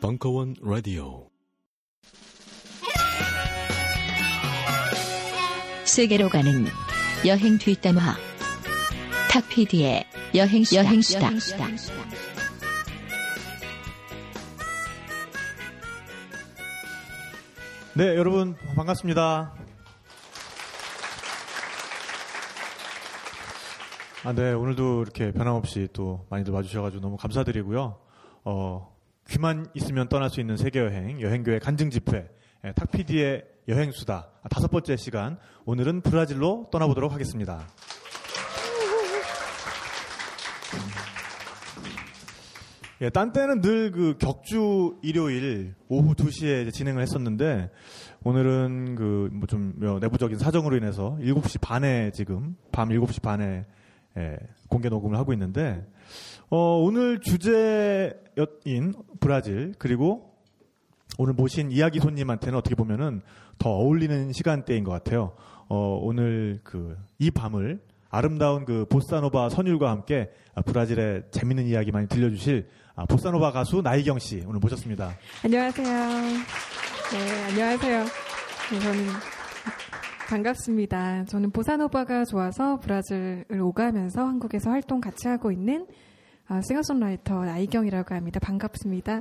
벙커원 라디오. 세계로 가는 여행 뒷담화. 탁피디의 여행수다. 네, 여러분 반갑습니다. 네, 오늘도 이렇게 변함없이 또 많이들 와주셔가지고 너무 감사드리고요. 귀만 있으면 떠날 수 있는 세계여행, 여행교의 간증집회, 탁피디의 여행수다, 5번째 시간, 오늘은 브라질로 떠나보도록 하겠습니다. 예, 딴 때는 늘 그 격주 일요일 오후 2시에 이제 진행을 했었는데, 오늘은 그 뭐 좀 내부적인 사정으로 인해서 7시 반에 지금, 밤 7시 반에 예, 공개 녹음을 하고 있는데, 오늘 주제인 브라질, 그리고 오늘 모신 이야기 손님한테는 어떻게 보면은 더 어울리는 시간대인 것 같아요. 오늘 그 이 밤을 아름다운 그 보사노바 선율과 함께 브라질의 재밌는 이야기 많이 들려주실 보사노바 가수 나희경 씨 오늘 모셨습니다. 안녕하세요. 네, 안녕하세요. 네, 저는 반갑습니다. 저는 보사노바가 좋아서 브라질을 오가면서 한국에서 활동 같이 하고 있는 싱어송라이터 나희경이라고 합니다. 반갑습니다.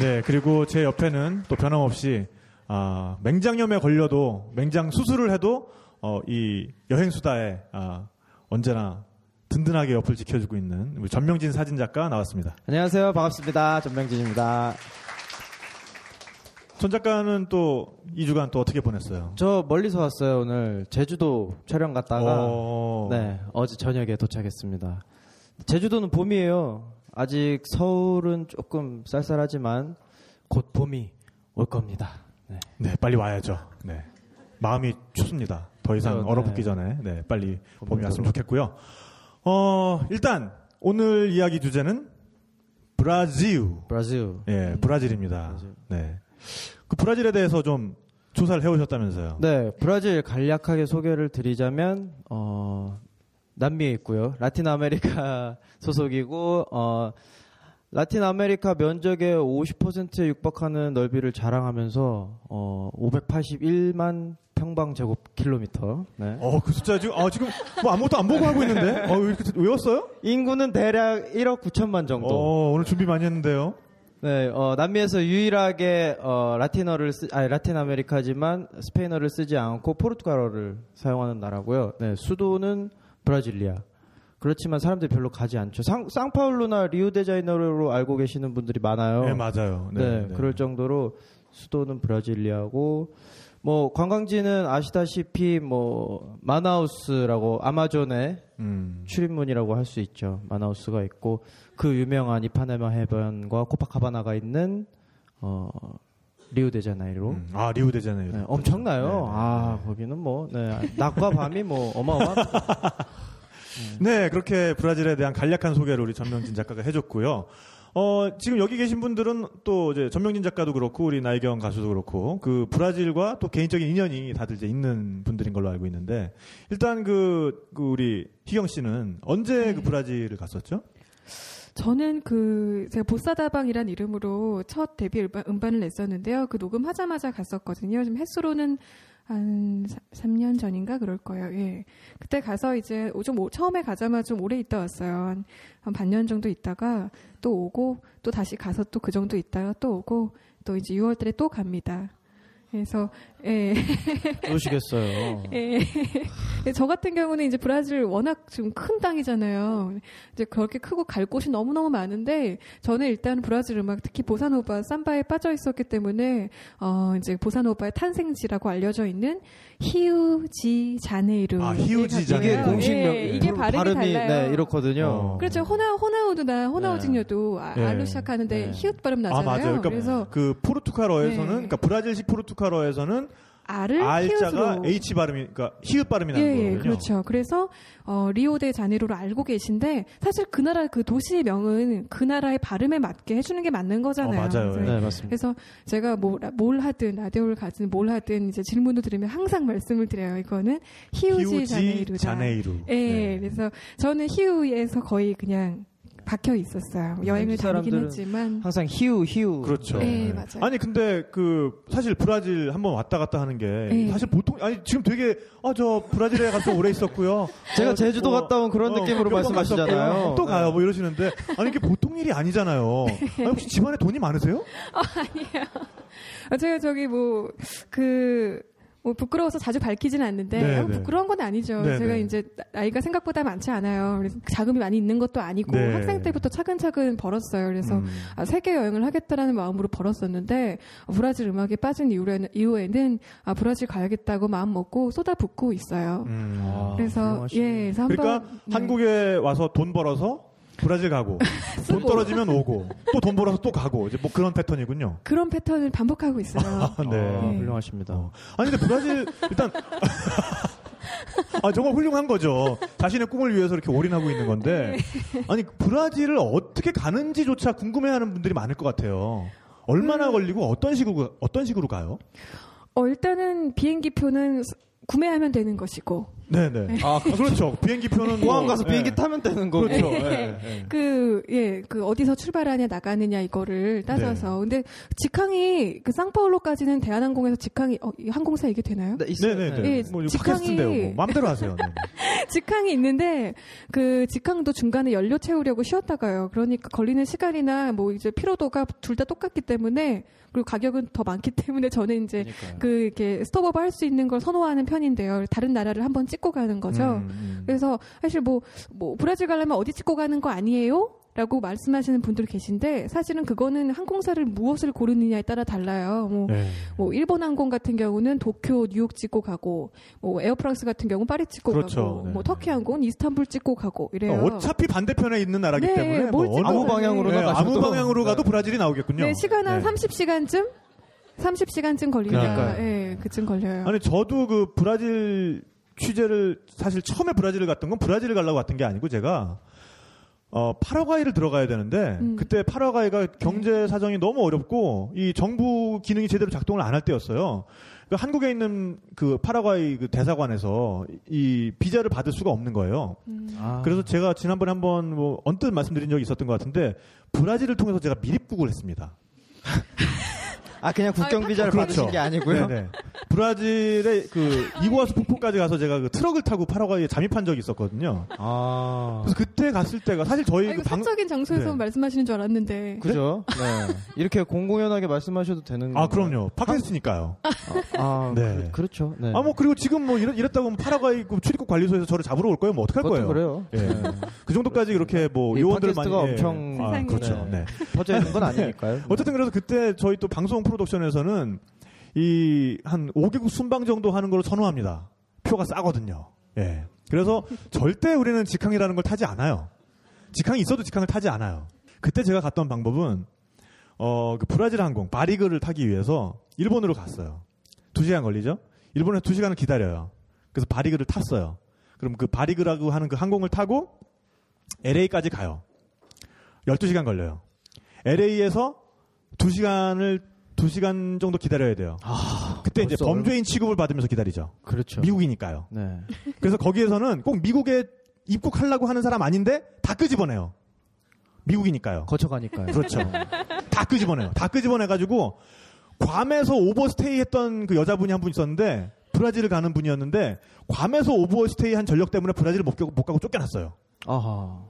네, 그리고 제 옆에는 또 변함없이 맹장염에 걸려도 맹장 수술을 해도 이 여행수다에 언제나 든든하게 옆을 지켜주고 있는 우리 전명진 사진작가 나왔습니다. 안녕하세요. 반갑습니다. 전명진입니다. 전 작가는 또 2주간 또 어떻게 보냈어요? 저 멀리서 왔어요. 오늘 제주도 촬영 갔다가 네, 어제 저녁에 도착했습니다. 제주도는 봄이에요. 아직 서울은 조금 쌀쌀하지만 곧 봄이 올 겁니다. 네, 네, 빨리 와야죠. 네, 마음이 춥습니다. 더 이상 네, 얼어붙기 전에 네, 빨리 봄이 왔으면 좋겠고요. 일단 오늘 이야기 주제는 브라질. 예, 브라질입니다. 브라질. 네. 그 브라질에 대해서 좀 조사를 해오셨다면서요? 네, 브라질 간략하게 소개를 드리자면 남미에 있고요, 라틴 아메리카 소속이고 라틴 아메리카 면적의 50%에 육박하는 넓이를 자랑하면서 581만 평방 제곱킬로미터. 네. 그 숫자 지금 뭐 아무것도 안 보고 하고 있는데? 이렇게 외웠어요? 인구는 대략 1억 9천만 정도. 오늘 준비 많이 했는데요. 네, 남미에서 유일하게 라틴 아메리카지만 스페인어를 쓰지 않고 포르투갈어를 사용하는 나라고요. 네, 수도는 브라질리아. 그렇지만 사람들이 별로 가지 않죠. 상파울루나 리우데자네이루로 알고 계시는 분들이 많아요. 네, 맞아요. 네, 네, 네. 그럴 정도로 수도는 브라질리아고, 뭐 관광지는 아시다시피 뭐 마나우스라고 아마존의 출입문이라고 할 수 있죠. 마나우스가 있고 그 유명한 이파네마 해변과 코파카바나가 있는 리우데자네이루. 리우데자네이루. 네, 엄청나요. 네, 네. 거기는 뭐 네, 낮과 밤이 뭐 어마어마합니다. 네, 그렇게 브라질에 대한 간략한 소개를 우리 전명진 작가가 해줬고요. 지금 여기 계신 분들은 또 이제 전명진 작가도 그렇고 우리 나희경 가수도 그렇고 그 브라질과 또 개인적인 인연이 다들 이제 있는 분들인 걸로 알고 있는데, 일단 그 우리 희경 씨는 언제 그 브라질을 갔었죠? 저는 제가 보사다방이란 이름으로 첫 데뷔 음반을 냈었는데요. 그 녹음하자마자 갔었거든요. 지금 횟수로는 한 3년 전인가 그럴 거예요. 예. 그때 가서 이제 처음에 가자마자 좀 오래 있다 왔어요. 한 반년 정도 있다가 또 오고, 또 다시 가서 또 그 정도 있다가 또 오고, 또 이제 6월 달에 또 갑니다. 그래서 예. 그러시겠어요. 예. 저 같은 경우는 이제 브라질 워낙 지금 큰 땅이잖아요. 이제 그렇게 크고 갈 곳이 너무너무 많은데, 저는 일단 브라질 음악, 특히 보사노바, 삼바에 빠져 있었기 때문에 이제 보사노바의 탄생지라고 알려져 있는 히우지자네이루. 히우지자네이루. 이게 공식명. 예, 이게 발음이 달라요. 네, 이렇거든요. 그렇죠. 호나우지뉴도 네. 알로 시작하는데 히읗 발음 나잖아요. 맞아요. 그러니까 그래서 그 포르투갈어에서는 네. 그러니까 브라질식 포르투갈어에서는 R을 R자가 H 발음이, 그러니까 히읗 발음이 나는 거거든요. 예, 그렇죠. 그래서 리오데자네이로로 알고 계신데 사실 그 나라 그 도시의 명은 그 나라의 발음에 맞게 해주는 게 맞는 거잖아요. 맞아요. 그래서, 네, 맞습니다. 그래서 제가 뭘 하든 라디오를 가든 뭘 하든 이제 질문을 드리면 항상 말씀을 드려요. 이거는 히우지 자네이루다. 자네이루. 예, 네. 그래서 저는 히우에서 거의 그냥 박혀 있었어요. 여행을 다니긴 했지만 항상 히우 그렇죠. 네, 맞아요. 아니 근데 그 사실 브라질 한번 왔다 갔다 하는 게 네. 사실 보통 아니 지금 되게 저 브라질에 가서 오래 있었고요. 제가 제주도 갔다 온 그런 느낌으로 말씀하시잖아요. 또 가요 뭐 이러시는데 아니 이게 보통 일이 아니잖아요. 아니, 혹시 집안에 돈이 많으세요? 아니에요. 제가 저기 부끄러워서 자주 밝히지는 않는데 부끄러운 건 아니죠. 네네. 제가 이제 나이가 생각보다 많지 않아요. 그래서 자금이 많이 있는 것도 아니고 네. 학생 때부터 차근차근 벌었어요. 그래서 세계 여행을 하겠다라는 마음으로 벌었었는데 브라질 음악에 빠진 이후에는 브라질 가야겠다고 마음 먹고 쏟아붓고 있어요. 그래서 그래서 그러니까 한국에 와서 돈 벌어서 브라질 가고 돈 떨어지면 오고 또 돈 벌어서 또 가고 이제 뭐 그런 패턴이군요. 그런 패턴을 반복하고 있어요. 네, 훌륭하십니다. 아니 근데 브라질 일단 정말 훌륭한 거죠. 자신의 꿈을 위해서 이렇게 올인하고 있는 건데 아니 브라질을 어떻게 가는지조차 궁금해하는 분들이 많을 것 같아요. 얼마나 걸리고 어떤 식으로 가요? 일단은 비행기표는 구매하면 되는 것이고. 네네. 아 그렇죠. 비행기표는 공항 가서 비행기 타면 되는 거고. 그렇죠. 어디서 출발하냐 나가느냐 이거를 따져서. 네. 근데 직항이 그 상파울로까지는 대한항공에서 직항이 항공사 이게 되나요? 네, 네네. 네. 뭐 직항이 마음대로 하세요. 직항이 있는데 그 직항도 중간에 연료 채우려고 쉬었다가요. 그러니까 걸리는 시간이나 뭐 이제 피로도가 둘 다 똑같기 때문에 그리고 가격은 더 많기 때문에 저는 이제 이렇게 스톱업 할 수 있는 걸 선호하는 편인데요. 다른 나라를 한번 찍고 가는 거죠. 그래서 사실 뭐 브라질 가려면 어디 찍고 가는 거 아니에요? 라고 말씀하시는 분들 계신데 사실은 그거는 항공사를 무엇을 고르느냐에 따라 달라요. 뭐 일본 항공 같은 경우는 도쿄, 뉴욕 찍고 가고 뭐 에어프랑스 같은 경우 파리 찍고 가고 뭐 터키 항공은 이스탄불 찍고 가고 이래요. 어차피 반대편에 있는 나라기 때문에 아무 방향으로나 아무 방향으로 가도 브라질이 나오겠군요. 네, 시간 한 30시간쯤 걸린다. 예, 그쯤 걸려요. 아니 저도 그 브라질 취재를 사실 처음에 브라질을 갔던 건 브라질을 가려고 갔던 게 아니고 제가 파라과이를 들어가야 되는데 그때 파라과이가 경제 사정이 너무 어렵고 이 정부 기능이 제대로 작동을 안 할 때였어요. 그러니까 한국에 있는 그 파라과이 그 대사관에서 이 비자를 받을 수가 없는 거예요. 그래서 제가 지난번에 한번 뭐 언뜻 말씀드린 적이 있었던 것 같은데 브라질을 통해서 제가 미입국을 했습니다. 그냥 국경 비자를 받으신 게 아니고요. 네네. 브라질의 그 이구아수 폭포까지 가서 제가 그 트럭을 타고 파라과이에 잠입한 적이 있었거든요. 그래서 그때 갔을 때가 사실 저희 사적인 장소에서 말씀하시는 줄 알았는데. 그죠? 네. 이렇게 공공연하게 말씀하셔도 되는. 그럼요. 팟캐스트니까요. 네. 그렇죠. 네. 뭐 그리고 지금 뭐 이랬다고 하면 파라과이 출입국 관리소에서 저를 잡으러 올 거예요. 뭐 어떡할 거예요? 그래요. 예. 네. 그 정도까지 이렇게 뭐 요원들 많이. 엄청 그렇죠. 네. 퍼져 있는 건 아니니까요. 어쨌든 그래서 그때 저희 또 방송 프로덕션에서는 이 한 5개국 순방 정도 하는 걸 선호합니다. 표가 싸거든요. 예. 그래서 절대 우리는 직항이라는 걸 타지 않아요. 직항이 있어도 직항을 타지 않아요. 그때 제가 갔던 방법은 그 브라질 항공 바리그를 타기 위해서 일본으로 갔어요. 2시간 걸리죠? 일본에서 2시간을 기다려요. 그래서 바리그를 탔어요. 그럼 그 바리그라고 하는 그 항공을 타고 LA까지 가요. 12시간 걸려요. LA에서 2시간 정도 기다려야 돼요. 그때 이제 범죄인 취급을 받으면서 기다리죠. 그렇죠. 미국이니까요. 네. 그래서 거기에서는 꼭 미국에 입국하려고 하는 사람 아닌데 다 끄집어내요. 미국이니까요. 거쳐가니까요. 그렇죠. 다 끄집어내요. 다 끄집어내가지고 괌에서 오버스테이 했던 그 여자분이 한 분 있었는데 브라질을 가는 분이었는데 괌에서 오버스테이 한 전력 때문에 브라질을 못 가고 쫓겨났어요. 아하.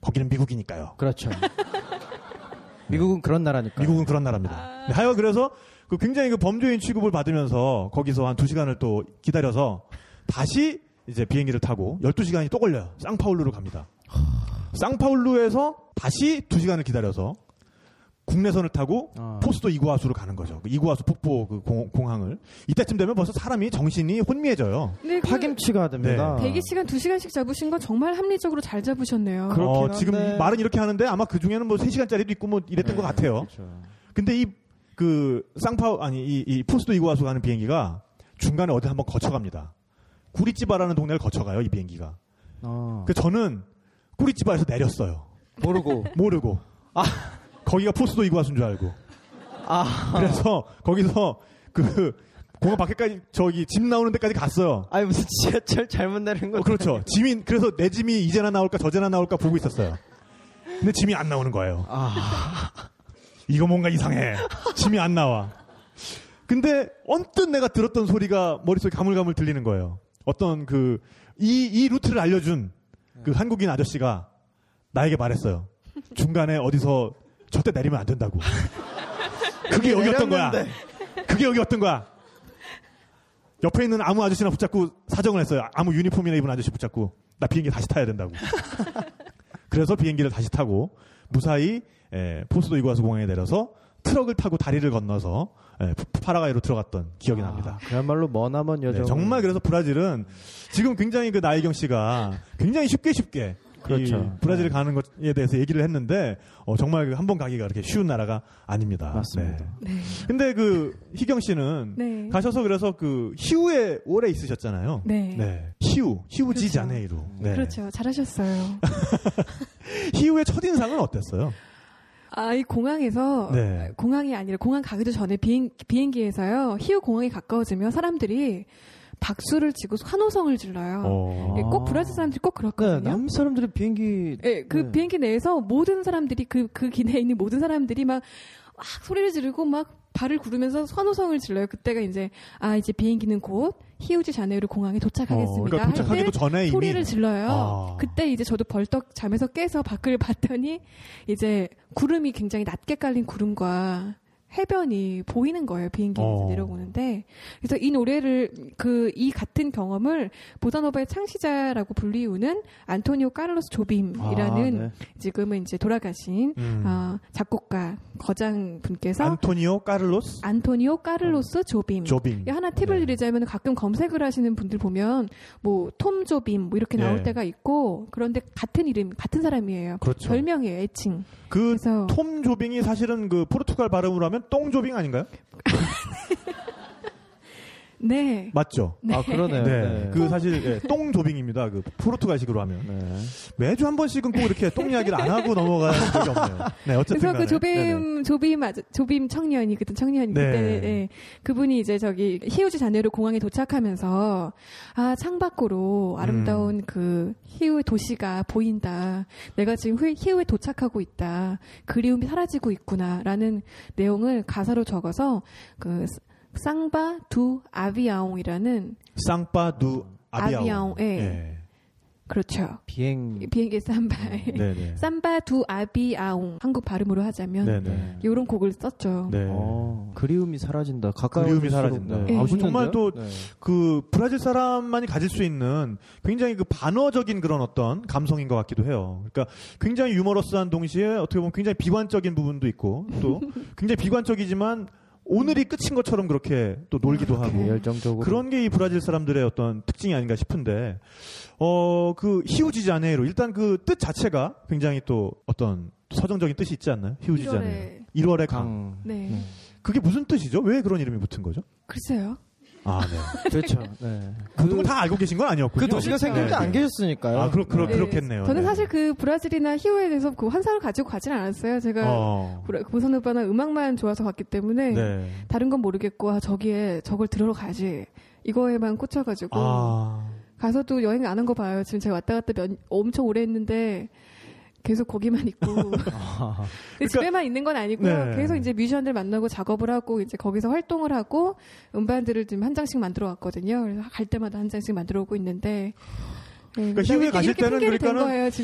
거기는 미국이니까요. 그렇죠. 미국은 그런 나라니까. 미국은 그런 나라입니다. 하여 그래서 그 굉장히 그 범죄인 취급을 받으면서 거기서 한 2시간을 또 기다려서 다시 이제 비행기를 타고 12시간이 또 걸려요. 상파울루로 갑니다. 상파울루에서 다시 2시간을 기다려서 국내선을 타고 포스도 이구아수로 가는 거죠. 이구아수 폭포 그 공항을. 이때쯤 되면 벌써 사람이 정신이 혼미해져요. 네, 파김치가 됩니다. 네. 대기 시간 2시간씩 잡으신 건 정말 합리적으로 잘 잡으셨네요. 지금 말은 이렇게 하는데 아마 그 중에는 뭐 3시간짜리도 있고 뭐 이랬던 것 같아요. 그렇죠. 근데 이 포스도 이구아수 가는 비행기가 중간에 어디 한번 거쳐갑니다. 구리찌바라는 동네를 거쳐가요, 이 비행기가. 아. 그 저는 구리찌바에서 내렸어요. 모르고. 아, 거기가 포수도 이구아수인 줄 알고. 아. 그래서 거기서 그 공항 밖에까지 저기 짐 나오는 데까지 갔어요. 아니 무슨 지하철 잘못 내린 거예요? 그렇죠. 짐이 그래서 내 짐이 이제나 나올까 저제나 나올까 보고 있었어요. 근데 짐이 안 나오는 거예요. 아. 이거 뭔가 이상해. 짐이 안 나와. 근데 언뜻 내가 들었던 소리가 머릿속에 가물가물 들리는 거예요. 어떤 그 이 루트를 알려준 그 한국인 아저씨가 나에게 말했어요. 중간에 어디서 절대 내리면 안 된다고. 그게 여기였던 거야. 그게 여기였던 거야. 옆에 있는 아무 아저씨나 붙잡고 사정을 했어요. 아무 유니폼이나 입은 아저씨 붙잡고 나 비행기 다시 타야 된다고. 그래서 비행기를 다시 타고 무사히 포수도 이구아수 공항에 내려서 트럭을 타고 다리를 건너서 파라과이로 들어갔던 기억이 납니다. 그야말로 머나먼 여정. 네, 정말 그래서 브라질은 지금 굉장히 그 나희경 씨가 굉장히 쉽게 그렇죠. 브라질 가는 것에 대해서 얘기를 했는데 정말 한 번 가기가 그렇게 쉬운 나라가 아닙니다. 맞습니다. 네. 네. 근데 그 희경 씨는 네. 가셔서 그래서 그 희우에 오래 있으셨잖아요. 네. 네. 희우지 자네이루. 그렇죠. 네. 그렇죠. 잘하셨어요. 희우의 첫인상은 어땠어요? 아, 이 공항에서 네. 공항이 아니라 공항 가기도 전에 비행기에서요. 희우 공항이 가까워지면 사람들이 박수를 치고 환호성을 질러요. 예, 꼭 브라질 사람들이 꼭 그렇거든요. 네, 남미 사람들이 비행기 예, 그 네. 비행기 내에서 모든 사람들이 그 기내에 있는 모든 사람들이 막 소리를 지르고 막 발을 구르면서 환호성을 질러요. 그때가 이제 이제 비행기는 곧 히우지 자네이루 공항에 도착하겠습니다. 그러니까 도착하기도 전에 이미 소리를 질러요. 그때 이제 저도 벌떡 잠에서 깨서 밖을 봤더니 이제 구름이 굉장히 낮게 깔린 구름과 해변이 보이는 거예요. 비행기에서 내려오는데. 그래서 이 노래를 이 같은 경험을 보사노바의 창시자라고 불리우는 안토니오 카를로스 조빔이라는 네. 지금은 이제 돌아가신 작곡가 거장 분께서 안토니오 카를로스 조빔. 하나 팁을 네. 드리자면 가끔 검색을 하시는 분들 보면 뭐 톰 조빔 뭐 이렇게 나올 네. 때가 있고 그런데 같은 이름 같은 사람이에요. 그렇죠. 별명이에요. 애칭. 그 톰 조빔이 사실은 그 포르투갈 발음으로 하면 똥조빙 아닌가요? 네. 맞죠? 네. 아, 그러네요. 네. 네. 그 사실, 네. 똥조빙입니다. 그, 포르투갈식으로 하면. 네. 매주 한 번씩은 꼭 이렇게 똥 이야기를 안 하고 넘어가는 적이 없네요. 네, 어쨌든. 그래서 간에. 그 조빔 청년이, 그때 청년이, 네. 그때, 네. 그분이 이제 저기, 히우지 자네이루 공항에 도착하면서, 아, 창밖으로 아름다운 그, 히우의 도시가 보인다. 내가 지금 히우에 도착하고 있다. 그리움이 사라지고 있구나. 라는 내용을 가사로 적어서, 상바 두 아비아옹이라는 아비아옹. 예. 그렇죠. 비행기 삼바에 삼바 두 아비아옹 한국 발음으로 하자면 이런 곡을 썼죠. 네. 아, 그리움이 사라진다. 그리움이 사라진다. 네. 아, 정말 또 그 브라질 사람만이 가질 수 있는 굉장히 그 반어적인 그런 어떤 감성인 것 같기도 해요. 그러니까 굉장히 유머러스한 동시에 어떻게 보면 굉장히 비관적인 부분도 있고 또 굉장히 비관적이지만 오늘이 끝인 것처럼 그렇게 또 놀기도 하고 열정적으로. 그런 게 이 브라질 사람들의 어떤 특징이 아닌가 싶은데 그 히우지 자네이루 일단 그 뜻 자체가 굉장히 또 어떤 서정적인 뜻이 있지 않나요? 히우지 자네이루 1월의 강. 네. 그게 무슨 뜻이죠? 왜 그런 이름이 붙은 거죠? 글쎄요. 아, 네. 그렇죠. 네. 모든 걸 다 알고 계신 건 아니었군요. 그 도시가 생길 때 안 계셨으니까요. 아, 그렇겠네요. 저는 사실 그 브라질이나 희우에 대해서 그 환상을 가지고 가진 않았어요. 제가 보사노바나 음악만 좋아서 갔기 때문에 네. 다른 건 모르겠고 저기에 저걸 들으러 가야지. 이거에만 꽂혀가지고 가서도 여행 안 한 거 봐요. 지금 제가 왔다 갔다 엄청 오래 했는데 계속 거기만 있고 그러니까, 집에만 있는 건 아니고요. 네. 계속 이제 뮤지션들 만나고 작업을 하고 이제 거기서 활동을 하고 음반들을 지금 한 장씩 만들어 왔거든요. 그래서 갈 때마다 한 장씩 만들어 오고 있는데 네, 그러니까 희우에 가실 때는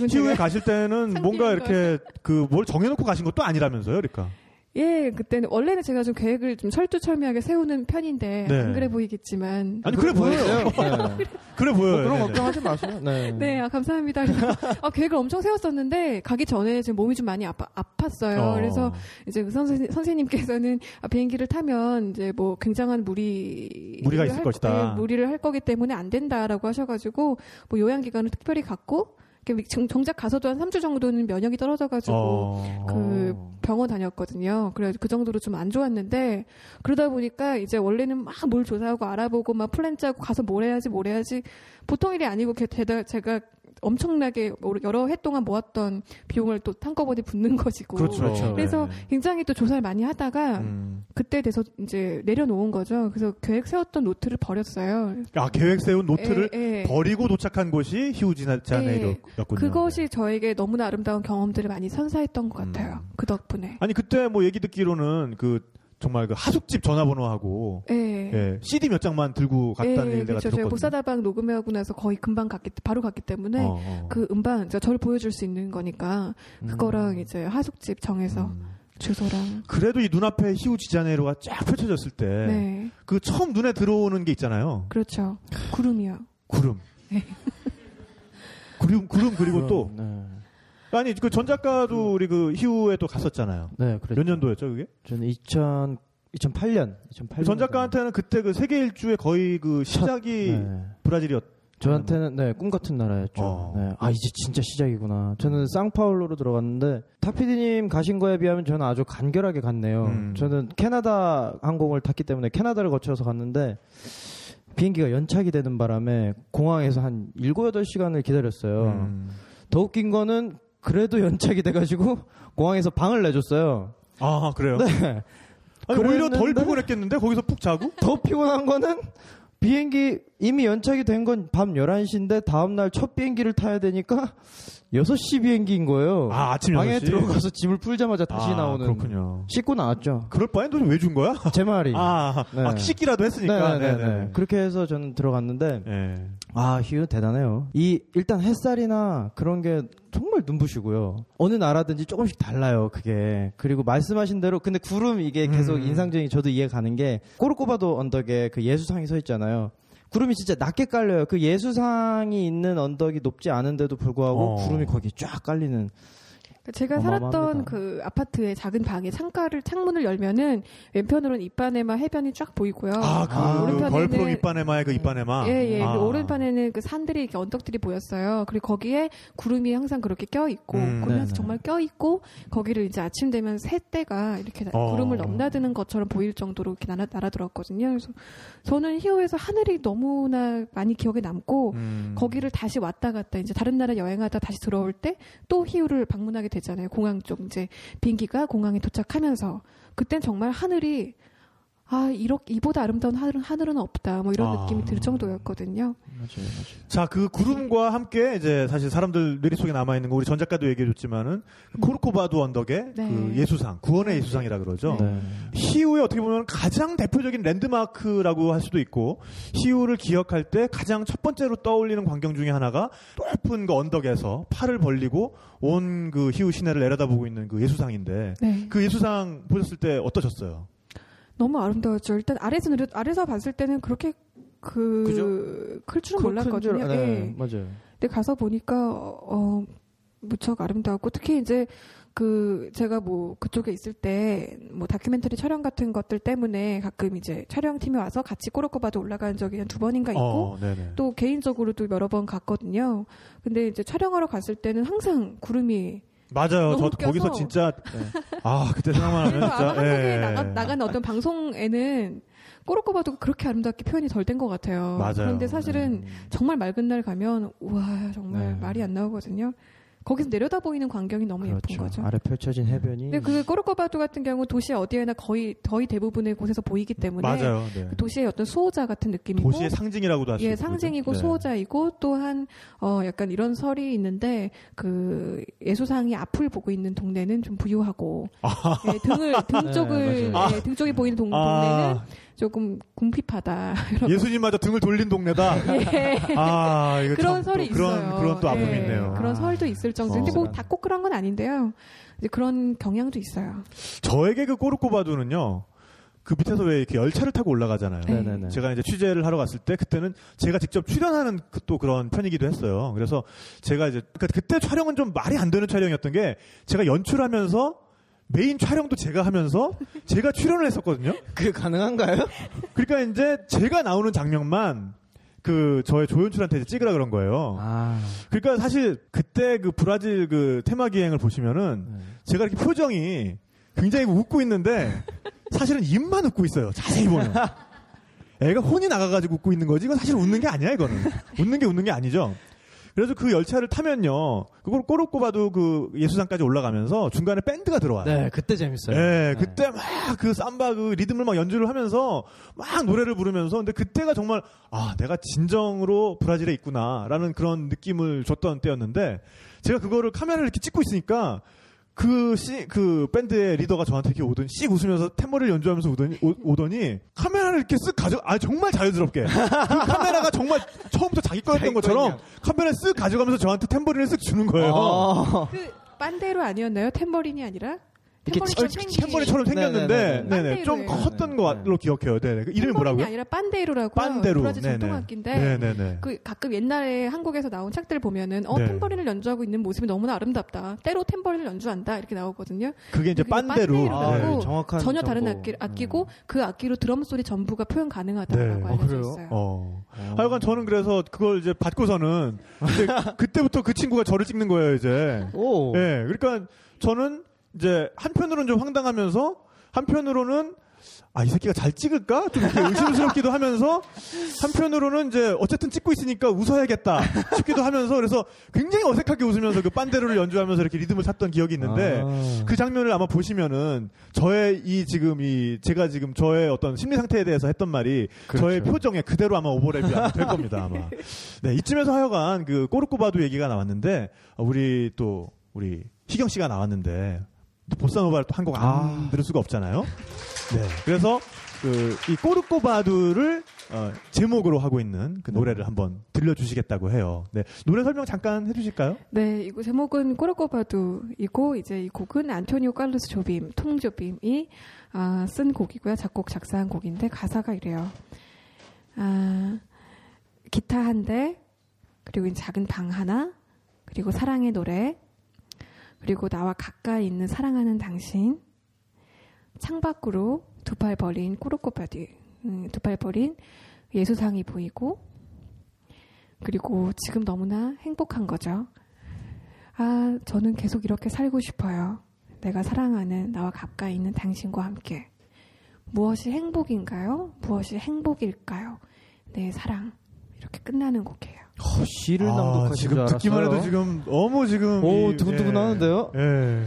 희우에 가실 때는 뭔가 이렇게 그 뭘 정해놓고 가신 것도 아니라면서요, 그러니까. 예, 그때는 원래는 제가 좀 계획을 좀 철두철미하게 세우는 편인데 네. 안 그래 보이겠지만 아니 그래 보여요. 네. 그래 보여요. 그런 걱정하지 마세요. 네, 네 감사합니다. 그래서, 계획을 엄청 세웠었는데 가기 전에 지금 몸이 좀 많이 아팠어요. 그래서 이제 그 선생님께서는 비행기를 타면 이제 뭐 굉장한 무리가 있을 것이다. 무리를 할 거기 때문에 안 된다라고 하셔가지고 뭐 요양 기간을 특별히 갖고. 정작 가서도 한 3주 정도는 면역이 떨어져가지고 그 병원 다녔거든요. 그래 그 정도로 좀 안 좋았는데 그러다 보니까 이제 원래는 막 뭘 조사하고 알아보고 막 플랜 짜고 가서 뭘 해야지 보통 일이 아니고 제가 엄청나게 여러 해 동안 모았던 비용을 또 한꺼번에 붓는 것이고. 그렇죠. 그래서 네. 굉장히 또 조사를 많이 하다가 그때 돼서 이제 내려놓은 거죠. 그래서 계획 세웠던 노트를 버렸어요. 아, 계획 세운 노트를 버리고 도착한 곳이 히우지자네이로였군요. 그것이 저에게 너무나 아름다운 경험들을 많이 선사했던 것 같아요. 그 덕분에. 아니, 그때 뭐 얘기 듣기로는 그 정말 그 하숙집 전화번호하고 예, CD 몇 장만 들고 갔다는 얘기를 내가 들었거든요. 보사노바 녹음하고 나서 거의 금방 바로 갔기 때문에 그 음반 저를 보여줄 수 있는 거니까 그거랑 이제 하숙집 정해서 주소랑. 그래도 이 눈앞에 히우지자네이로가 쫙 펼쳐졌을 때 그 처음 눈에 들어오는 게 있잖아요. 그렇죠. 구름이요. 구름. 네. 구름 그리고 또 아니 그 전작가도 우리 그 희우에 또 갔었잖아요. 네, 그랬죠. 몇 년도였죠, 그게? 저는 2008년. 2008년. 전작가한테는 그때 그 세계 일주의 거의 그 시작이 브라질이었. 저한테는 꿈 같은 나라였죠. 네. 아 이제 진짜 시작이구나. 저는 상파울로로 들어갔는데 타피디님 가신 거에 비하면 저는 아주 간결하게 갔네요. 저는 캐나다 항공을 탔기 때문에 캐나다를 거쳐서 갔는데. 비행기가 연착이 되는 바람에 공항에서 한 7-8시간을 기다렸어요. 더 웃긴 거는 그래도 연착이 돼가지고 공항에서 방을 내줬어요. 아 그래요? 네. 아니, 오히려 덜 피곤했겠는데 거기서 푹 자고? 더 피곤한 거는 비행기 이미 연착이 된 건 밤 11시인데 다음날 첫 비행기를 타야 되니까 6시 비행기인 거예요. 아 아침 6시? 방에 들어가서 짐을 풀자마자 다시 나오는. 그렇군요. 씻고 나왔죠. 그럴 바엔 돈 왜 준 거야? 제 말이. 씻기라도 했으니까. 네네네. 그렇게 해서 저는 들어갔는데 아 휴 대단해요. 이 일단 햇살이나 그런 게 정말 눈부시고요. 어느 나라든지 조금씩 달라요 그게. 그리고 말씀하신 대로 근데 구름 이게 계속 인상적인 저도 이해 가는 게 꼬르코바도 언덕에 그 예수상이 서 있잖아요. 구름이 진짜 낮게 깔려요. 그 예수상이 있는 언덕이 높지 않은데도 불구하고 구름이 거기 쫙 깔리는. 제가 살았던 그 아파트의 작은 방에 창문을 열면은 왼편으로는 이파네마 해변이 쫙 보이고요. 아, 그 걸프로 이파네마의 그 이파네마. 예, 예. 그 오른편에는 그 산들이 이렇게 언덕들이 보였어요. 그리고 거기에 구름이 항상 그렇게 껴 있고, 구름에서 정말 껴 있고, 거기를 이제 아침 되면 새떼가 이렇게 구름을 넘나드는 것처럼 보일 정도로 이렇게 날아들었거든요. 그래서 저는 히오에서 하늘이 너무나 많이 기억에 남고, 거기를 다시 왔다 갔다 이제 다른 나라 여행하다 다시 들어올 때 또 히오를 방문하게 됐잖아요. 공항 쪽 이제 비행기가 공항에 도착하면서 그땐 정말 하늘이 아 이렇게 이보다 아름다운 하늘은 없다 뭐 이런 느낌이 들 정도였거든요. 맞아요. 자, 그 구름과 함께 이제 사실 사람들 뇌리 속에 남아 있는 거 우리 전 작가도 얘기해줬지만은 코르코바도 언덕의 그 예수상, 구원의 예수상이라 그러죠. 희우의 어떻게 보면 가장 대표적인 랜드마크라고 할 수도 있고 희우를 기억할 때 가장 첫 번째로 떠올리는 광경 중에 하나가 높은 그 언덕에서 팔을 벌리고 온 그 희우 시내를 내려다보고 있는 그 예수상인데 그 예수상 보셨을 때 어떠셨어요? 너무 아름다웠죠. 일단 아래서 봤을 때는 그렇게 클 줄은 몰랐거든요. 네, 맞아요. 근데 가서 보니까 무척 아름다웠고 특히 이제 그 제가 뭐 그쪽에 있을 때 뭐 다큐멘터리 촬영 같은 것들 때문에 가끔 이제 촬영팀이 와서 같이 꼬르코바도 올라간 적이 한 2번인가 있고 또 개인적으로도 여러 번 갔거든요. 근데 이제 촬영하러 갔을 때는 항상 구름이 맞아요. 저도 웃겨서. 거기서 진짜 아 그때 생각만 하면 진짜 한국에 나간 어떤 방송에는 꼬르코바도 그렇게 아름답게 표현이 덜 된 것 같아요. 맞아요. 그런데 사실은 정말 맑은 날 가면 우와 정말 말이 안 나오거든요. 거기서 내려다 보이는 광경이 너무 예쁜 거죠. 아래 펼쳐진 해변이. 근데 그 꼬르코바도 같은 경우 도시 어디에나 거의 대부분의 곳에서 보이기 때문에 그 도시의 어떤 수호자 같은 느낌이고. 도시의 상징이라고도 할 수 있고. 예, 상징이고 수호자이고 또한 약간 이런 설이 있는데 그 예수상이 앞을 보고 있는 동네는 좀 부유하고 예, 등 쪽이 보이는 동네는 조금 궁핍하다. 예수님마저 등을 돌린 동네다. 예. 아, 이거 그런 설이 있어요. 그런 또 아픔이 있네요. 그런 설도 있을 정도인데 뭐 다 꼭 그런 건 아닌데요. 이제 그런 경향도 있어요. 저에게 그 꼬르코바두는요. 그 밑에서 왜 이렇게 열차를 타고 올라가잖아요. 네네네. 제가 이제 취재를 하러 갔을 때 그때는 제가 직접 출연하는 또 그런 편이기도 했어요. 그래서 제가 이제 그때 촬영은 좀 말이 안 되는 촬영이었던 게 제가 연출하면서 메인 촬영도 제가 하면서 제가 출연을 했었거든요. 그게 가능한가요? 그러니까 이제 제가 나오는 장면만 그 저의 조연출한테 찍으라 그런 거예요. 아. 그러니까 사실 그때 그 브라질 그 테마 기행을 보시면은 네. 제가 이렇게 표정이 굉장히 웃고 있는데 사실은 입만 웃고 있어요. 자세히 보면. 애가 혼이 나가가지고 웃고 있는 거지. 이건 사실 웃는 게 아니야, 이거는. 웃는 게 아니죠. 그래서 그 열차를 타면요. 그걸 꼬르꼬바도 그 예수상까지 올라가면서 중간에 밴드가 들어와요. 네, 그때 재밌어요. 네, 그때 막 그 삼바 그 리듬을 막 연주를 하면서 막 노래를 부르면서 근데 그때가 정말 아, 내가 진정으로 브라질에 있구나라는 그런 느낌을 줬던 때였는데 제가 그거를 카메라를 이렇게 찍고 있으니까 그 밴드의 리더가 저한테 이렇게 오더니 씩 웃으면서 탬버리를 연주하면서 오더니 카메라를 이렇게 쓱 아 정말 자연스럽게 그 카메라가 정말 처음부터 자기 거였던 것처럼 카메라를 쓱 가져가면서 저한테 탬버린을 쓱 주는 거예요. 아~ 그 빤데로 아니었나요? 탬버린이 아니라? 탬버린처럼 생겼는데 네네. 좀 컸던 걸로 기억해요. 네네. 그 이름이 뭐라고요? 탬버린이 아니라 빤데로라고 빤데로. 브라질 전통악기인데 그 가끔 옛날에 한국에서 나온 책들 보면은 탬버린을 연주하고 있는 모습이 너무나 아름답다. 때로 탬버린을 연주한다 이렇게 나오거든요. 그게 이제 빤데로. 아, 네. 정확한 전혀 정보. 다른 악기고 그 악기로 드럼 소리 전부가 표현 가능하다라고 네. 알려져 있어요. 하여간 저는 그래서 그걸 이제 받고서는 이제 그때부터 그 친구가 저를 찍는 거예요 이제. 오. 예. 그러니까 저는 이제 한편으로는 좀 황당하면서 한편으로는 아, 이 새끼가 잘 찍을까? 좀 이렇게 의심스럽기도 하면서 한편으로는 이제 어쨌든 찍고 있으니까 웃어야겠다 싶기도 하면서 그래서 굉장히 어색하게 웃으면서 그 빤데로를 연주하면서 이렇게 리듬을 탔던 기억이 있는데 아... 그 장면을 아마 보시면은 저의 제가 지금 저의 어떤 심리 상태에 대해서 했던 말이 그렇죠. 저의 표정에 그대로 아마 오버랩이 아마 될 겁니다 아마. 네, 이쯤에서 하여간 그 꼬르꼬바도 얘기가 나왔는데 우리 희경 씨가 나왔는데. 보사노바를 또 한 곡 안 들을 수가 없잖아요. 네. 그래서 그 이 꼬르꼬바두를 제목으로 하고 있는 그 노래를 한번 들려주시겠다고 해요. 네. 노래 설명 잠깐 해주실까요? 네. 이거 제목은 꼬르꼬바두이고 이제 이 곡은 안토니오 카를로스 조빔, 톰 조빔이 쓴 곡이고요. 작곡 작사한 곡인데 가사가 이래요. 기타 한 대, 그리고 작은 방 하나, 그리고 사랑의 노래. 그리고 나와 가까이 있는 사랑하는 당신, 창밖으로 두 팔 벌린 꼬르꼬바디, 두 팔 벌린 예수상이 보이고, 그리고 지금 너무나 행복한 거죠. 아, 저는 계속 이렇게 살고 싶어요. 내가 사랑하는 나와 가까이 있는 당신과 함께. 무엇이 행복인가요? 무엇이 행복일까요? 내 사랑. 이렇게 끝나는 곡이에요. 시를 낭독하신 지금 줄 알았어요. 듣기만 해도 지금 너무 두근두근 하는데요. 예.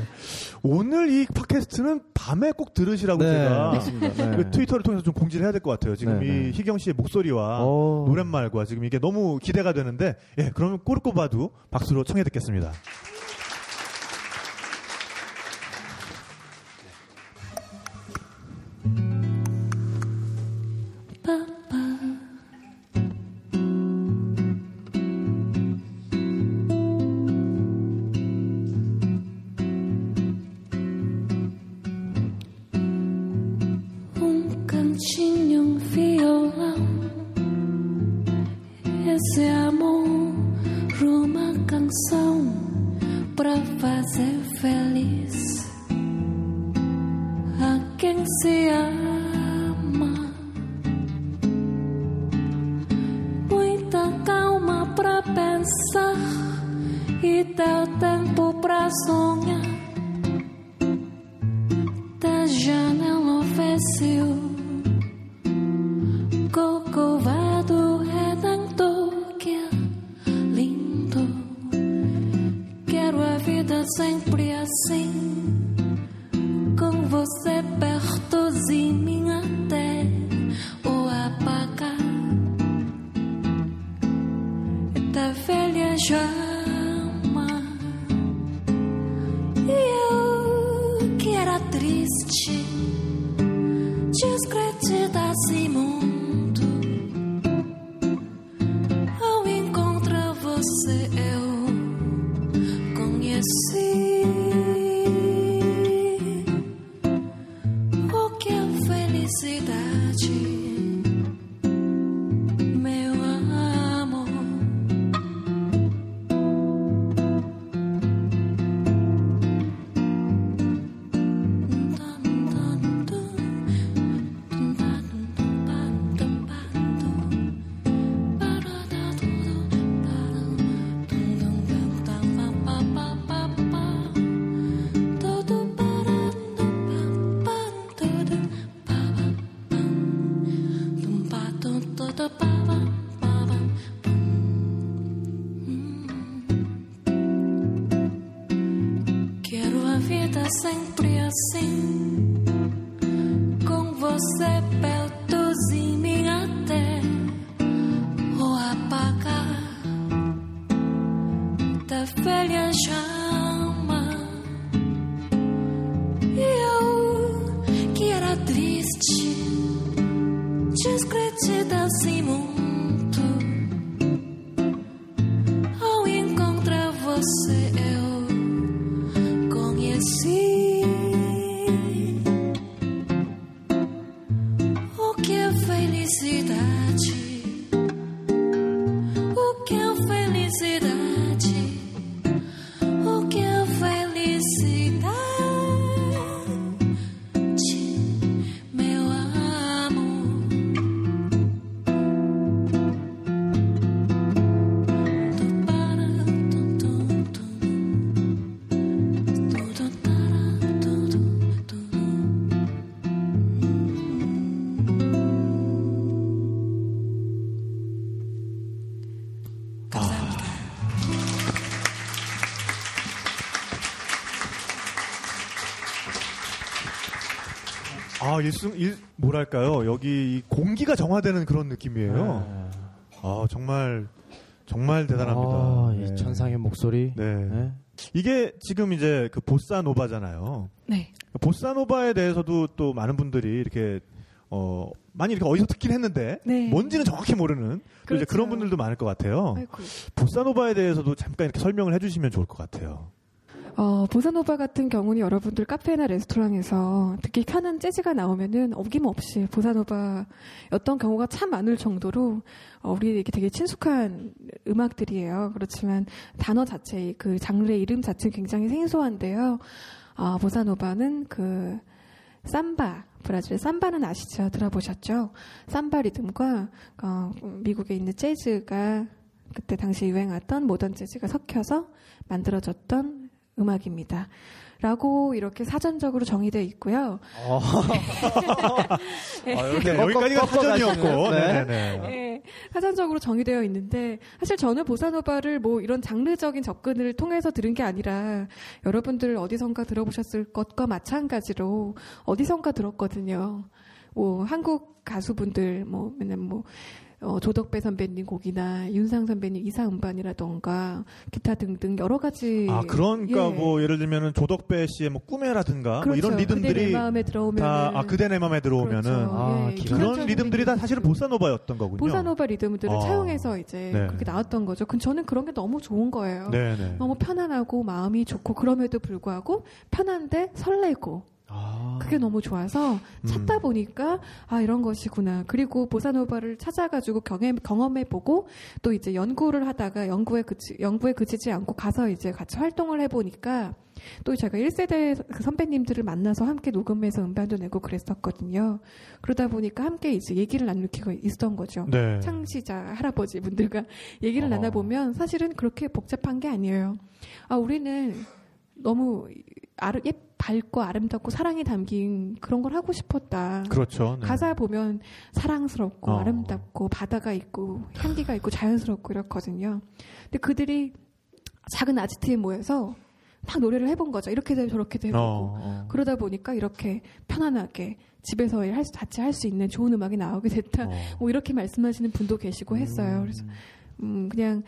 오늘 이 팟캐스트는 밤에 꼭 들으시라고 네. 제가 네. 그 트위터를 통해서 좀 공지를 해야 될 것 같아요. 지금 이 희경 씨의 목소리와 노랫말과 지금 이게 너무 기대가 되는데, 예, 그러면 꼬르꼬바두 박수로 청해 듣겠습니다. vida sempre assim, com você perto de mim até o apagar da velha chama. E eu que era triste, descredida assim muito, ao encontrar você eu conheci o que é felicidade, o que é felicidade, o que é felicidade. 뭐랄까요? 여기 공기가 정화되는 그런 느낌이에요. 아, 정말 대단합니다. 아, 네. 이 천상의 목소리. 네. 네. 이게 지금 이제 그 보사노바잖아요. 네. 보사노바에 대해서도 또 많은 분들이 이렇게 많이 이렇게 어디서 듣긴 했는데 네. 뭔지는 정확히 모르는 또 이제 그런 분들도 많을 것 같아요. 아이고. 보사노바에 대해서도 잠깐 이렇게 설명을 해주시면 좋을 것 같아요. 보사노바 같은 경우는 여러분들 카페나 레스토랑에서 듣기 편한 재즈가 나오면은 어김없이 보사노바였던 경우가 참 많을 정도로 우리에게 되게 친숙한 음악들이에요. 그렇지만 단어 자체의 그 장르의 이름 자체는 굉장히 생소한데요. 보사노바는 그 삼바, 브라질의 삼바는 아시죠? 들어보셨죠? 삼바 리듬과 미국에 있는 재즈가 그때 당시 유행했던 모던 재즈가 섞여서 만들어졌던 음악입니다. 라고 이렇게 사전적으로 정의되어 있고요. 여기까지가 사전이었고. 네. 사전적으로 정의되어 있는데 사실 저는 보사노바를 뭐 이런 장르적인 접근을 통해서 들은 게 아니라 여러분들 어디선가 들어보셨을 것과 마찬가지로 어디선가 들었거든요. 뭐 한국 가수분들 뭐 맨날 뭐 조덕배 선배님 곡이나 윤상 선배님 이사음반이라던가 기타 등등 여러 가지. 아, 그러니까 예. 뭐 예를 들면은 조덕배 씨의 뭐 꿈에라든가 그렇죠. 뭐 이런 리듬들이 그대 내 마음에 들어오면은 그대 내 마음에 들어오면은 그렇죠. 예. 그런 리듬들이 다 사실은 보사노바였던 거군요. 보사노바 리듬들을 차용해서 이제 네. 그렇게 나왔던 거죠. 저는 그런 게 너무 좋은 거예요. 네네. 너무 편안하고 마음이 좋고 그럼에도 불구하고 편한데 설레고 그게 너무 좋아서 찾다 보니까 아 이런 것이구나. 그리고 보사노바를 찾아가지고 경험해보고 또 이제 연구를 하다가 연구에 그치지 않고 가서 이제 같이 활동을 해보니까 또 제가 1세대 그 선배님들을 만나서 함께 녹음해서 음반도 내고 그랬었거든요. 그러다 보니까 함께 이제 얘기를 나누기가 있었던 거죠. 네. 창시자 할아버지 분들과 얘기를 나눠보면 사실은 그렇게 복잡한 게 아니에요. 아 우리는 너무 밝고 아름답고 사랑이 담긴 그런 걸 하고 싶었다. 그렇죠. 네. 가사 보면 사랑스럽고 아름답고 바다가 있고 향기가 있고 자연스럽고 이렇거든요. 근데 그들이 작은 아지트에 모여서 막 노래를 해본 거죠. 이렇게 되고 저렇게 되고 그러다 보니까 이렇게 편안하게 집에서 같이 할 수 있는 좋은 음악이 나오게 됐다. 뭐 이렇게 말씀하시는 분도 계시고 했어요. 그래서 그냥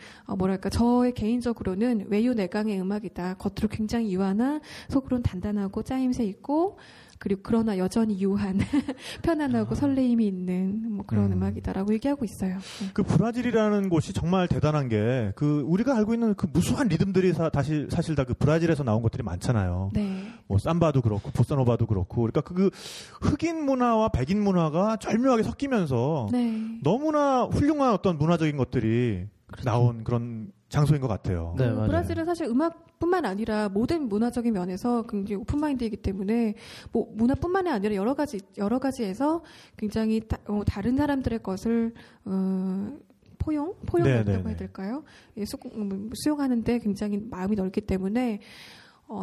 저의 개인적으로는 외유 내강의 음악이다. 겉으로 굉장히 유한한, 속으로는 단단하고 짜임새 있고, 그리고 그러나 여전히 유한, 편안하고 설레임이 있는 뭐 그런 음악이다라고 얘기하고 있어요. 그 브라질이라는 곳이 정말 대단한 게 그 우리가 알고 있는 그 무수한 리듬들이 사실 다 그 브라질에서 나온 것들이 많잖아요. 네. 뭐 삼바도 그렇고 보사노바도 그렇고, 그러니까 그 흑인 문화와 백인 문화가 절묘하게 섞이면서 네. 너무나 훌륭한 어떤 문화적인 것들이 그렇죠. 나온 그런 장소인 것 같아요. 네, 브라질은 사실 음악뿐만 아니라 모든 문화적인 면에서 굉장히 오픈마인드이기 때문에 뭐 문화뿐만이 아니라 여러 가지에서 굉장히 다른 사람들의 것을 포용한다고 해야 될까요? 예, 수용하는데 굉장히 마음이 넓기 때문에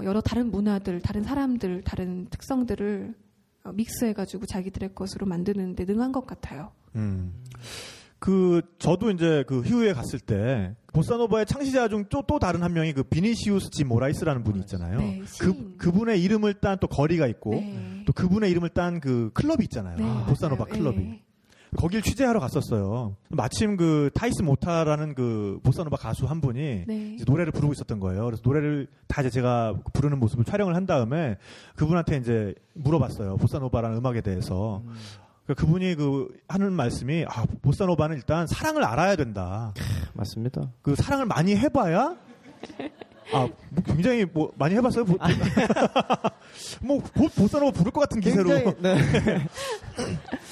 여러 다른 문화들, 다른 사람들, 다른 특성들을 믹스해가지고 자기들의 것으로 만드는데 능한 것 같아요. 그 저도 이제 그 휴에 갔을 때 보사노바의 창시자 중 또 다른 한 명이 그 비니시우스 지 모라이스라는 분이 있잖아요. 네, 그분의 이름을 딴 또 거리가 있고 네. 또 그분의 이름을 딴 그 클럽이 있잖아요. 네, 보사노바 맞아요. 클럽이. 네. 거길 취재하러 갔었어요. 마침 그 타이스 모타라는 그 보사노바 가수 한 분이 네. 이제 노래를 부르고 있었던 거예요. 그래서 노래를 다 이제 제가 부르는 모습을 촬영을 한 다음에 그분한테 이제 물어봤어요. 보사노바라는 음악에 대해서. 그분이 그 하는 말씀이 아, 보사노바는 일단 사랑을 알아야 된다. 맞습니다. 그 사랑을 많이 해봐야 아 뭐 굉장히 뭐 많이 해봤어요. 뭐 보사노바 부를 것 같은 기세로. 굉장히, 네.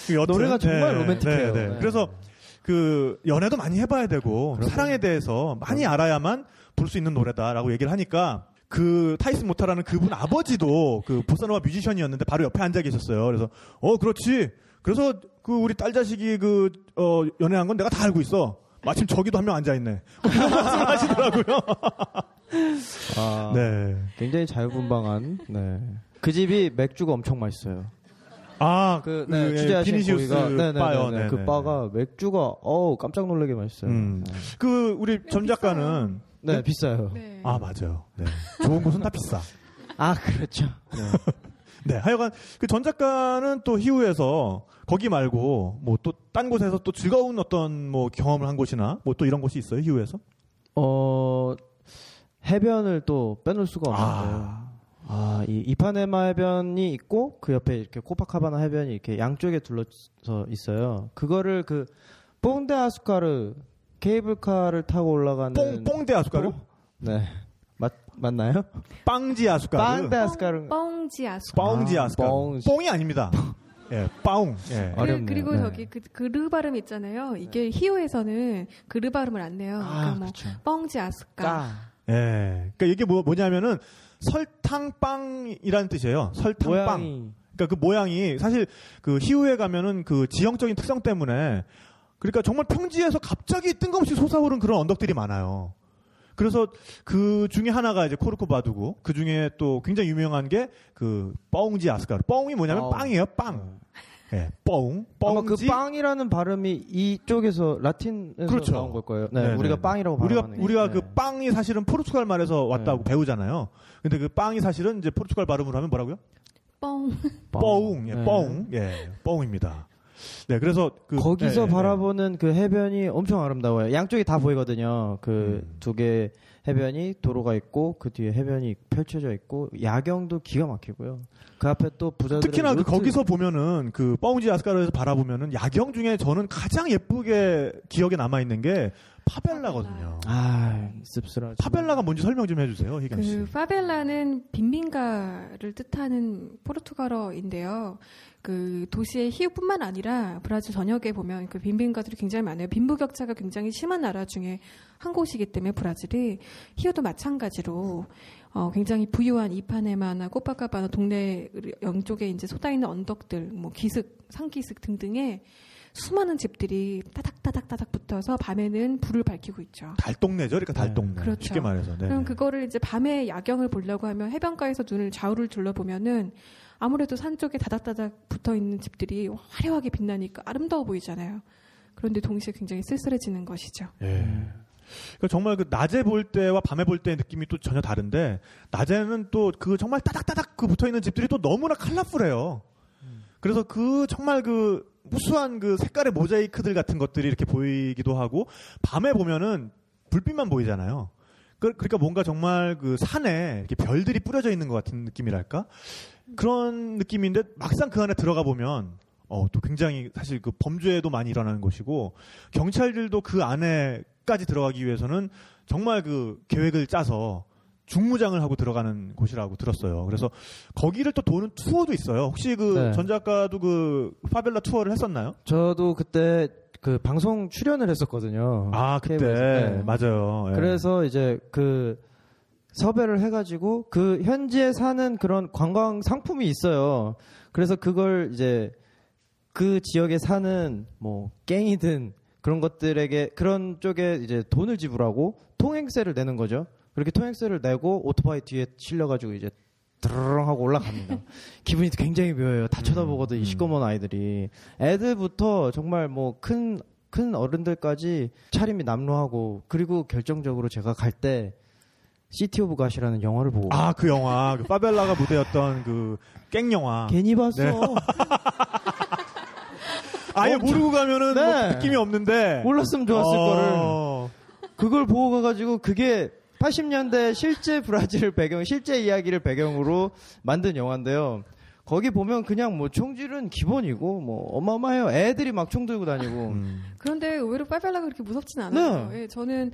그 여튼, 노래가 정말 네, 로맨틱해요. 네, 네. 네. 그래서 그 연애도 많이 해봐야 되고 그렇군요. 사랑에 대해서 많이 알아야만 부를 수 있는 노래다라고 얘기를 하니까. 그 타이스 모타라는 그분 아버지도 그 보사노바 뮤지션이었는데 바로 옆에 앉아 계셨어요. 그래서 그렇지. 그래서 그 우리 딸 자식이 그 연애한 건 내가 다 알고 있어. 마침 저기도 한 명 앉아 있네. 그런 말씀을 하시더라고요. 아, 네. 굉장히 자유분방한. 네. 그 집이 맥주가 엄청 맛있어요. 아, 그 취재하신 거기가 바요. 네, 그 바가 맥주가 깜짝 놀라게 맛있어요. 네. 그 우리 점 작가는 네, 비싸요. 네. 아, 맞아요. 네. 좋은 곳은 다 비싸. 아, 그렇죠. 네. 네, 하여간 그 전 작가는 또 희우에서 거기 말고 뭐 또 딴 곳에서 또 즐거운 어떤 뭐 경험을 한 곳이나 뭐 또 이런 곳이 있어요, 희우에서? 해변을 또 빼놓을 수가 없는데요. 이 이파네마 해변이 있고 그 옆에 이렇게 코파카바나 해변이 이렇게 양쪽에 둘러서 있어요. 그거를 그 뽕데 아수카르 케이블카를 타고 올라가는 뽕데 아스카르? 네. 맞나요? 빵지 아스카르. 빵데 아스카르. 뽕지 아스카르. 뽕지 아스카르. 뽕이 아닙니다. 예, 빠웅. 예. 어렵네요. 그리고 네. 저기 그 르 발음 있잖아요. 이게 히오에서는 그 르 발음을 안 내요. 그러니까 뭐 그렇죠. 뽕지 아스카. 예. 그러니까 이게 뭐냐면은 설탕빵이라는 뜻이에요. 설탕빵. 그러니까 그 모양이 사실 그 히오에 가면은 그 지형적인 특성 때문에 그러니까 정말 평지에서 갑자기 뜬금없이 솟아오른 그런 언덕들이 많아요. 그래서 그 중에 하나가 이제 코르코바두고 그 중에 또 굉장히 유명한 게 그 뻥지 아스카르. 뻥이 뭐냐면 빵이에요. 빵. 예, 뻥. 아마 그 빵이라는 발음이 이쪽에서 라틴에서 그렇죠. 나온 걸 거예요. 네, 네네. 우리가 빵이라고 발음하는 우리가 네. 그 빵이 사실은 포르투갈 말에서 왔다고 네. 배우잖아요. 근데 그 빵이 사실은 이제 포르투갈 발음으로 하면 뭐라고요? 뻥. 뻥. 예, 뻥. 네. 예, 뻥입니다. 네, 그래서 그 거기서 바라보는 그 해변이 엄청 아름다워요. 양쪽이 다 보이거든요. 그 두 개 해변이 도로가 있고 그 뒤에 해변이 펼쳐져 있고 야경도 기가 막히고요. 그 앞에 또 부자들 특히나 그 거기서 보면은 그 뻥지 아스카르에서 바라보면은 야경 중에 저는 가장 예쁘게 기억에 남아 있는 게 파벨라거든요. 아, 씁쓸하죠. 파벨라가 뭔지 설명 좀 해주세요, 희경 씨. 그 파벨라는 빈민가를 뜻하는 포르투갈어인데요. 그 도시의 히우뿐만 아니라 브라질 전역에 보면 그 빈민가들이 굉장히 많아요. 빈부격차가 굉장히 심한 나라 중에 한 곳이기 때문에 브라질이 히우도 마찬가지로 굉장히 부유한 이파네마나 코파카바나 동네 양쪽에 이제 쏟아있는 언덕들, 뭐 기슭, 산기슭 등등에 수많은 집들이 따닥따닥따닥 붙어서 밤에는 불을 밝히고 있죠. 달동네죠. 그러니까 달동네. 네, 그렇죠. 쉽게 말해서. 네네. 그럼 그거를 이제 밤에 야경을 보려고 하면 해변가에서 눈을 좌우를 둘러보면은 아무래도 산 쪽에 다닥다닥 붙어있는 집들이 화려하게 빛나니까 아름다워 보이잖아요. 그런데 동시에 굉장히 쓸쓸해지는 것이죠. 예. 그러니까 정말 그 낮에 볼 때와 밤에 볼 때의 느낌이 또 전혀 다른데 낮에는 또 그 정말 따닥따닥 그 붙어있는 집들이 또 너무나 컬러풀해요. 그래서 그 정말 그 무수한 그 색깔의 모자이크들 같은 것들이 이렇게 보이기도 하고 밤에 보면은 불빛만 보이잖아요. 그러니까 뭔가 정말 그 산에 이렇게 별들이 뿌려져 있는 것 같은 느낌이랄까? 그런 느낌인데 막상 그 안에 들어가 보면 또 굉장히 사실 그 범죄도 많이 일어나는 것이고 경찰들도 그 안에까지 들어가기 위해서는 정말 그 계획을 짜서 중무장을 하고 들어가는 곳이라고 들었어요. 그래서 거기를 또 도는 투어도 있어요. 혹시 그 네. 전 작가도 그 파벨라 투어를 했었나요? 저도 그때 그 방송 출연을 했었거든요. 아, 그때. 네. 맞아요. 예. 그래서 이제 그 섭외를 해가지고 그 현지에 사는 그런 관광 상품이 있어요. 그래서 그걸 이제 그 지역에 사는 뭐 갱이든 그런 것들에게 그런 쪽에 이제 돈을 지불하고 통행세를 내는 거죠. 그렇게 통행세를 내고 오토바이 뒤에 실려가지고 이제 드르렁 하고 올라갑니다. 기분이 굉장히 묘해요. 다 쳐다보거든, 이 시꺼먼 아이들이. 애들부터 정말 뭐 큰 큰 어른들까지 차림이 남루하고, 그리고 결정적으로 제가 갈 때 시티 오브 갓이라는 영화를 보고. 아, 그 영화. 그 파벨라가 무대였던 그 깽 영화. 괜히 봤어. 네. 아예 모르고 가면은 네. 뭐 느낌이 없는데. 몰랐으면 좋았을 거를. 그걸 보고 가가지고 그게 80년대 실제 브라질 배경, 실제 이야기를 배경으로 만든 영화인데요. 거기 보면 그냥 뭐 총질은 기본이고 뭐 어마어마해요. 애들이 막 총 들고 다니고. 그런데 의외로 파벨라가 그렇게 무섭진 않아요. 네. 예, 저는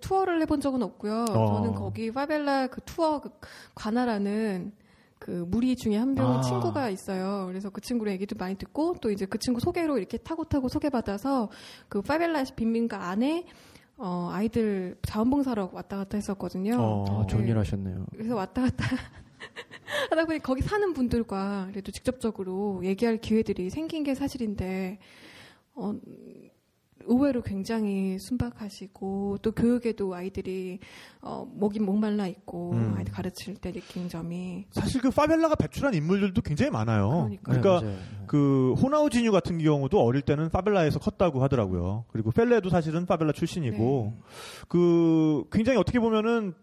투어를 해본 적은 없고요. 저는 거기 파벨라 그 투어 관할하는 그 무리 중에 한 명 친구가 있어요. 그래서 그 친구랑 얘기도 많이 듣고 또 이제 그 친구 소개로 이렇게 타고 소개받아서 그 파벨라 빈민가 안에 아이들 자원봉사로 왔다 갔다 했었거든요. 좋은 일 하셨네요. 그래서 왔다 갔다 하다 보니 거기 사는 분들과 그래도 직접적으로 얘기할 기회들이 생긴 게 사실인데, 의외로 굉장히 순박하시고, 또 교육에도 아이들이, 목이 목말라 있고, 아이들 가르칠 때 느낀 점이. 사실 그 파벨라가 배출한 인물들도 굉장히 많아요. 그러니까 네, 그, 호나우지뉴 같은 경우도 어릴 때는 파벨라에서 컸다고 하더라고요. 그리고 펠레도 사실은 파벨라 출신이고, 네. 그, 굉장히 어떻게 보면은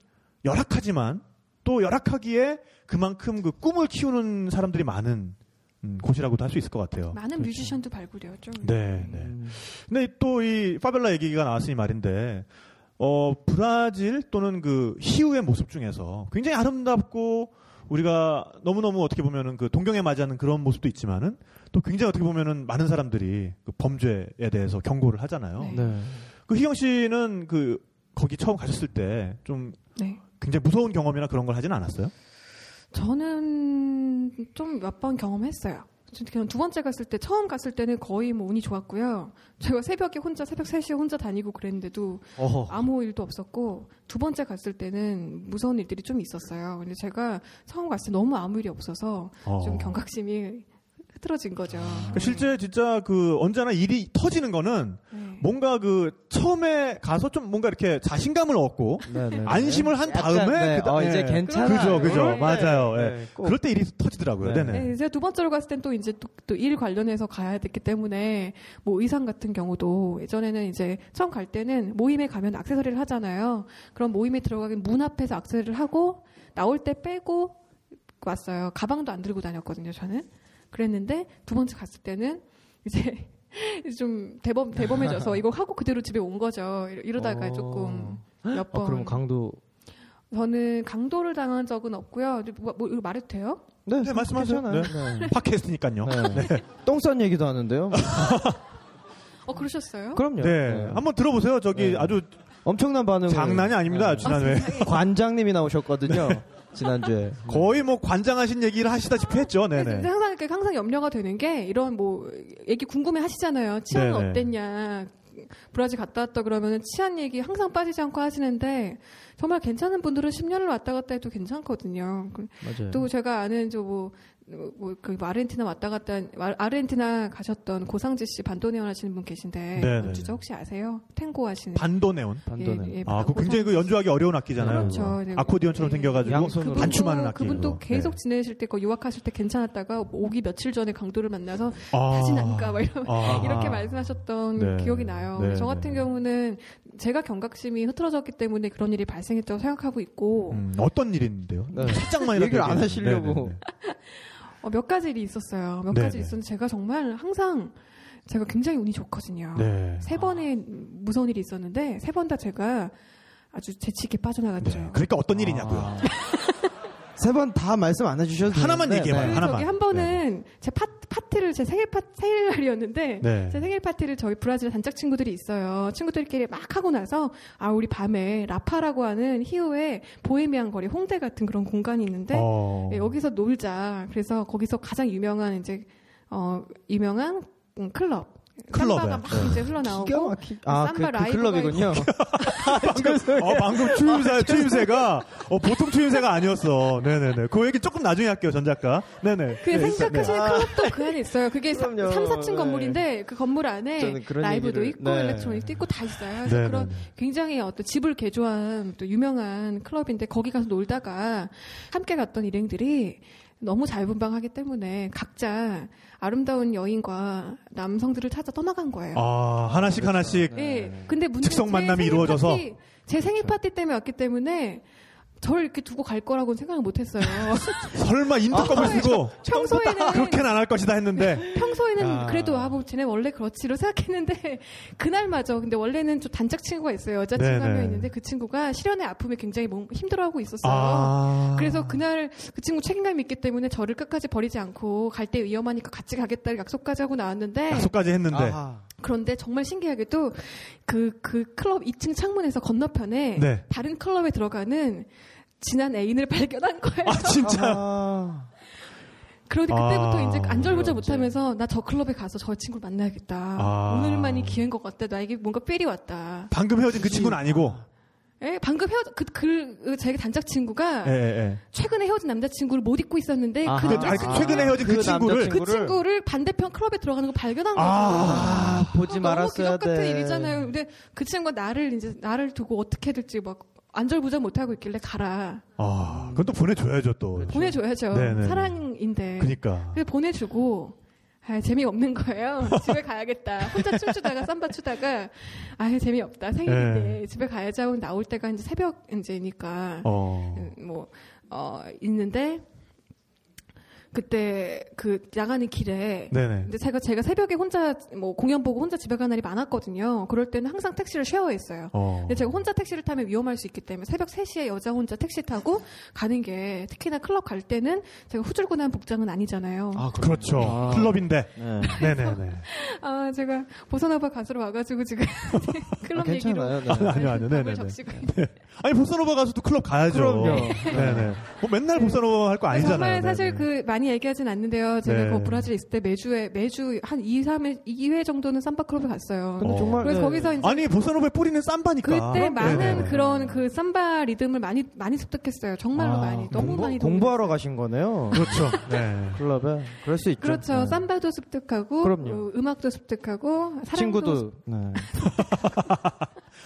열악하지만, 또 열악하기에 그만큼 그 꿈을 키우는 사람들이 많은 곳이라고도 할 수 있을 것 같아요. 많은 그렇죠. 뮤지션도 발굴이었죠. 네, 네. 근데 또 이 파벨라 얘기가 나왔으니 말인데, 브라질 또는 그 희우의 모습 중에서 굉장히 아름답고 우리가 너무너무 어떻게 보면은 그 동경에 맞이하는 그런 모습도 있지만은 또 굉장히 어떻게 보면은 많은 사람들이 그 범죄에 대해서 경고를 하잖아요. 네. 그 희경 씨는 그 거기 처음 가셨을 때 좀 네. 굉장히 무서운 경험이나 그런 걸 하진 않았어요? 저는 좀 몇 번 경험했어요. 그냥 두 번째 갔을 때, 처음 갔을 때는 거의 뭐 운이 좋았고요. 제가 새벽 3시에 혼자 다니고 그랬는데도 아무 일도 없었고, 두 번째 갔을 때는 무서운 일들이 좀 있었어요. 근데 제가 처음 갔을 때 너무 아무 일이 없어서 좀 경각심이 흐트러진 거죠. 그러니까 실제 진짜 그 언제나 일이 터지는 거는 뭔가 그 처음에 가서 좀 뭔가 이렇게 자신감을 얻고 네네네. 안심을 한 다음에 약간, 네. 그다음에 이제 괜찮아. 그죠. 네. 맞아요. 네. 네. 그럴 때 일이 터지더라고요. 네. 네네. 네. 제가 두 번째로 갔을 땐 또 이제 또 일 관련해서 가야 됐기 때문에 뭐 의상 같은 경우도 예전에는 이제 처음 갈 때는 모임에 가면 액세서리를 하잖아요. 그럼 모임에 들어가기 문 앞에서 액세서리를 하고 나올 때 빼고 왔어요. 가방도 안 들고 다녔거든요. 저는. 그랬는데 두 번째 갔을 때는 이제 좀 대범해져서 이거 하고 그대로 집에 온 거죠. 이러다가 조금 몇 번. 그럼 강도? 저는 강도를 당한 적은 없고요. 뭐 이거 말해도 돼요? 네, 네 말씀하세요. 네. 네. 팟캐스트니까요. 네. 네. 똥 싼 얘기도 하는데요. 그러셨어요? 그럼요. 네. 네. 한번 들어보세요. 저기 네. 아주 엄청난 반응. 장난이 아닙니다. 네. 지난주에 관장님이 나오셨거든요. 네. 지난주에. 거의 뭐 관장하신 얘기를 하시다시피 했죠. 네네. 항상 염려가 되는 게 이런 뭐 얘기 궁금해 하시잖아요. 치안은 네네. 어땠냐. 브라질 갔다 왔다 그러면 치안 얘기 항상 빠지지 않고 하시는데 정말 괜찮은 분들은 10년을 왔다 갔다 해도 괜찮거든요. 맞아요. 또 제가 아는 그 아르헨티나 가셨던 고상지 씨 반도네온 하시는 분 계신데 연주자 혹시 아세요? 탱고 하시는 반도네온. 예, 그 굉장히 그 연주하기 어려운 악기잖아요. 그렇죠. 네, 아코디언처럼 네. 생겨가지고 반춤하는 악기. 그분도 계속 네. 지내실 때 유학하실 때 괜찮았다가 오기 며칠 전에 강도를 만나서 다시 난가 막 이렇게 말씀하셨던 네. 기억이 나요. 네. 저 같은 경우는 제가 경각심이 흐트러졌기 때문에 그런 일이 발생했다고 생각하고 있고. 어떤 일인데요? 네. 살짝만이라도 얘기를 안 하시려고. 네, 네, 네. 몇 가지 일이 있었어요. 몇 네네. 가지 있었는데 제가 정말 항상 제가 굉장히 운이 좋거든요. 네. 세 번의 무서운 일이 있었는데 세 번 다 제가 아주 재치 있게 빠져나갔죠. 네. 그러니까 어떤 일이냐고요. 세 번 다 말씀 안 해주셔도 하나만 얘기해봐요. 네. 하나만. 저기 한 번은 제 파티를 제 생일 날이었는데 네. 제 생일 파티를 저희 브라질 단짝 친구들이 있어요. 친구들끼리 막 하고 나서 우리 밤에 라파라고 하는 희우의 보헤미안 거리 홍대 같은 그런 공간이 있는데 예, 여기서 놀자. 그래서 거기서 가장 유명한 이제 유명한 클럽. 삼바가 막 네. 이제 흘러나오고 삼바 라이브 클럽이군요. 방금 추임새가 보통 추임새가 아니었어. 네네네. 그 얘기 조금 나중에 할게요, 전 작가. 네네. 그 네, 생각하시는 네. 클럽도 그 안에 있어요. 그게 3, 4층 네. 건물인데 그 건물 안에 라이브도 있고 네. 일렉트로닉도 있고 다 있어요. 그래서 네, 그런 네. 굉장히 어떤 집을 개조한 또 유명한 클럽인데 거기 가서 놀다가 함께 갔던 일행들이 너무 자유분방하기 때문에 각자 아름다운 여인과 남성들을 찾아 떠나간 거예요. 아, 하나씩 하나씩. 네. 네. 근데 문제는 즉석 만남이 이루어져서 파티, 제 생일 파티 때문에 왔기 때문에 저를 이렇게 두고 갈 거라고는 생각을 못 했어요. 설마 인도껌을 쓰고 평소에는 그렇게는 안 할 것이다 했는데 평소에는 야. 그래도 아, 뭐 쟤네 원래 그렇지로 생각했는데 그날마저 근데 원래는 좀 단짝 친구가 있어요. 여자친구 한 명 있는데 그 친구가 실연의 아픔에 굉장히 힘들어하고 있었어요. 아. 그래서 그날 그 친구 책임감이 있기 때문에 저를 끝까지 버리지 않고 갈 때 위험하니까 같이 가겠다 약속까지 하고 나왔는데 약속까지 했는데 아하. 그런데 정말 신기하게도 그 클럽 2층 창문에서 건너편에 네. 다른 클럽에 들어가는 지난 애인을 발견한 거예요. 아, 진짜? 아. 그런데 그때부터 아. 이제 안절부절 못하면서 나 저 클럽에 가서 저 친구를 만나야겠다. 아. 오늘만이 기회인 것 같다. 나에게 뭔가 삘이 왔다. 방금 헤어진 그 친구는 아니고? 예, 방금 헤어진 제 단짝 친구가 최근에 헤어진 남자친구를 못 잊고 있었는데 아하. 그 남자친구를, 최근에 헤어진 그 친구를 반대편 클럽에 들어가는 걸 발견한 거예요. 아, 보지 말았어야 돼. 너무 기적 같은 일이잖아요. 근데 그 친구가 나를 두고 어떻게 될지 막 안절부절 못하고 있길래 가라. 아, 그건 또 보내줘야죠 또. 그렇죠. 보내줘야죠. 네네. 사랑인데. 그러니까. 그래서 보내주고. 아, 재미없는 거예요. 집에 가야겠다. 혼자 춤추다가 쌈바 추다가 아, 재미없다. 생일인데 네. 집에 가야지 하고 나올 때가 이제 새벽 이제니까 있는데 그때 그 나가는 길에 네네. 근데 제가 새벽에 혼자 뭐 공연 보고 혼자 집에 가는 날이 많았거든요. 그럴 때는 항상 택시를 쉐어했어요. 근데 제가 혼자 택시를 타면 위험할 수 있기 때문에 새벽 3시에 여자 혼자 택시 타고 가는 게 특히나 클럽 갈 때는 제가 후줄근한 복장은 아니잖아요. 아, 그렇죠. 아. 클럽인데. 네. 네네네. 아, 제가 보사노바 가수로 와가지고 지금 클럽 아, 얘기로 네. 아니요. 네네. 네. 아니 보사노바 가수도 클럽 가야죠. 그럼요. 네네. 뭐 맨날 네. 보사노바 할 거 아니잖아요. 정말 사실 그 많이 얘기하진 않는데요. 제가 네. 그 브라질 있을 때 매주 한 2회 정도는 삼바 클럽에 갔어요. 근데 정말 그래서 네. 거기서 이제 아니 보사노바의 뿌리는 삼바니까. 그때 많은 네네. 그런 그 삼바 리듬을 많이 습득했어요. 정말로 아, 많이 너무 많이 공부하러 가신 거네요. 그렇죠. 네. 클럽에 그럴 수 있죠. 그렇죠. 네. 삼바도 습득하고 그럼요. 음악도 습득하고 사랑도 친구도 네.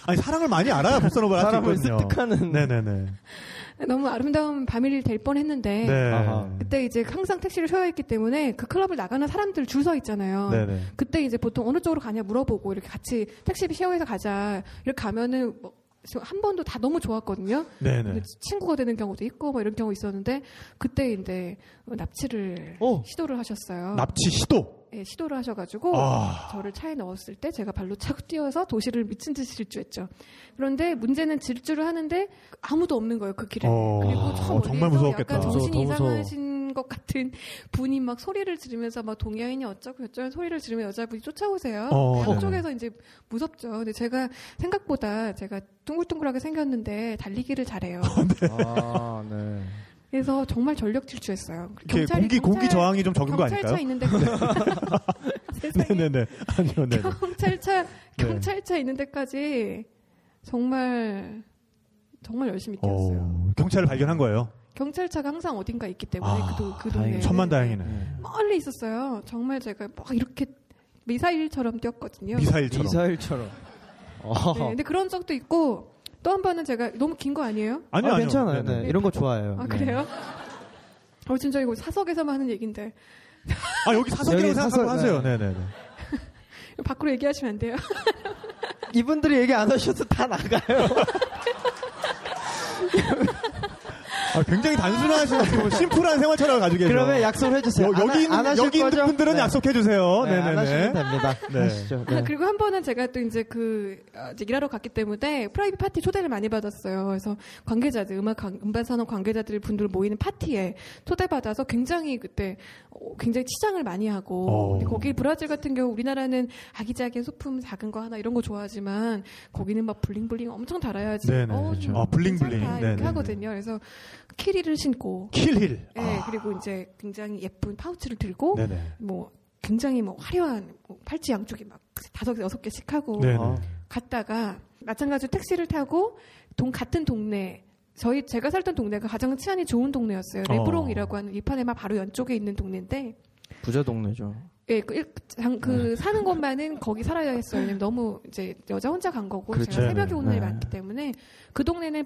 아니 사랑을 많이 알아야 보사노바를 할 수 있거든요. 습득하는 네네네. 너무 아름다운 밤이 될 뻔했는데 네. 그때 이제 항상 택시를 쉐어했기 때문에 그 클럽을 나가는 사람들 줄 서 있잖아요. 네네. 그때 이제 보통 어느 쪽으로 가냐 물어보고 이렇게 같이 택시비 쉐어해서 가자 이렇게 가면은 뭐 한 번도 다 너무 좋았거든요. 근데 친구가 되는 경우도 있고 막 이런 경우 있었는데 그때 이제 납치를 시도를 하셨어요. 납치 시도? 네, 시도를 하셔가지고 아. 저를 차에 넣었을 때 제가 발로 차고 뛰어서 도시를 미친 듯이 질주했죠. 그런데 문제는 질주를 하는데 아무도 없는 거예요 그 길에. 그리고 정말 무서웠겠다. 약간 정신이 이상하신 것 같은 분이 막 소리를 지르면서 막 동양인이 어쩌고 저쩌고 소리를 지르면 여자분이 쫓아오세요. 한쪽에서 이제 무섭죠. 근데 제가 생각보다 제가 둥글둥글하게 생겼는데 달리기를 잘해요. 네. 아, 네. 그래서 정말 전력 질주했어요. 공기 저항이 좀 적은 거 아닐까요? 경찰차 있는데 네네네. 아니요, 네. 경찰차 있는 데까지 정말 정말 열심히 뛰었어요. 경찰을 발견한 거예요? 경찰차가 항상 어딘가 있기 때문에 그 동네에 천만다행이네. 멀리 있었어요. 정말 제가 막 이렇게 미사일처럼 뛰었거든요. 미사일처럼. 네, 근데 그런 적도 있고 또 한 번은 제가 너무 긴 거 아니에요? 아니요. 괜찮아요. 네, 이런 거 좋아해요. 아, 그래요? 네. 진짜 이거 사석에서만 하는 얘기인데. 아, 여기 사석이라고 생각하고 하세요. 네네네. 밖으로 얘기하시면 안 돼요. 이분들이 얘기 안 하셔도 다 나가요. 아, 굉장히 단순하시고 심플한 생활 철학을 가지고 계세요. 그러면 약속을 해주세요. 여기 있는 분들은 네. 약속해주세요. 네, 안 하시면 됩니다. 네. 하시죠. 네. 아, 그리고 한 번은 제가 또 이제 이제 일하러 갔기 때문에 프라이빗 파티 초대를 많이 받았어요. 그래서 관계자들, 음반산업 관계자들 분들 모이는 파티에 초대받아서 굉장히 그때 굉장히 치장을 많이 하고 거기 브라질 같은 경우 우리나라는 아기자기한 소품 작은 거 하나 이런 거 좋아하지만 거기는 막 블링블링 엄청 달아야지. 네네. 그렇죠. 블링블링. 이렇게 네네. 하거든요. 그래서 킬힐을 신고. 킬힐. 예, 네, 그리고 이제 굉장히 예쁜 파우치를 들고, 네네. 뭐, 굉장히 뭐 화려한 팔찌 양쪽에 막 5, 6개씩 하고, 네네. 갔다가, 마찬가지로 택시를 타고, 같은 동네, 제가 살던 동네가 가장 치안이 좋은 동네였어요. 레브롱이라고 하는 이파네마 바로 연쪽에 있는 동네인데, 부자 동네죠. 예, 사는 것만은 거기 살아야 했어요. 왜냐면 너무 이제 여자 혼자 간 거고, 그렇죠. 제가 새벽에 온 날이 많기 때문에 그 동네는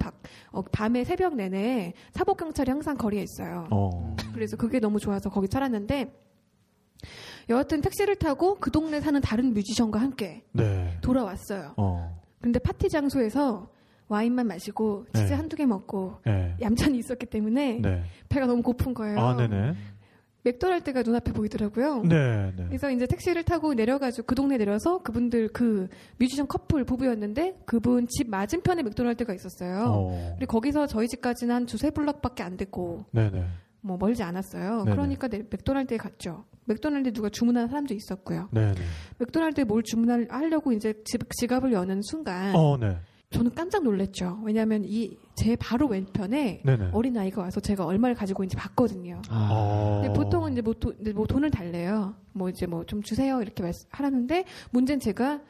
밤에 새벽 내내 사복 경찰이 항상 거리에 있어요. 그래서 그게 너무 좋아서 거기 살았는데, 여하튼 택시를 타고 그 동네 사는 다른 뮤지션과 함께 돌아왔어요. 근데 파티 장소에서 와인만 마시고 치즈 한두 개 먹고 얌전히 있었기 때문에 배가 너무 고픈 거예요. 아, 네네. 맥도날드 때가 눈앞에 보이더라고요. 네, 네. 그래서 이제 택시를 타고 내려가지고 그 동네 내려서 그분들 그 뮤지션 커플 부부였는데 그분 집 맞은편에 맥도날드가 있었어요. 그리고 거기서 저희 집까지는 한 두세 블럭밖에 안 됐고 뭐 멀지 않았어요. 그러니까 맥도날드에 갔죠. 맥도날드에 누가 주문하는 사람도 있었고요. 맥도날드에 뭘 주문하려고 이제 지갑을 여는 순간 저는 깜짝 놀랐죠. 왜냐하면 제 바로 왼편에 어린아이가 와서 제가 얼마를 가지고 있는지 봤거든요. 근데 보통은 이제 뭐 돈을 달래요. 뭐 이제 뭐 좀 주세요. 이렇게 하라는데 문제는 제가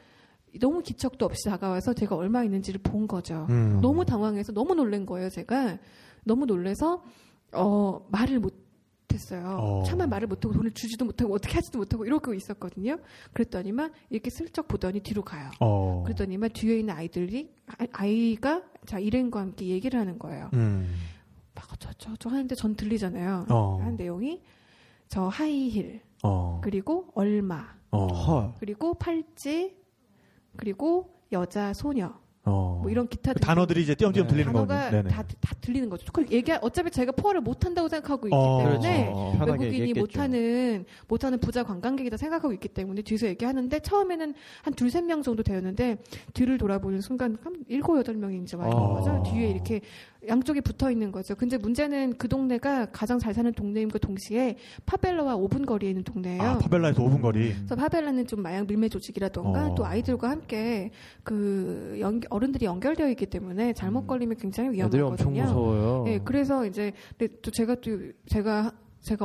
너무 기척도 없이 다가와서 제가 얼마 있는지를 본 거죠. 너무 당황해서 너무 놀란 거예요. 제가 너무 놀라서 말을 못했어요. 차마 말을 못하고 돈을 주지도 못하고 어떻게 하지도 못하고 이러고 있었거든요. 그랬더니만 이렇게 슬쩍 보더니 뒤로 가요. 그랬더니만 뒤에 있는 아이가 자 일행과 함께 얘기를 하는 거예요. 막 저 하는데 전 들리잖아요. 한 내용이 저 하이힐 그리고 얼마 그리고 팔찌 그리고 여자 소녀 뭐 이런 기타 단어들이 이제 띄엄띄엄 들리는 거죠. 단어가 다 들리는 거죠. 어차피 제가 포화를 못 한다고 생각하고 있기 때문에 외국인이 못하는 부자 관광객이다 생각하고 있기 때문에 뒤에서 얘기하는데 처음에는 한 2-3명 정도 되었는데 뒤를 돌아보는 순간 7-8명이 이제 와 있는 거죠. 뒤에 이렇게 양쪽에 붙어 있는 거죠. 근데 문제는 그 동네가 가장 잘 사는 동네임과 동시에 파벨라와 5분 거리에 있는 동네예요. 파벨라에서 5분 거리. 그래서 파벨라는 좀 마약 밀매 조직이라던가 또 아이들과 함께 그 어른들이 연결되어 있기 때문에 잘못 걸리면 굉장히 위험하거든요. 엄청 무서워요. 예, 그래서 이제 근데 또 제가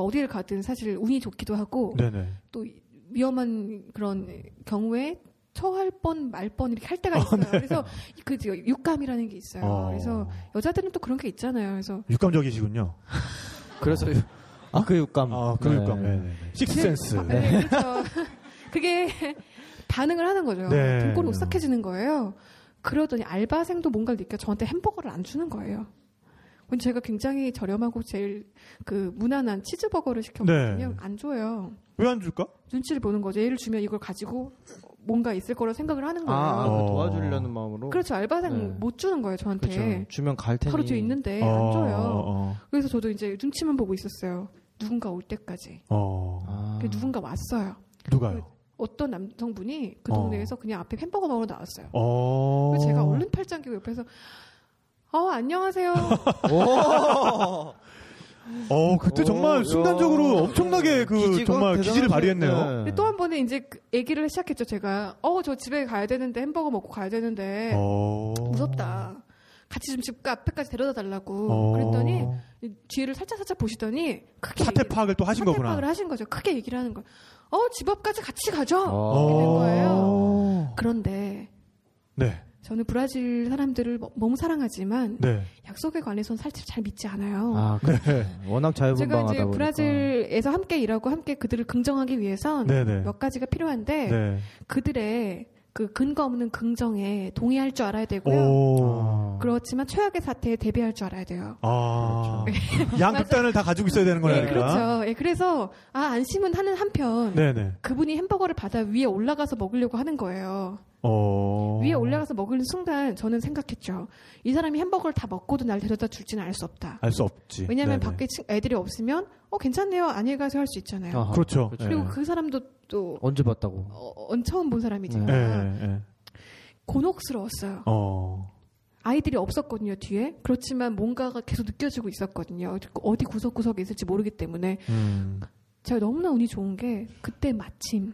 어디를 가든 사실 운이 좋기도 하고 또 위험한 그런 경우에 처할 뻔 말 뻔 이렇게 할 때가 있어요. 그래서 그 육감이라는 게 있어요. 그래서 여자들은 또 그런 게 있잖아요. 그래서 육감적이시군요. 그래서 그 육감, 육감, 식스센스. 그렇죠. 그게 반응을 하는 거죠. 등골이 오싹해지는 거예요. 그러더니 알바생도 뭔가를 느껴 저한테 햄버거를 안 주는 거예요. 제가 굉장히 저렴하고 제일 그 무난한 치즈버거를 시켰거든요. 안 줘요. 왜 안 줄까? 눈치를 보는 거죠. 얘를 주면 이걸 가지고 뭔가 있을 거라 생각을 하는 거예요. 도와주려는 마음으로. 그렇죠. 알바생 못 주는 거예요. 저한테. 그렇죠. 주면 갈 테니. 바로 뒤에 있는데 안 줘요. 그래서 저도 이제 눈치만 보고 있었어요. 누군가 올 때까지. 누군가 왔어요. 누가요? 어떤 남성분이 그 동네에서 그냥 앞에 햄버거 먹으러 나왔어요. 그래서 제가 얼른 팔짱 끼고 옆에서 안녕하세요. 그때 정말 순간적으로 엄청나게 정말 기지를 발휘했네요. 네. 또 한 번에 이제 얘기를 시작했죠. 제가 저 집에 가야 되는데 햄버거 먹고 가야 되는데 무섭다. 같이 좀 집 앞에까지 데려다 달라고 그랬더니 뒤를 살짝 보시더니 크게 사태 파악을 또 하신 거구나. 사태 파악을 하신 거죠. 크게 얘기를 하는 거예요. 집 앞까지 같이 가죠. 이렇게 된 거예요. 그런데 저는 브라질 사람들을 너무 사랑하지만 약속에 관해서는 사실 잘 믿지 않아요. 워낙 자유분방하다 보니까. 제가 이제 브라질에서 함께 일하고 함께 그들을 긍정하기 위해선 몇 가지가 필요한데 그들의 그 근거 없는 긍정에 동의할 줄 알아야 되고요. 그렇지만 최악의 사태에 대비할 줄 알아야 돼요. 그렇죠. 양극단을 다 가지고 있어야 되는 거예요. 그렇죠. 그래서 안심은 하는 한편 그분이 햄버거를 받아 위에 올라가서 먹으려고 하는 거예요. 위에 올라가서 먹는 순간 저는 생각했죠. 이 사람이 햄버거를 다 먹고도 날 데려다 줄지는 알 수 없다. 알 수 없지. 왜냐하면 밖에 애들이 없으면 괜찮네요. 안녕히 가서 할 수 있잖아요. 그렇죠. 그리고 그 사람도 또 언제 봤다고? 처음 본 사람이지만 곤혹스러웠어요. 아이들이 없었거든요, 뒤에. 그렇지만 뭔가가 계속 느껴지고 있었거든요. 어디 구석구석에 있을지 모르기 때문에 제가 너무나 운이 좋은 게 그때 마침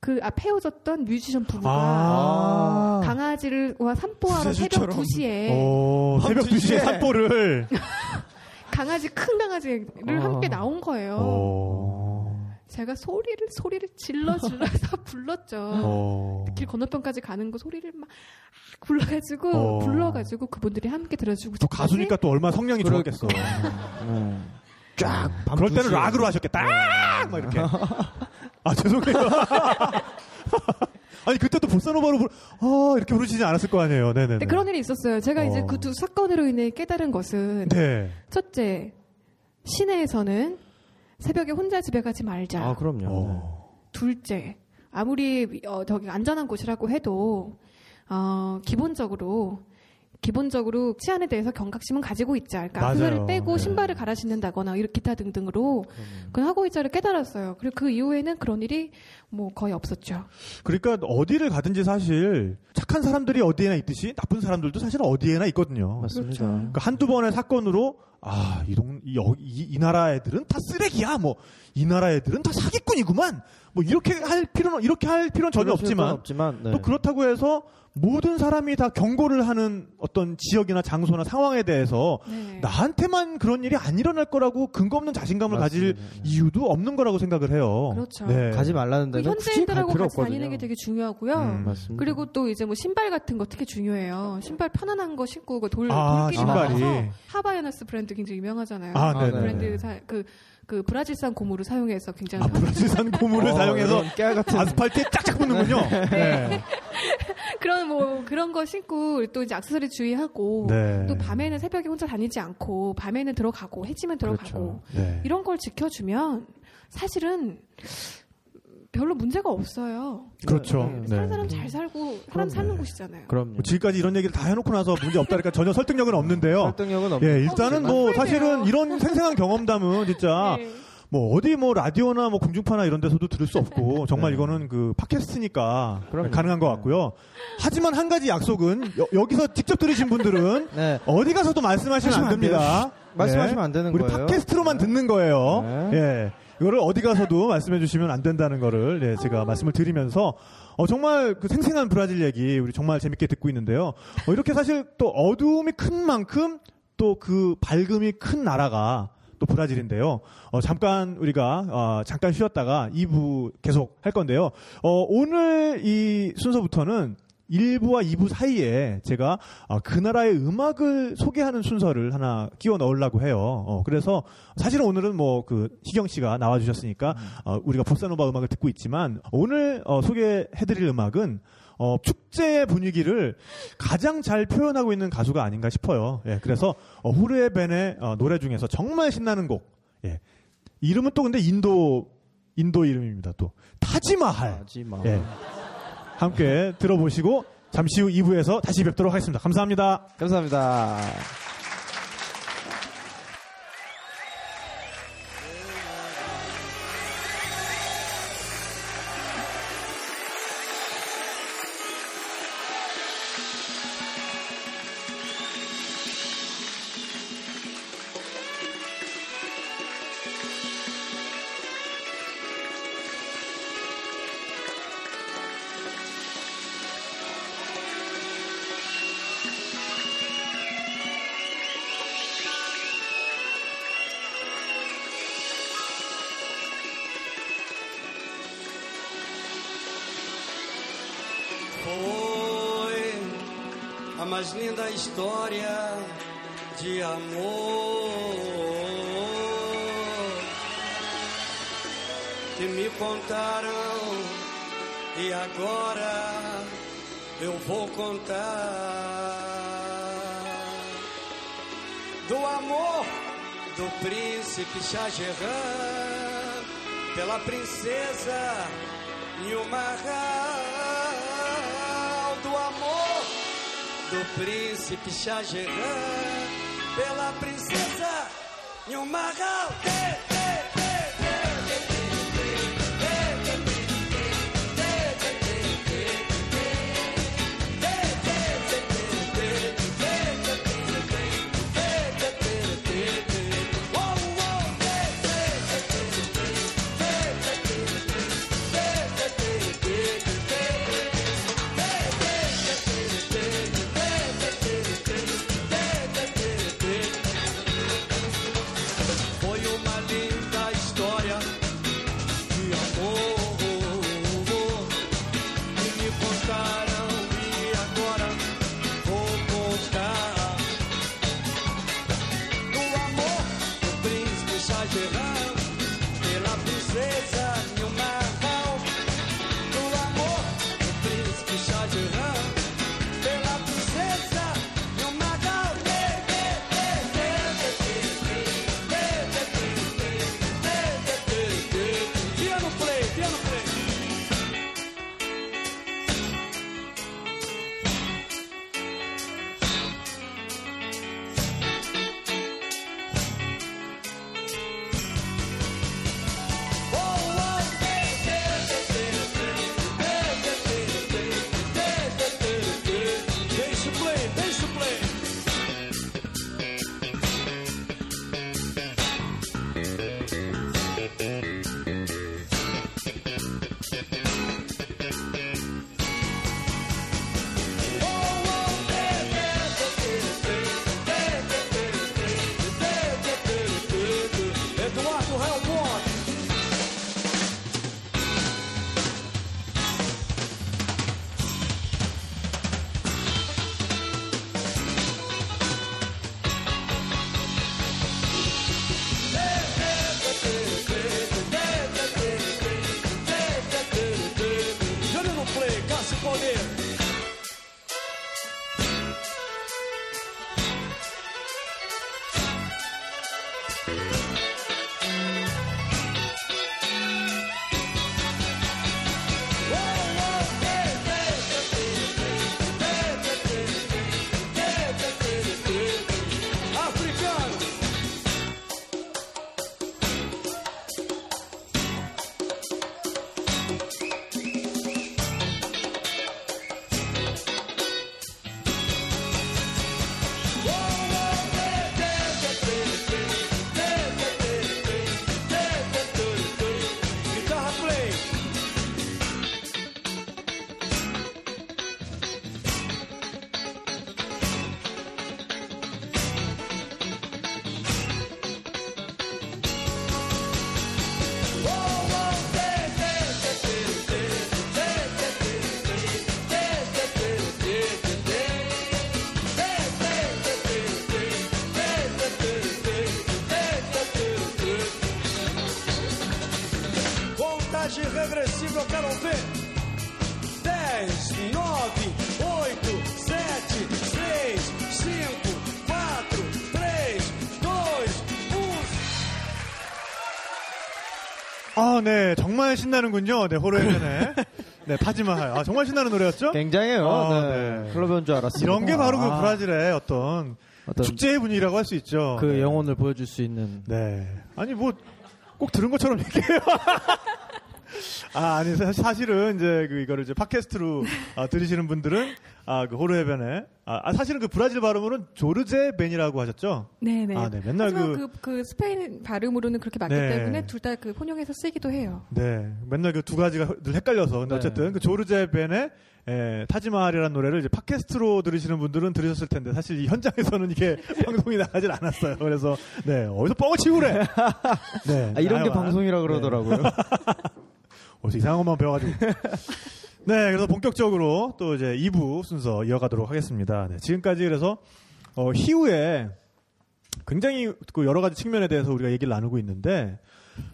그 헤어졌던 뮤지션 부부가 강아지와 산보하러 새벽 2시에 새벽 2시에 산보를 큰 강아지를 함께 나온 거예요. 제가 소리를 질러서 불렀죠. 길 건너편까지 가는 거 소리를 막 불러가지고 그분들이 함께 들어주고. 또 가수니까 또 얼마나 성량이 좋았겠어. 쫙. 그럴 때는 락으로 하셨겠다. 네. 막 이렇게. 아, 죄송해요. 아니, 그때도 보사노바로 이렇게 부르시지 않았을 거 아니에요. 네네. 네, 그런 일이 있었어요. 제가 이제 그 두 사건으로 인해 깨달은 것은. 네. 첫째, 시내에서는 새벽에 혼자 집에 가지 말자. 아, 그럼요. 둘째, 아무리 저기 안전한 곳이라고 해도 기본적으로 치안에 대해서 경각심은 가지고 있자. 그러니까 앞수를 빼고 신발을 갈아 신는다거나 이렇게 기타 등등으로 그런 하고 있자를 깨달았어요. 그리고 그 이후에는 그런 일이 뭐 거의 없었죠. 그러니까 어디를 가든지 사실 착한 사람들이 어디에나 있듯이 나쁜 사람들도 사실 어디에나 있거든요. 맞습니다. 그렇죠. 그러니까 한두 번의 사건으로 아, 이 나라 애들은 다 쓰레기야. 뭐 이 나라 애들은 다 사기꾼이구만. 뭐 이렇게 할 필요는 전혀 없지만 네. 또 그렇다고 해서 모든 사람이 다 경고를 하는 어떤 지역이나 장소나 상황에 대해서 네. 나한테만 그런 일이 안 일어날 거라고 근거 없는 자신감을 맞습니다. 가질 이유도 없는 거라고 생각을 해요. 그렇죠. 네. 가지 말라는 데는 현지인들하고 같이 없거든요. 다니는 게 되게 중요하고요. 맞습니다. 그리고 또 이제 뭐 신발 같은 거 특히 중요해요. 신발 편안한 거 신고 돌길이 많아서 하바야나스 브랜드 굉장히 유명하잖아요. 그 브랜드 그 브라질산 고무를 사용해서 굉장히 브라질산 고무를 사용해서 깨알 같은 아스팔트에 쫙쫙 붙는군요. 네. 네. 그런 거 신고 또 이제 액세서리 주의하고 네. 또 밤에는 새벽에 혼자 다니지 않고 밤에는 들어가고 해지면 들어가고 그렇죠. 네. 이런 걸 지켜주면 사실은 별로 문제가 없어요. 그렇죠. 네. 사는 사람 잘 살고 사람 사는 곳이잖아요. 그럼요. 지금까지 이런 얘기를 다 해놓고 나서 문제 없다니까 전혀 설득력은 없는데요. 설득력은 없네요. 예, 일단은 사실은 이런 생생한 경험담은 진짜 네. 어디 라디오나 공중파나 이런 데서도 들을 수 없고 정말 네. 이거는 그 팟캐스트니까 그럼요. 가능한 것 같고요. 하지만 한 가지 약속은 여기서 직접 들으신 분들은 네. 어디 가서도 말씀하시면 안 됩니다. 말씀하시면 안 되는 거예요. 우리 팟캐스트로만 듣는 거예요. 네. 예. 이거를 어디 가서도 말씀해 주시면 안 된다는 거를 네, 제가 말씀을 드리면서 정말 그 생생한 브라질 얘기 우리 정말 재밌게 듣고 있는데요. 이렇게 사실 또 어두움이 큰 만큼 또 그 밝음이 큰 나라가 또 브라질인데요. 잠깐 우리가 잠깐 쉬었다가 2부 계속 할 건데요. 오늘 이 순서부터는 1부와 2부 사이에 제가 그 나라의 음악을 소개하는 순서를 하나 끼워 넣으려고 해요. 그래서 사실은 오늘은 희경 씨가 나와주셨으니까 우리가 보사노바 음악을 듣고 있지만 오늘 소개해드릴 음악은 축제의 분위기를 가장 잘 표현하고 있는 가수가 아닌가 싶어요. 예, 그래서 후르에 벤의 노래 중에서 정말 신나는 곡. 예, 이름은 또 근데 인도 이름입니다. 또 타지마할. 예. 함께 들어보시고 잠시 후 2부에서 다시 뵙도록 하겠습니다. 감사합니다. 감사합니다. História de amor que me contaram e agora eu vou contar do amor do príncipe Shahjahan pela princesa Nilmahal do amor do príncipe Shahjahan pela princesa Nilmahal foi uma linda 아, 네, 정말 신나는군요. 네, 호로에르네. 네, 파지마하요. 아, 정말 신나는 노래였죠? 굉장해요. 아, 네. 클럽인 줄 알았어요. 이런 게 바로 그 브라질의 어떤 축제의 분위기라고 할 수 있죠. 그 영혼을 보여줄 수 있는. 네. 아니, 뭐, 꼭 들은 것처럼 얘기해요. 아, 아니, 사실은, 이제, 이거를 이제 팟캐스트로 들으시는 분들은, 그 호르헤벤의, 사실은 그 브라질 발음으로는 조르제 벤이라고 하셨죠? 네네. 아, 네. 맨날 그 스페인 발음으로는 그렇게 맞기 네. 때문에 둘 다 그 혼용해서 쓰기도 해요. 네. 맨날 그 두 가지가 늘 헷갈려서. 근데 네. 어쨌든 그 조르제 벤의, 타지마할이라는 노래를 이제 팟캐스트로 들으시는 분들은 들으셨을 텐데, 사실 이 현장에서는 이게 방송이 나가질 않았어요. 그래서, 네. 어디서 뻥을 치고 그래! 네. 아, 이런 게 방송이라 그러더라고요. 네. 이상한 것만 배워가지고. 네, 그래서 본격적으로 또 이제 2부 순서 이어가도록 하겠습니다. 네, 지금까지 그래서, 희우의 굉장히 그 여러 가지 측면에 대해서 우리가 얘기를 나누고 있는데,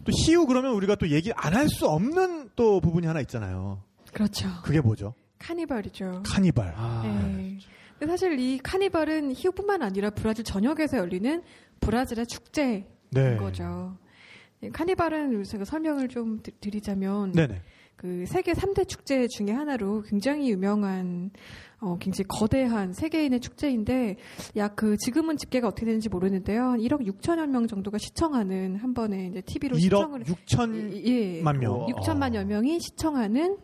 또 희우 그러면 우리가 또 얘기 안 할 수 없는 또 부분이 하나 있잖아요. 그렇죠. 그게 뭐죠? 카니발이죠. 카니발. 아. 네. 근데 사실 이 카니발은 희우뿐만 아니라 브라질 전역에서 열리는 브라질의 축제인 네. 거죠. 카니발은 제가 설명을 좀 드리자면 네네. 그 세계 3대 축제 중에 하나로 굉장히 유명한 굉장히 거대한 세계인의 축제인데 약 그 지금은 집계가 어떻게 되는지 모르는데요. 1억 6천여 명 정도가 시청하는 한 번에 이제 TV로 1억 시청을 6천만 예, 명 6천만여 명이 시청하는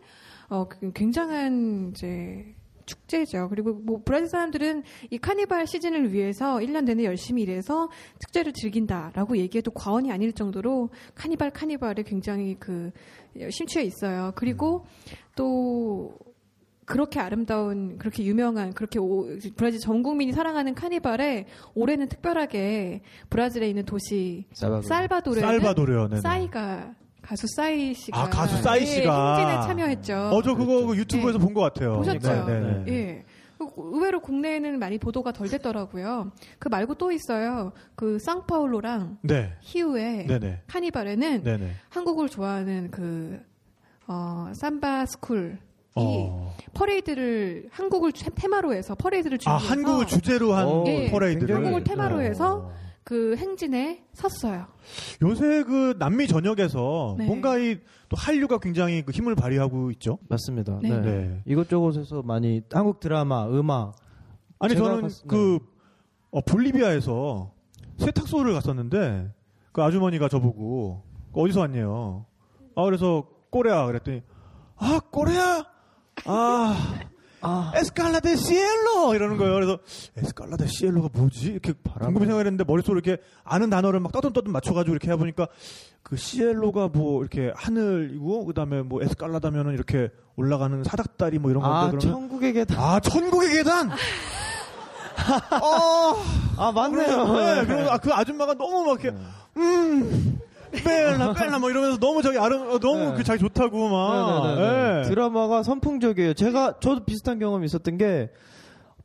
굉장한 이제 축제죠. 그리고 뭐 브라질 사람들은 이 카니발 시즌을 위해서 1년 내내 열심히 일해서 축제를 즐긴다라고 얘기해도 과언이 아닐 정도로 카니발에 굉장히 그 심취해 있어요. 그리고 또 그렇게 아름다운, 그렇게 유명한, 그렇게 브라질 전 국민이 사랑하는 카니발에 올해는 특별하게 브라질에 있는 도시 살바도르에는 네네. 싸이가 가수 싸이 씨가 행진에 참여했죠. 저 그거 그 유튜브에서 네. 본 것 같아요. 보셨죠? 네. 네. 네. 네. 의외로 국내에는 많이 보도가 덜 됐더라고요. 그 말고 또 있어요. 그 상파울로랑 네. 희우의 네네. 카니발에는 네네. 한국을 좋아하는 그 삼바 스쿨이 퍼레이드를 한국을 테마로 해서 퍼레이드를 주제로 해서 한국을 주제로 한 퍼레이드를 한국을 테마로 해서 그 행진에 섰어요. 요새 그 남미 전역에서 네. 뭔가 이 또 한류가 굉장히 그 힘을 발휘하고 있죠. 맞습니다. 네. 네. 네. 이것저것에서 많이 한국 드라마, 음악. 아니 저는 그 볼리비아에서 세탁소를 갔었는데 그 아주머니가 저보고 어디서 왔냐요. 아 그래서 꼬레아 그랬더니 아 꼬레아 에스칼라 데 시엘로! 이러는 거예요. 그래서, 에스칼라 데 시엘로가 뭐지? 이렇게 궁금히 생각했는데, 머릿속으로 이렇게 아는 단어를 막 떠듬떠듬 맞춰가지고 이렇게 해보니까, 그 시엘로가 뭐, 이렇게 하늘이고, 그 다음에 뭐, 에스칼라다면은 이렇게 올라가는 사닥다리 뭐 이런 건데. 그러면 천국의 계단. 아, 천국의 계단! 아, 맞네요. 네, 그리고 그 아줌마가 너무 막 이렇게, 뺄라 뭐 이러면서 너무 자기 너무 네. 그 자기 좋다고 막 네. 드라마가 선풍적이에요. 저도 비슷한 경험이 있었던 게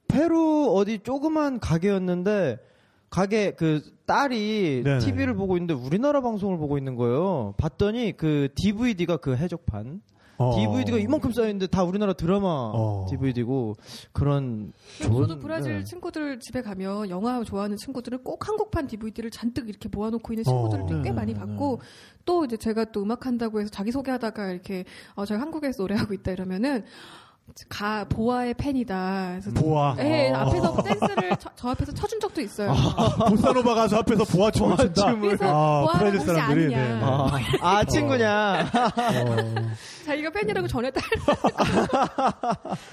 페루 어디 조그만 가게였는데 가게 그 딸이 네네. TV를 보고 있는데 우리나라 방송을 보고 있는 거예요. 봤더니 그 DVD가 그 해적판 DVD가 이만큼 쌓여있는데 다 우리나라 드라마 DVD고 그런 좋은 저도 브라질 네. 친구들 집에 가면 영화 좋아하는 친구들은 꼭 한국판 DVD를 잔뜩 이렇게 모아놓고 있는 친구들도 꽤 많이 봤고 또 이제 제가 또 음악한다고 해서 자기소개하다가 이렇게 제가 한국에서 노래하고 있다 이러면은 보아의 팬이다. 그래서 보아. 네, 앞에서 댄스를 저 앞에서 쳐준 적도 있어요. 보사노바 가수 앞에서 보아 춤을 춘다. 그래서 보아는 혹시 아니냐. 네. 친구냐. 자기가 팬이라고 전해달라.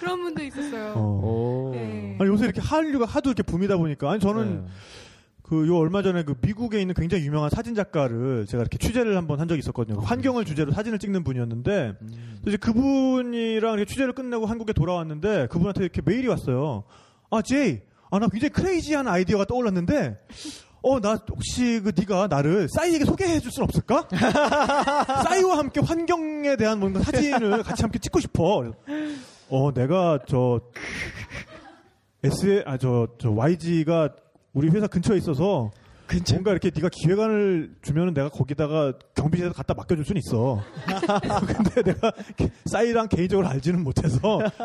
그런 분도 있었어요. 네. 아니, 요새 이렇게 한류가 하도 이렇게 붐이다 보니까 아니 저는 요 얼마 전에 그 미국에 있는 굉장히 유명한 사진 작가를 제가 이렇게 취재를 한 적이 있었거든요. 환경을 주제로 사진을 찍는 분이었는데 이제 그분이랑 이렇게 취재를 끝내고 한국에 돌아왔는데 그분한테 이렇게 메일이 왔어요. 아, 제이, 나 굉장히 크레이지한 아이디어가 떠올랐는데 나 혹시 그 네가 나를 싸이에게 소개해 줄 순 없을까? 싸이와 함께 환경에 대한 뭔가 사진을 같이 함께 찍고 싶어. 내가 YG가 우리 회사 근처에 있어서 뭔가 이렇게 네가 기획안을 주면은 내가 거기다가 경비실에서 갖다 맡겨줄 수는 있어. 근데 내가 싸이랑 개인적으로 알지는 못해서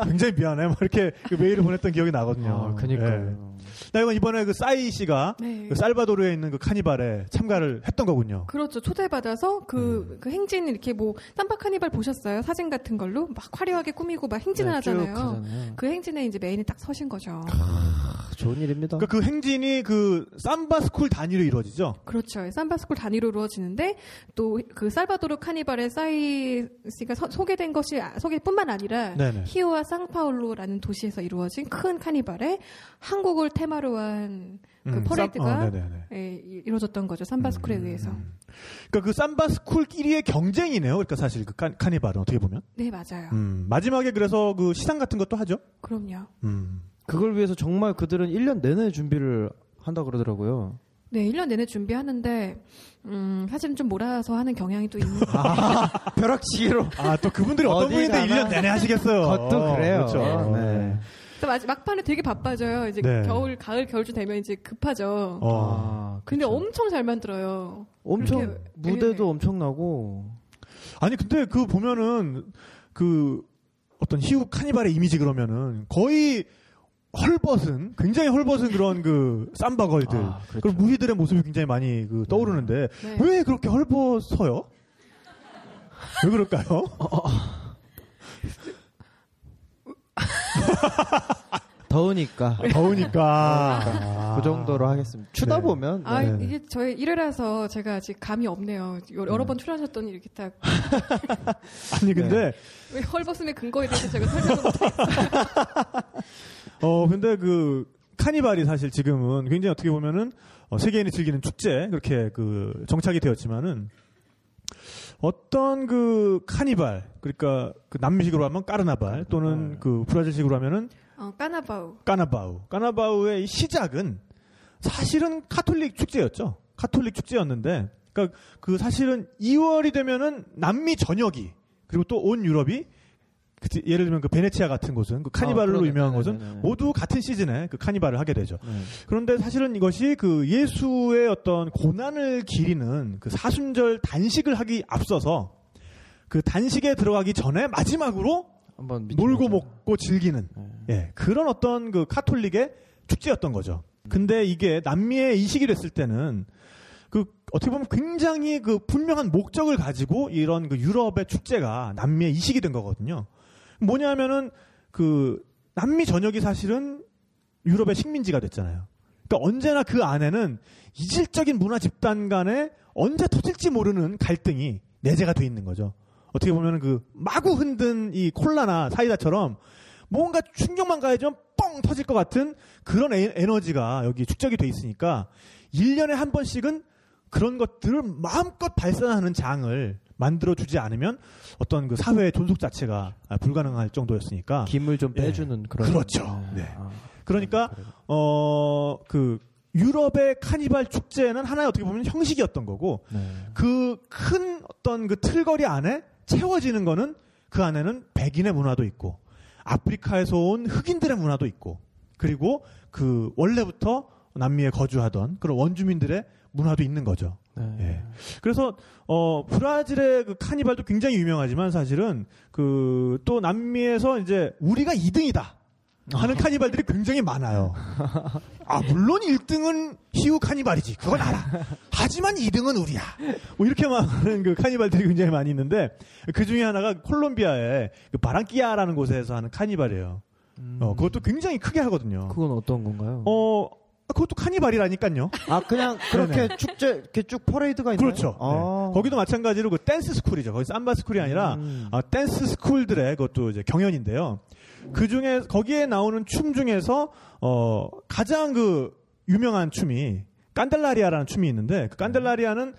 굉장히 미안해. 막 이렇게 그 메일을 보냈던 기억이 나거든요. 그러니까요. 나 이건 이번에 그 싸이 씨가 네. 그 살바도르에 있는 그 카니발에 참가를 했던 거군요. 그렇죠. 초대받아서 그 행진 이렇게 뭐 삼바 카니발 보셨어요? 사진 같은 걸로 막 화려하게 꾸미고 막 행진을 하잖아요. 그 행진에 이제 메인이 딱 서신 거죠. 좋은 일입니다. 그러니까 그 행진이 그 삼바스쿨 단위로 이루어지죠? 그렇죠. 삼바스쿨 단위로 이루어지는데 또 그 살바도르 카니발에 싸이 씨가 소개된 것이 소개뿐만 아니라 네네. 히오와 상파울로라는 도시에서 이루어진 큰 카니발에 한국을 테마로 한 그 퍼레이드가 이루어졌던 거죠. 삼바스쿨에 의해서. 그러니까 그 삼바스쿨끼리의 경쟁이네요. 그러니까 사실 그 카니발은 어떻게 보면. 네, 맞아요. 마지막에 그래서 그 시상 같은 것도 하죠? 그럼요. 그걸 위해서 정말 그들은 1년 내내 준비를 한다 그러더라고요. 네, 1년 내내 준비하는데 사실은 좀 몰아서 하는 경향이 또 있는 벼락치기로. 또 그분들이 어떤 분인데 1년 내내 하시겠어요. 그것도 그래요. 그렇죠. 네. 막판에 되게 바빠져요. 이제 네. 가을쯤 되면 이제 급하죠. 근데 엄청 잘 만들어요. 엄청 무대도 엄청나고. 아니 근데 그 보면은 그 어떤 희우 카니발의 이미지 그러면은 거의 굉장히 헐벗은 그런 그 쌈바걸들 그렇죠. 그런 무희들의 모습이 굉장히 많이 그 떠오르는데 네. 왜 그렇게 헐벗어요? 왜 그럴까요? 더우니까. 그 정도로 하겠습니다. 추다 보면. 네. 이게 저의 1회라서 제가 아직 감이 없네요. 여러 번 출연하셨더니 이렇게 딱. 아니, 근데. 왜 헐벗음의 근거에 대해서 제가 설명을 못했어요. 근데 그 카니발이 사실 지금은 굉장히 어떻게 보면은 세계인이 즐기는 축제, 그렇게 그 정착이 되었지만은 어떤 그 카니발, 그러니까 그 남미식으로 하면 까르나발 또는 그 브라질식으로 하면은 까나바우의 시작은 사실은 카톨릭 축제였죠. 카톨릭 축제였는데, 그러니까 그 사실은 2월이 되면은 남미 전역이 그리고 또 온 유럽이 그, 예를 들면 그 베네치아 같은 곳은 그 카니발로 유명한 곳은 모두 같은 시즌에 그 카니발을 하게 되죠. 그런데 사실은 이것이 그 예수의 어떤 고난을 기리는 그 사순절 단식을 하기 앞서서 그 단식에 들어가기 전에 마지막으로 한번 놀고 먹고 즐기는 예, 그런 어떤 그 카톨릭의 축제였던 거죠. 근데 이게 남미의 이식이 됐을 때는 그 어떻게 보면 굉장히 그 분명한 목적을 가지고 이런 그 유럽의 축제가 남미의 이식이 된 거거든요. 뭐냐면은 그 남미 전역이 사실은 유럽의 식민지가 됐잖아요. 그러니까 언제나 그 안에는 이질적인 문화 집단 간에 언제 터질지 모르는 갈등이 내재가 돼 있는 거죠. 어떻게 보면은 그 마구 흔든 이 콜라나 사이다처럼 뭔가 충격만 가해지면 뻥 터질 것 같은 그런 에너지가 여기 축적이 돼 있으니까 1년에 한 번씩은 그런 것들을 마음껏 발산하는 장을 만들어주지 않으면 어떤 그 사회의 존속 자체가 불가능할 정도였으니까. 김을 좀 빼주는 예. 그런. 그렇죠. 네. 아, 그러니까, 그 유럽의 카니발 축제는 하나의 어떻게 보면 형식이었던 거고, 네. 그 큰 어떤 그 틀거리 안에 채워지는 거는 그 안에는 백인의 문화도 있고, 아프리카에서 온 흑인들의 문화도 있고, 그리고 그 원래부터 남미에 거주하던 그런 원주민들의 문화도 있는 거죠. 네. 예. 그래서 브라질의 그 카니발도 굉장히 유명하지만 사실은 그 또 남미에서 이제 우리가 2등이다 하는 카니발들이 굉장히 많아요. 아 물론 1등은 희우 카니발이지 그건 알아. 하지만 2등은 우리야. 뭐 이렇게 많은 그 카니발들이 굉장히 많이 있는데 그 중에 하나가 콜롬비아의 그 바랑키아라는 곳에서 하는 카니발이에요. 그것도 굉장히 크게 하거든요. 그건 어떤 건가요? 그것도 카니발이라니까요. 아 그냥 그렇게 축제 이렇게 쭉 퍼레이드가 있나요? 그렇죠. 아. 네. 거기도 마찬가지로 그 댄스 스쿨이죠. 거기 삼바 스쿨이 아니라 댄스 스쿨들의 그것도 이제 경연인데요. 그 중에 거기에 나오는 춤 중에서 가장 그 유명한 춤이 깐델라리아라는 춤이 있는데 그 깐델라리아는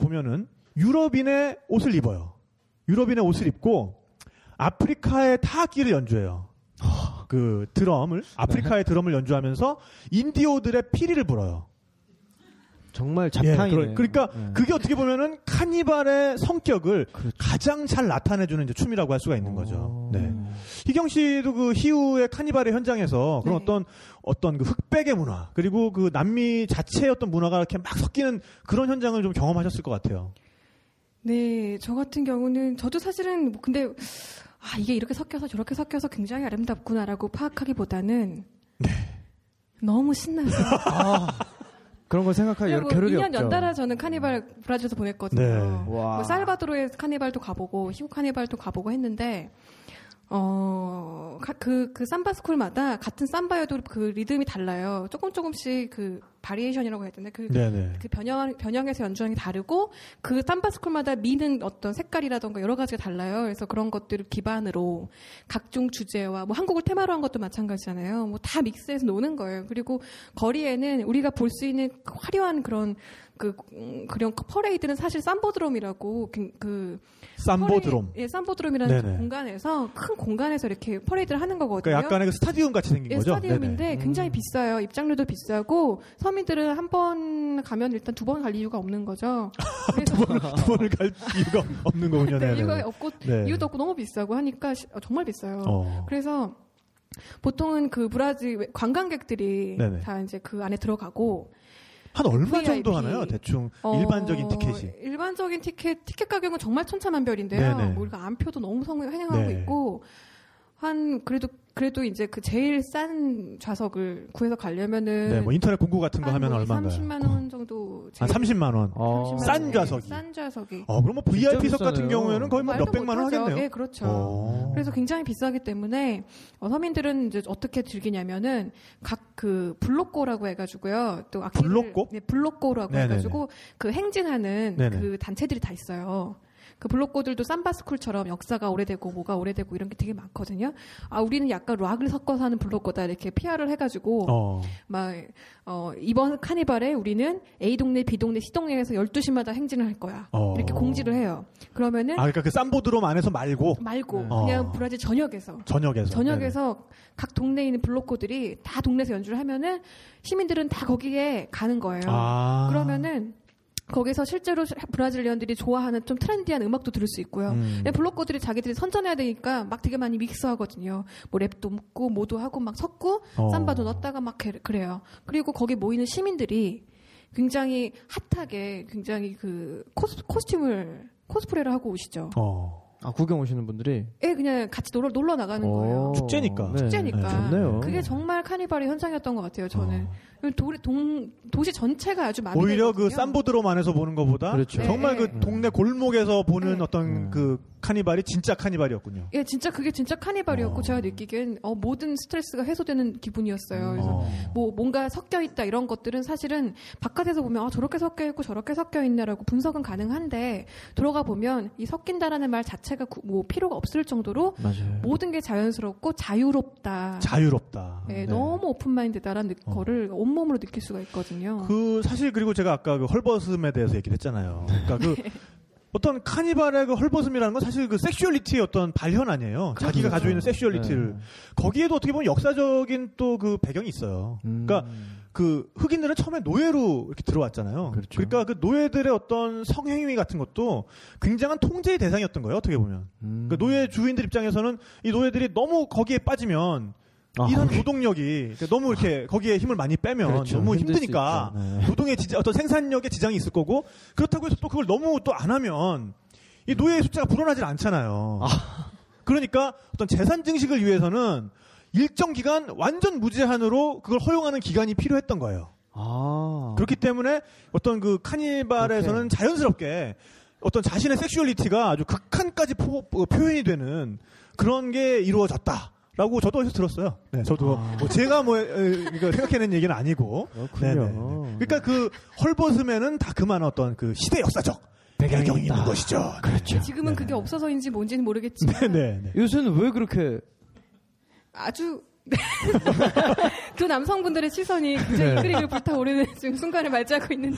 보면은 유럽인의 옷을 입어요. 유럽인의 옷을 입고 아프리카의 타악기를 연주해요. 그 드럼을 아프리카의 드럼을 연주하면서 인디오들의 피리를 불어요. 정말 자탕이네. 예, 그러니까 예. 그게 어떻게 보면은 카니발의 성격을 그렇죠. 가장 잘 나타내주는 이제 춤이라고 할 수가 있는 거죠. 네. 희경 씨도 그 희우의 카니발의 현장에서 그런 네. 어떤 그 흑백의 문화 그리고 그 남미 자체의 어떤 문화가 이렇게 막 섞이는 그런 현장을 좀 경험하셨을 것 같아요. 네, 저 같은 경우는 저도 사실은 뭐 근데. 아, 이게 이렇게 섞여서 저렇게 섞여서 굉장히 아름답구나라고 파악하기보다는 네. 너무 신나서 아, 그런 걸 생각하기 겨를이 없죠. 2년 연달아 저는 카니발 브라질에서 보냈거든요. 네. 뭐 살바도르의 카니발도 가보고 희구 카니발도 가보고 했는데 그 삼바 스쿨마다 같은 삼바여도 그 리듬이 달라요. 조금씩 그 바리에이션이라고 해야 되나? 그 변형해서 연주하는 게 다르고 그 삼바 스쿨마다 미는 어떤 색깔이라던가 여러 가지가 달라요. 그래서 그런 것들을 기반으로 각종 주제와 뭐 한국을 테마로 한 것도 마찬가지잖아요. 뭐 다 믹스해서 노는 거예요. 그리고 거리에는 우리가 볼 수 있는 화려한 그런 퍼레이드는 사실 삼보드롬이라고 그 삼보드롬 예, 삼보드롬이라는 그 공간에서 큰 공간에서 이렇게 퍼레이드를 하는 거거든요. 그러니까 약간의 그 스타디움 같이 생긴 예, 거죠. 스타디움인데 네네. 굉장히 비싸요. 입장료도 비싸고 서민들은 한 번 가면 일단 두 번 갈 이유가 없는 거죠. 그래서 두 번을 갈 이유가 없는 거군요. 네, 이유가 없고 네. 이유도 없고 너무 비싸고 하니까 정말 비싸요. 그래서 보통은 그 브라질 관광객들이 네네. 다 이제 그 안에 들어가고. 한 얼마 VIP. 정도 하나요? 대충 일반적인 티켓이. 일반적인 티켓 가격은 정말 천차만별인데요. 뭐 우리가 안표도 너무 횡행하고 네. 있고 한 그래도 이제 그 제일 싼 좌석을 구해서 가려면은 네, 뭐 인터넷 공구 같은 거 하면 얼마인가요? 30만 원 정도. 한 30만 원. 싼 좌석이. 싼 좌석이. 그럼 뭐 VIP석 같은 경우에는 거의 뭐 몇백만 원 하겠네요. 예, 그렇죠. 그래서 굉장히 비싸기 때문에 서민들은 이제 어떻게 즐기냐면은 각 그 블록고라고 해가지고요. 또 블록고? 네, 블록고라고 네네네. 해가지고 그 행진하는 네네. 그 단체들이 다 있어요. 그 블록고들도 삼바스쿨처럼 역사가 오래되고 뭐가 오래되고 이런 게 되게 많거든요. 아 우리는 약간 락을 섞어서 하는 블록고다 이렇게 PR을 해가지고 막 이번 카니발에 우리는 A 동네, B 동네, C 동네에서 12시마다 행진을 할 거야. 이렇게 공지를 해요. 그러면은 아 그러니까 그 삼보드롬 안에서 말고 그냥 브라질 전역에서 네네. 각 동네에 있는 블록고들이 다 동네에서 연주를 하면은 시민들은 다 거기에 가는 거예요. 그러면은 거기서 실제로 브라질리언들이 좋아하는 좀 트렌디한 음악도 들을 수 있고요. 블록거들이 자기들이 선전해야 되니까 막 되게 많이 믹스하거든요. 뭐 랩도 묻고 뭐도 하고 막 섞고 삼바도 넣었다가 막 그래요. 그리고 거기 모이는 시민들이 굉장히 핫하게 굉장히 그 코스프레를 하고 오시죠. 아, 구경 오시는 분들이? 예, 그냥 같이 놀러 나가는 거예요. 축제니까. 네. 축제니까. 네, 좋네요. 그게 정말 카니발의 현장이었던 것 같아요, 저는. 도시 전체가 아주 많이 오히려 되거든요. 그 쌈보드롬 안에서 보는 것보다 그렇죠. 정말 네. 그 동네 골목에서 보는 네. 어떤 그 카니발이 진짜 카니발이었군요. 예, 진짜 그게 진짜 카니발이었고 제가 느끼기엔 모든 스트레스가 해소되는 기분이었어요. 그래서 뭐 뭔가 섞여 있다 이런 것들은 사실은 바깥에서 보면 저렇게 섞여 있고 저렇게 섞여 있네라고 분석은 가능한데 들어가 보면 이 섞인다라는 말 자체가 뭐 필요가 없을 정도로 맞아요. 모든 게 자연스럽고 자유롭다. 예, 네. 너무 오픈 마인드다라는 거를 온몸으로 느낄 수가 있거든요. 그 사실 그리고 제가 아까 그 헐벗음에 대해서 얘기를 했잖아요. 그러니까 네. 그 어떤 카니발의 그 헐벗음이라는 건 사실 그 섹슈얼리티의 어떤 발현 아니에요. 그렇죠. 자기가 가지고 있는 섹슈얼리티를. 네. 거기에도 어떻게 보면 역사적인 또 그 배경이 있어요. 그러니까 그 흑인들은 처음에 노예로 이렇게 들어왔잖아요. 그렇죠. 그러니까 그 노예들의 어떤 성행위 같은 것도 굉장한 통제의 대상이었던 거예요. 어떻게 보면. 그러니까 노예 주인들 입장에서는 이 노예들이 너무 거기에 빠지면 이런 노동력이 너무 이렇게 거기에 힘을 많이 빼면 그렇죠. 너무 힘드니까 네. 노동의 어떤 생산력에 지장이 있을 거고 그렇다고 해서 또 그걸 너무 또 안 하면 이 노예의 숫자가 불어나질 않잖아요. 그러니까 어떤 재산 증식을 위해서는 일정 기간 완전 무제한으로 그걸 허용하는 기간이 필요했던 거예요. 그렇기 때문에 어떤 그 카니발에서는 자연스럽게 어떤 자신의 섹슈얼리티가 아주 극한까지 표현이 되는 그런 게 이루어졌다. 라고 저도 어디서 들었어요. 네, 저도 제가 생각해낸 얘기는 아니고. 그러니까 그 헐벗음에는 다 그만 어떤 그 시대 역사적 배경이 있는 것이죠. 그렇죠. 네. 지금은 그게 없어서인지 뭔지는 모르겠지만. 네네. 요새는 왜 그렇게 아주 두 남성분들의 시선이 굉장히 이끌이를 불타오르는 지금 순간을 맞이하고 있는데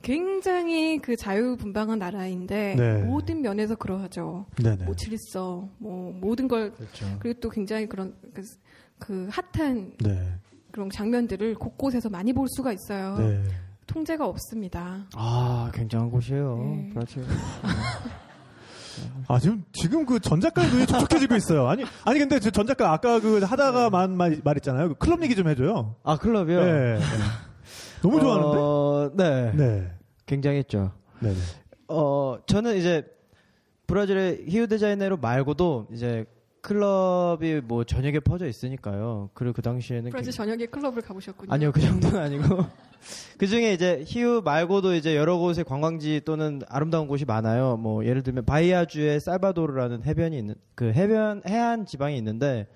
굉장히 그 자유분방한 나라인데 네. 모든 면에서 그러하죠. 네네. 뭐 질서, 뭐 모든 걸 그렇죠. 그리고 또 굉장히 그런 그 핫한 네. 그런 장면들을 곳곳에서 많이 볼 수가 있어요. 네. 통제가 없습니다. 아, 굉장한 곳이에요. 네. 브라질. 아, 지금 그 전 작가의 눈이 촉촉해지고 있어요. 아니, 근데 전 작가 아까 그 하다가 말했잖아요. 그 클럽 얘기 좀 해줘요. 아, 클럽이요? 네. 너무 좋아하는데? 네. 굉장했죠. 네네. 저는 이제 브라질의 히우데자네이루 말고도 이제 클럽이 뭐 저녁에 퍼져 있으니까요. 그리고 그 당시에는. 브라질 저녁에 클럽을 가보셨군요. 아니요, 그 정도는 아니고. 그 중에 이제 히우 말고도 이제 여러 곳의 관광지 또는 아름다운 곳이 많아요. 뭐 예를 들면 바이아주의 살바도르라는 해변이 있는, 그 해안 지방이 있는데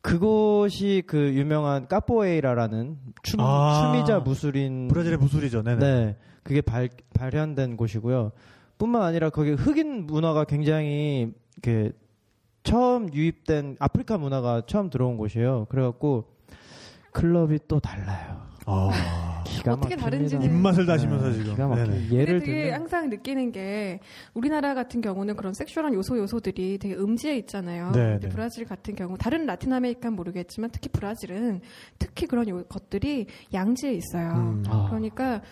그곳이 그 유명한 까포에이라라는 춤이자 무술인. 브라질의 무술이죠. 네네. 네. 그게 발현된 곳이고요. 뿐만 아니라 거기 흑인 문화가 굉장히 이렇게 처음 유입된 아프리카 문화가 처음 들어온 곳이에요. 그래갖고 클럽이 또 달라요. 기가 어떻게 다른지 입맛을 다시면서 네, 지금. 기가 막히게. 예를 되게 들면 항상 느끼는 게 우리나라 같은 경우는 그런 섹슈얼한 요소들이 되게 음지에 있잖아요. 네, 근데 네. 브라질 같은 경우 다른 라틴 아메리카는 모르겠지만 특히 브라질은 특히 그런 것들이 양지에 있어요. 그러니까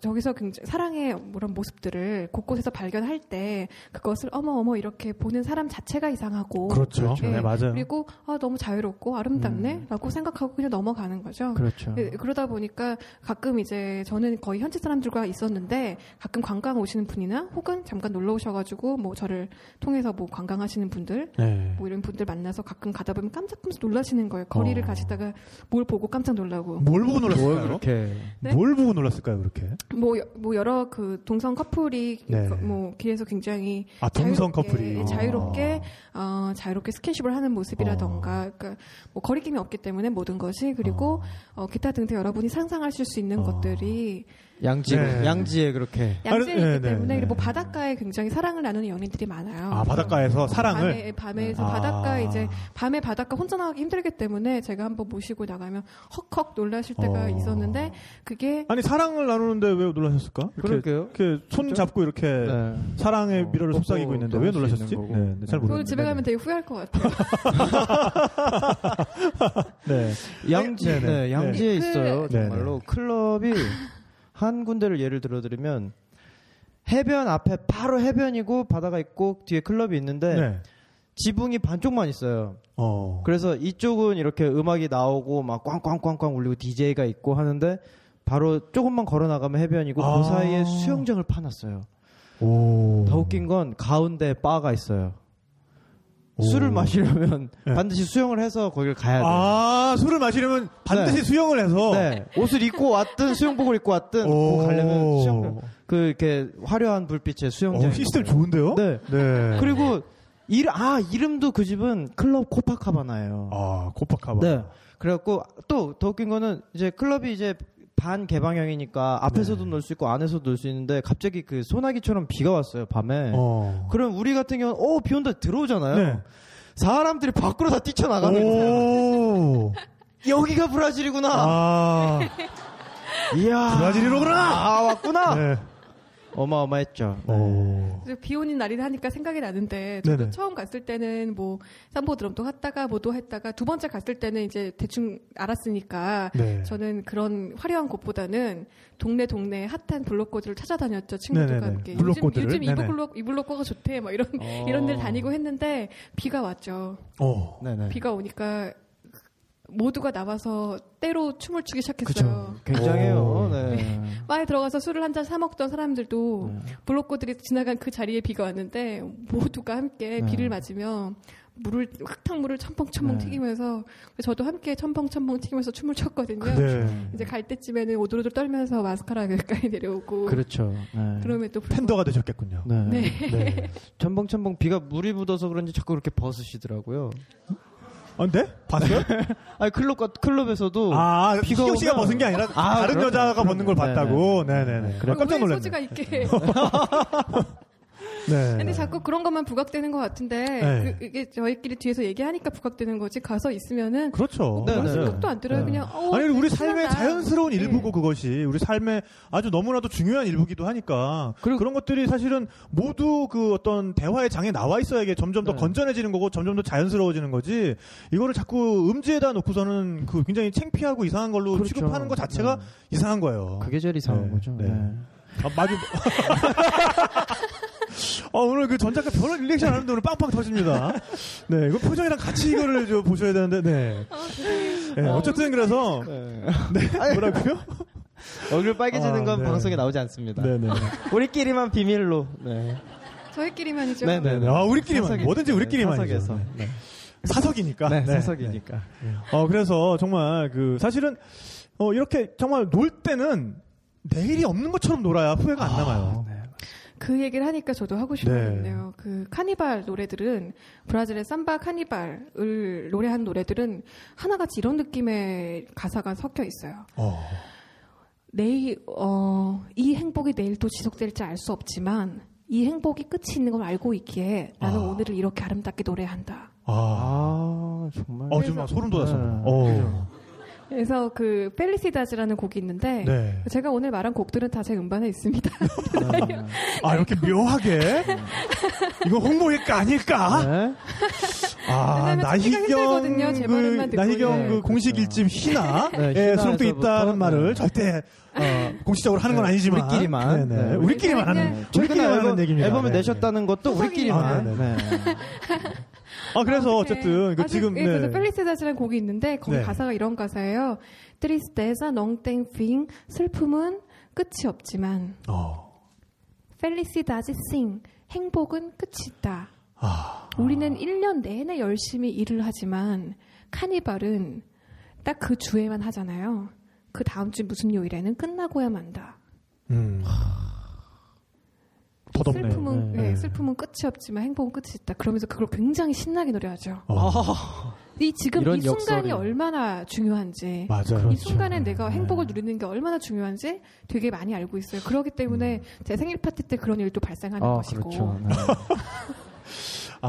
저기서 굉장히 사랑의 그런 모습들을 곳곳에서 발견할 때 그것을 어머 이렇게 보는 사람 자체가 이상하고 그렇죠. 네, 맞아요. 그리고 너무 자유롭고 아름답네라고 생각하고 그냥 넘어가는 거죠. 그렇죠. 네, 그러다 보니까 가끔 이제 저는 거의 현지 사람들과 있었는데 가끔 관광 오시는 분이나 혹은 잠깐 놀러 오셔가지고 뭐 저를 통해서 뭐 관광하시는 분들 네. 뭐 이런 분들 만나서 가끔 가다 보면 깜짝깜짝 놀라시는 거예요. 거리를 가시다가 뭘 보고 깜짝 놀라고. 뭘 보고 놀랐을까요? 그렇게. 네? 뭘 보고 놀랐을까요? 그렇게. 뭐 여러 그 동성 커플이 네. 뭐 길에서 굉장히 동성 커플이 자유롭게 스킨십을 하는 모습이라던가 그러니까 뭐 거리낌이 없기 때문에 모든 것이 그리고 기타 등등 여러분이 상상하실 수 있는 것들이 양지에 그렇게 양지에 있기 때문에 그리고 바닷가에 굉장히 사랑을 나누는 연인들이 많아요. 바닷가에서 사랑을 밤에서 바닷가 이제 밤에 바닷가 혼자 나가기 힘들기 때문에 제가 한번 모시고 나가면 헉헉 놀라실 때가 있었는데 그게 아니 사랑을 나누는데 왜 놀라셨을까? 이렇게 손 잡고 이렇게 사랑의 미러를 속삭이고 있는데 왜 놀라셨지? 네, 잘 모르겠어요. 집에 가면 되게 후회할 것 같아요. 네, 양지에 있어요. 정말로 클럽이 한 군데를 예를 들어드리면 해변 앞에 바로 해변이고 바다가 있고 뒤에 클럽이 있는데 네. 지붕이 반쪽만 있어요. 그래서 이쪽은 이렇게 음악이 나오고 막 꽝꽝꽝꽝 울리고 DJ가 있고 하는데 바로 조금만 걸어나가면 해변이고 그 사이에 수영장을 파놨어요. 오. 더 웃긴 건 가운데 바가 있어요. 오. 술을 마시려면 네. 반드시 수영을 해서 거길 가야 돼요. 아, 술을 마시려면 반드시 네. 수영을 해서? 네. 옷을 입고 왔든 수영복을 입고 왔든 뭐 가려면 수영, 이렇게 화려한 불빛의 수영장. 시스템 좋은데요? 네. 네. 그리고 이름도 그 집은 클럽 코파카바나예요. 아, 코파카바나. 네. 그래갖고 또 더 웃긴 거는 이제 클럽이 이제 반 개방형이니까 앞에서도 네. 놀 수 있고 안에서도 놀 수 있는데 갑자기 그 소나기처럼 비가 왔어요, 밤에. 그럼 우리 같은 경우는 비 온다 들어오잖아요. 네. 사람들이 밖으로 다 뛰쳐나가는 거예요. 여기가 브라질이구나. 아. 이야. 브라질이로구나. 아, 왔구나. 네. 어마어마했죠. 네. 비 오는 날이 하니까 생각이 나는데 저도 네네. 처음 갔을 때는 뭐 삼보 드럼도 했다가 뭐도 했다가 두 번째 갔을 때는 이제 대충 알았으니까 네. 저는 그런 화려한 곳보다는 동네 핫한 블록코드를 찾아다녔죠. 친구들과 네네네. 함께. 요즘 이 블록코드가 좋대. 막 이런 데를 다니고 했는데 비가 왔죠. 비가 오니까 모두가 나와서 때로 춤을 추기 시작했어요. 그쵸. 굉장해요. 네. 바에 들어가서 술을 한잔 사 먹던 사람들도 네. 블록코들이 지나간 그 자리에 비가 왔는데 모두가 함께 네. 비를 맞으며 흙탕물을 첨벙첨벙 네. 튀기면서 저도 함께 첨벙첨벙 튀기면서 춤을 췄거든요. 네. 이제 갈 때쯤에는 오돌오돌 떨면서 마스카라가 가까이 내려오고 그렇죠. 네. 그러면 또 팬더가 되셨겠군요. 네. 네. 네. 첨벙첨벙 비가 물이 묻어서 그런지 자꾸 이렇게 벗으시더라고요. 안돼? 네? 봤어요? 아니 클럽에서도 희경 씨가 벗은 게 아니라 다른 그렇구나. 여자가 벗는 걸 봤다고. 네네네. 그래 깜짝 놀랐네. 소지가 있게. 네. 근데 자꾸 그런 것만 부각되는 것 같은데 네. 이게 저희끼리 뒤에서 얘기하니까 부각되는 거지 가서 있으면은 그렇죠. 생각도 안 들어요. 네. 그냥 아니 우리 삶의 자연스러운 일부고 네. 그것이 우리 삶의 아주 너무나도 중요한 일부기도 하니까 그런 것들이 사실은 모두 그 어떤 대화의 장에 나와 있어야 이게 점점 더 네. 건전해지는 거고 점점 더 자연스러워지는 거지 이거를 자꾸 음지에다 놓고서는 그 굉장히 창피하고 이상한 걸로 그렇죠. 취급하는 것 자체가 네. 이상한 거예요. 그게 제일 이상한 네. 거죠. 네. 네. 아, 오늘 그 전작가 별로 리액션 안 하는데 오늘 빵빵 터집니다. 네, 이거 표정이랑 같이 이거를 좀 보셔야 되는데, 네. 네 어쨌든 그래서, 네, 뭐라고요? 얼굴 빨개지는 건 네. 방송에 나오지 않습니다. 네네. 우리끼리만 비밀로, 네. 저희끼리만이죠. 네네네. 아, 우리끼리만. 뭐든지 우리끼리만이죠. 네. 사석이니까. 네, 사석이니까. 네. 그래서 정말 그, 사실은, 이렇게 정말 놀 때는 내일이 없는 것처럼 놀아야 후회가 안 남아요. 네. 그 얘기를 하니까 저도 하고 싶었는데요. 네. 그 카니발 노래들은 브라질의 삼바 카니발을 노래한 노래들은 하나같이 이런 느낌의 가사가 섞여 있어요. 내일 이 행복이 내일 또 지속될지 알 수 없지만 이 행복이 끝이 있는 걸 알고 있기에 나는 오늘을 이렇게 아름답게 노래한다. 정말. 지금 소름 돋았어요. 그래서 그 펠리시다즈라는 곡이 있는데 네. 제가 오늘 말한 곡들은 다 제 음반에 있습니다. 이렇게 묘하게 이거 홍보일까 아닐까? 네. 나희경 그 공식 일집 희나에 수록돼 있다는 말을 절대 공식적으로 하는 건 아니지만 우리끼리만 네네. 우리끼리만 하는 우리끼리만 하는 얘기입니다. 앨범을 내셨다는 것도 우리끼리만. 그래서 어쨌든 그 지금 그래서 펠리세다즈라는 곡이 있는데 거기 네. 가사가 이런 가사예요. 트리스테자 농땡 핑 슬픔은 끝이 없지만 펠리시다즈 싱 행복은 끝이 있다. 우리는 1년 내내 열심히 일을 하지만 카니발은 딱 그 주에만 하잖아요. 그 다음 주 무슨 요일에는 끝나고야 만다. 더덥네요. 슬픔은 네. 네, 슬픔은 끝이 없지만 행복은 끝이 있다. 그러면서 그걸 굉장히 신나게 노래하죠. 이 지금 이 순간이 얼마나 중요한지, 맞아요. 이 순간에 내가 행복을 누리는 게 얼마나 중요한지 되게 많이 알고 있어요. 그렇기 때문에 제 생일 파티 때 그런 일도 발생하는 것이고. 그렇죠.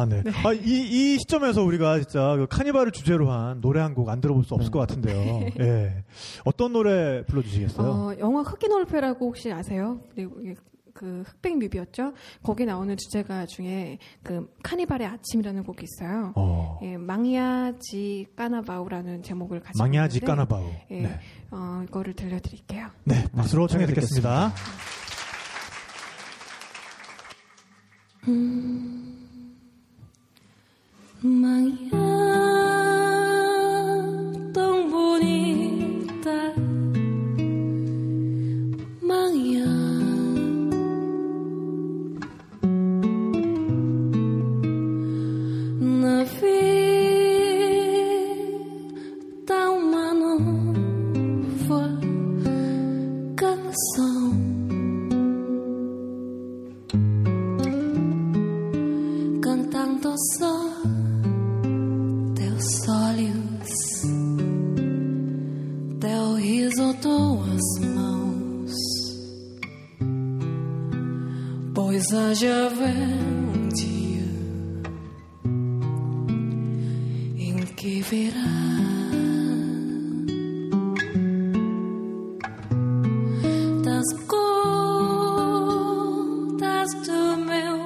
네. 네. 이 시점에서 우리가 진짜 그 카니발을 주제로 한 노래 한 곡 안 들어볼 수 없을 것 같은데요. 예. 어떤 노래 불러주시겠어요? 영화 흑인 올페라고 혹시 아세요? 그 흑백 뮤비였죠. 거기 나오는 주제가 중에 그 카니발의 아침이라는 곡이 있어요. 예, 망야지 까나바우라는 제목을 가지고 망야지 있는데, 까나바우. 예, 네. 이거를 들려드릴게요. 네, 박수로 청해 듣겠습니다. Manhã tão bonita, manhã na vida uma nova canção. Cantando só teus olhos, teu riso, tuas mãos, pois haja um dia em que verá das gotas do meu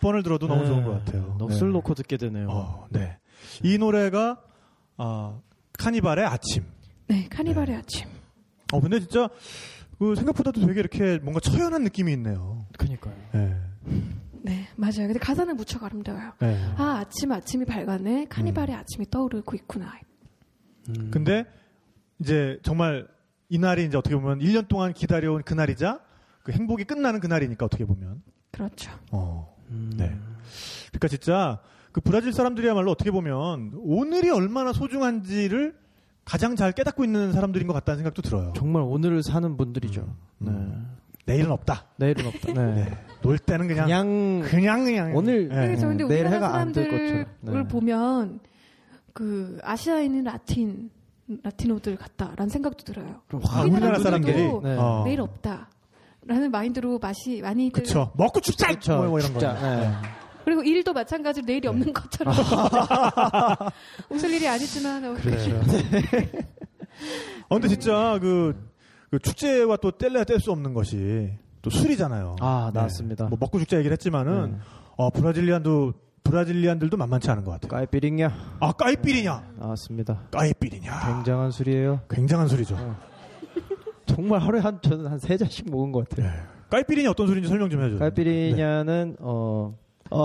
번을 들어도 네, 너무 좋은 것 같아요. 넋을 놓고 듣게 되네요. 네, 이 노래가 카니발의 아침. 네, 카니발의 아침. 근데 진짜 그 생각보다도 되게 이렇게 뭔가 처연한 느낌이 있네요. 그러니까요. 네. 네, 맞아요. 근데 가사는 무척 아름다워요. 네. 아, 아침이 밝았네. 카니발의 아침이 떠오르고 있구나. 근데 이제 정말 이 날이 이제 어떻게 보면 1년 동안 기다려온 그 날이자 그 행복이 끝나는 그 날이니까 어떻게 보면. 그렇죠. 네. 그러니까 진짜 그 브라질 사람들이야말로 어떻게 보면 오늘이 얼마나 소중한지를 가장 잘 깨닫고 있는 사람들인 것 같다는 생각도 들어요. 정말 오늘을 사는 분들이죠. 네. 내일은 없다. 내일은 없다. 네. 네. 놀 때는 그냥 오늘. 네. 그렇죠. 근데 내일 해가 안 될 것처럼. 네. 보면 그 아시아에 있는 라티노들 같다라는 생각도 들어요. 우리나라 사람들이 내일 없다. 라는 마인드로 맛이 많이 그쵸. 먹고 죽자! 뭐 이런 거. 네. 그리고 일도 마찬가지로 내일이 없는 것처럼 웃을 일이 아니지만 그렇죠. 근데 진짜 그 축제와 또 뗄래야 뗄 수 없는 것이 또 술이잖아요. 아, 나왔습니다. 네. 뭐 먹고 죽자 얘기를 했지만은 브라질리안들도 만만치 않은 것 같아요. 까이삐리냐? 아, 까이삐리냐? 네, 나왔습니다. 까이삐리냐? 굉장한 술이에요. 굉장한 술이죠. 정말 하루에 저는 한 3잔씩 먹은 것 같아요. 네. 까이삐리냐 어떤 술인지 설명 좀 해줘요. 까이삐리냐는 네.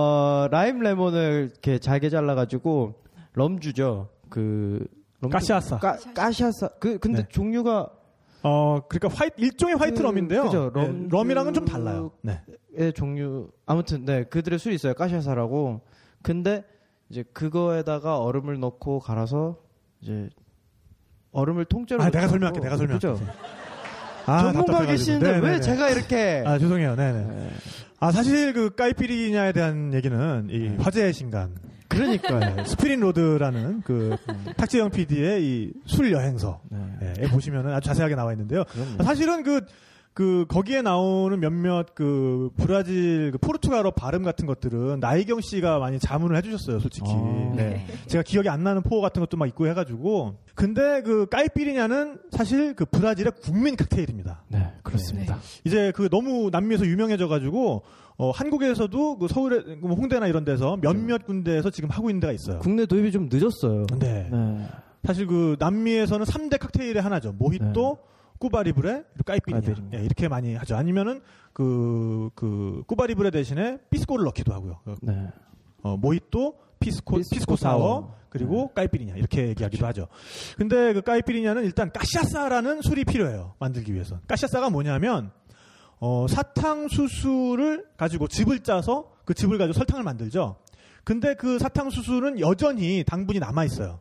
라임 레몬을 이렇게 잘게 잘라가지고 럼주죠. 까시아사. 까시아사. 근데 네. 종류가 그러니까 일종의 화이트 럼인데요. 그죠. 네, 럼이랑은 좀 달라요. 네. 의 종류. 아무튼, 네. 그들의 술이 있어요. 까샤사라고. 근데, 이제 그거에다가 얼음을 넣고 갈아서, 이제, 얼음을 통째로. 아, 내가 설명할게. 그죠. 아, 전문가 계시는데 네네네. 왜 제가 이렇게. 아, 죄송해요. 네네. 네. 아, 사실 그 까이피리냐에 대한 얘기는 이 화제의 신간. 그러니까요. 스피릿 로드라는 그 탁재영 PD의 이 술 여행서에 보시면은 아주 자세하게 나와 있는데요. 그럼요. 사실은 거기에 나오는 몇몇 그 브라질 포르투갈어 발음 같은 것들은 나희경 씨가 많이 자문을 해주셨어요, 솔직히. 아, 네. 제가 기억이 안 나는 포어 같은 것도 막 있고 해가지고. 근데 그 까이삐리냐는 사실 그 브라질의 국민 칵테일입니다. 네, 그렇습니다. 네. 이제 그 너무 남미에서 유명해져가지고 한국에서도 그 서울에 홍대나 이런 데서 몇몇 군데에서 지금 하고 있는 데가 있어요. 국내 도입이 좀 늦었어요. 네. 네. 사실 그 남미에서는 3대 칵테일의 하나죠. 모히또. 네. 꾸바리브레, 까이삐리냐. 네, 이렇게 많이 하죠. 아니면은 꾸바리브레 대신에 피스코를 넣기도 하고요. 네. 모히또, 피스코 사워, 그리고 네. 까이삐리냐 이렇게 얘기하기도 그렇죠. 하죠. 근데 그 까이삐리냐는 일단 까샤사라는 술이 필요해요. 만들기 위해서. 까샤사가 뭐냐면 사탕수수를 가지고 즙을 짜서 그 즙을 가지고 설탕을 만들죠. 근데 그 사탕수수는 여전히 당분이 남아 있어요.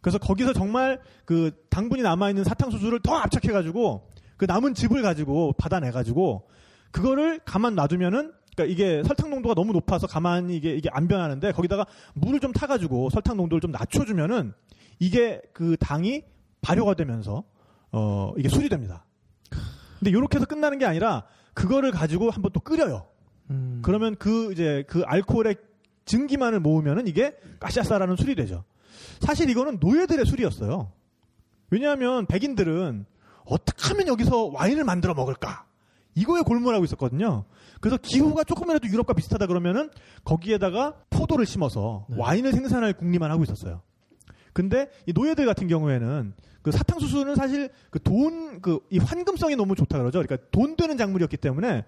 그래서 거기서 정말 그 당분이 남아있는 사탕수수를 더 압착해가지고 그 남은 즙을 가지고 받아내가지고 그거를 가만 놔두면은 그러니까 이게 설탕 농도가 너무 높아서 가만히 이게 안 변하는데 거기다가 물을 좀 타가지고 설탕 농도를 좀 낮춰주면은 이게 그 당이 발효가 되면서 이게 술이 됩니다. 근데 이렇게 해서 끝나는 게 아니라 그거를 가지고 한번 또 끓여요. 그러면 그 알코올의 증기만을 모으면은 이게 까샤사라는 술이 되죠. 사실 이거는 노예들의 술이었어요. 왜냐하면 백인들은 어떻게 하면 여기서 와인을 만들어 먹을까? 이거에 골몰하고 있었거든요. 그래서 기후가 조금이라도 유럽과 비슷하다 그러면은 거기에다가 포도를 심어서 와인을 생산할 궁리만 하고 있었어요. 근데 이 노예들 같은 경우에는 그 사탕수수는 사실 이 환금성이 너무 좋다 그러죠. 그러니까 돈 되는 작물이었기 때문에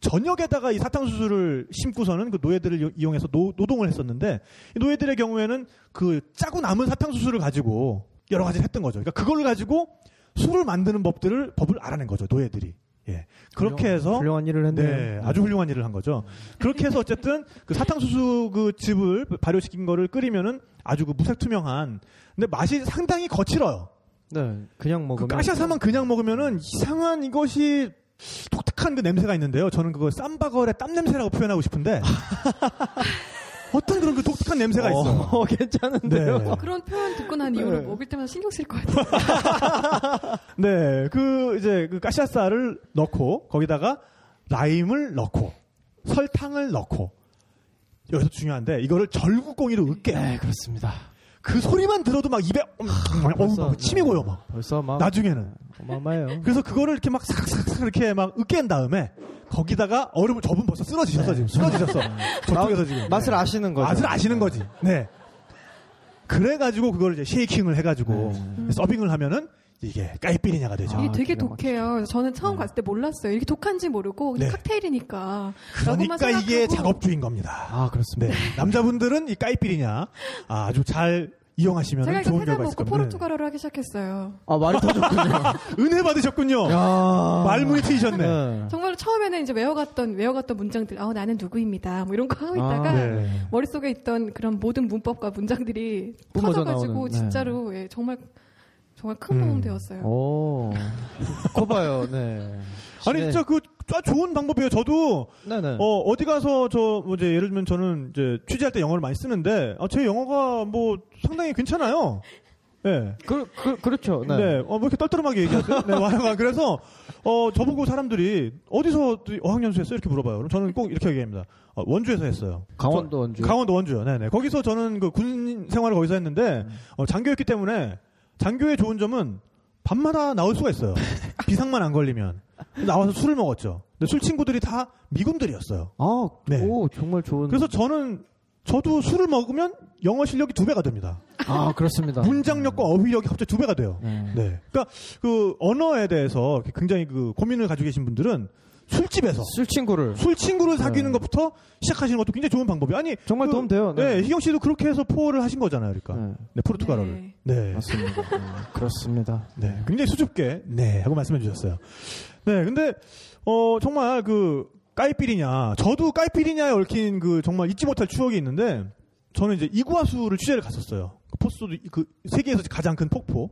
저녁에다가 이 사탕수수를 심고서는 그 노예들을 이용해서 노동을 했었는데 이 노예들의 경우에는 그 짜고 남은 사탕수수를 가지고 여러 가지를 했던 거죠. 그러니까 그걸 가지고 술을 만드는 법을 알아낸 거죠. 노예들이. 예. 그렇게 해서 훌륭한 일을 했네요. 네, 아주 훌륭한 일을 한 거죠. 그렇게 해서 어쨌든 그 사탕수수 그 즙을 발효시킨 거를 끓이면은 아주 그 무색투명한 근데 맛이 상당히 거칠어요. 네. 그냥 먹으면 까샤사만 그냥 먹으면은 이상한 이것이 독특한 그 냄새가 있는데요. 저는 그걸 쌈바걸의 땀 냄새라고 표현하고 싶은데 어떤 그런 그 독특한 냄새가 있어요. 괜찮은데요. 네. 그런 표현 듣고 난 이후로 먹을 때마다 신경 쓸 것 같아요. 네, 그 까샤사를 넣고 거기다가 라임을 넣고 설탕을 넣고 여기서 중요한데 이거를 절구공이로 으깨요. 네, 그렇습니다. 그 소리만 들어도 막 입에 침이 고여 막. 벌써 막 나중에는 어마어마해요. 그래서 그거를 이렇게 막 싹싹싹 이렇게 막 으깬 다음에 거기다가 얼음을 저분 벌써 쓰러지셨어. 지금 쓰러지셨어. 저쪽에서 지금 맛을 아시는 거죠. 맛을 아시는 거지. 네. 그래가지고 그걸 이제 쉐이킹을 해가지고 서빙을 하면은 이게 까이삐리냐가 되죠. 이게 되게 독해요. 저는 처음 갔을 때 몰랐어요. 이렇게 독한지 모르고 네. 칵테일이니까. 그러니까 이게 작업주인 겁니다. 아 그렇습니다. 네. 남자분들은 이 까이삐리냐 아주 잘 이용하시면 제가 좋은 결과 있을 겁니다. 포르투갈어를 하기 시작했어요. 아 말이 터졌군요. 은혜 받으셨군요. 말문이 트이셨네. 네. 정말로 처음에는 이제 외워갔던 문장들, 나는 누구입니다. 뭐 이런 거 하고 있다가 네. 머릿속에 있던 그런 모든 문법과 문장들이 터져가지고 진짜로 네. 예, 정말 큰 도움 되었어요. 오, 거봐요. 네. 아니 진짜 좋은 방법이에요. 저도 네네. 어디 가서 이제 예를 들면 저는 이제 취재할 때 영어를 많이 쓰는데 제 영어가 뭐 상당히 괜찮아요. 네. 그렇죠. 네. 네. 왜 이렇게 떨떠름하게 얘기하세요? 네, 와요. 그래서, 저보고 사람들이 어디서 어학연수 했어요? 이렇게 물어봐요. 그럼 저는 꼭 이렇게 얘기합니다. 원주에서 했어요. 강원도 원주. 강원도 원주요. 네네. 거기서 저는 그 군 생활을 거기서 했는데, 장교였기 때문에, 장교의 좋은 점은 밤마다 나올 수가 있어요. 비상만 안 걸리면. 나와서 술을 먹었죠. 근데 술 친구들이 다 미군들이었어요. 아, 네. 오, 정말 좋은. 그래서 저도 술을 먹으면 영어 실력이 2배가 됩니다. 아, 그렇습니다. 문장력과 어휘력이 갑자기 2배가 돼요. 네. 그러니까 그 언어에 대해서 굉장히 그 고민을 가지고 계신 분들은 술집에서 술 친구를 사귀는 것부터 시작하시는 것도 굉장히 좋은 방법이. 아니 정말 도움 돼요. 네. 네, 희경 씨도 그렇게 해서 포어를 하신 거잖아요, 그러니까. 네, 포르투갈어를. 네, 맞습니다. 그렇습니다. 네, 굉장히 수줍게 네 하고 말씀해 주셨어요. 네, 근데 정말 그 까이피리냐, 저도 까이피리냐에 얽힌 그 정말 잊지 못할 추억이 있는데, 저는 이제 이구아수를 취재를 갔었어요. 포스도 그 세계에서 가장 큰 폭포.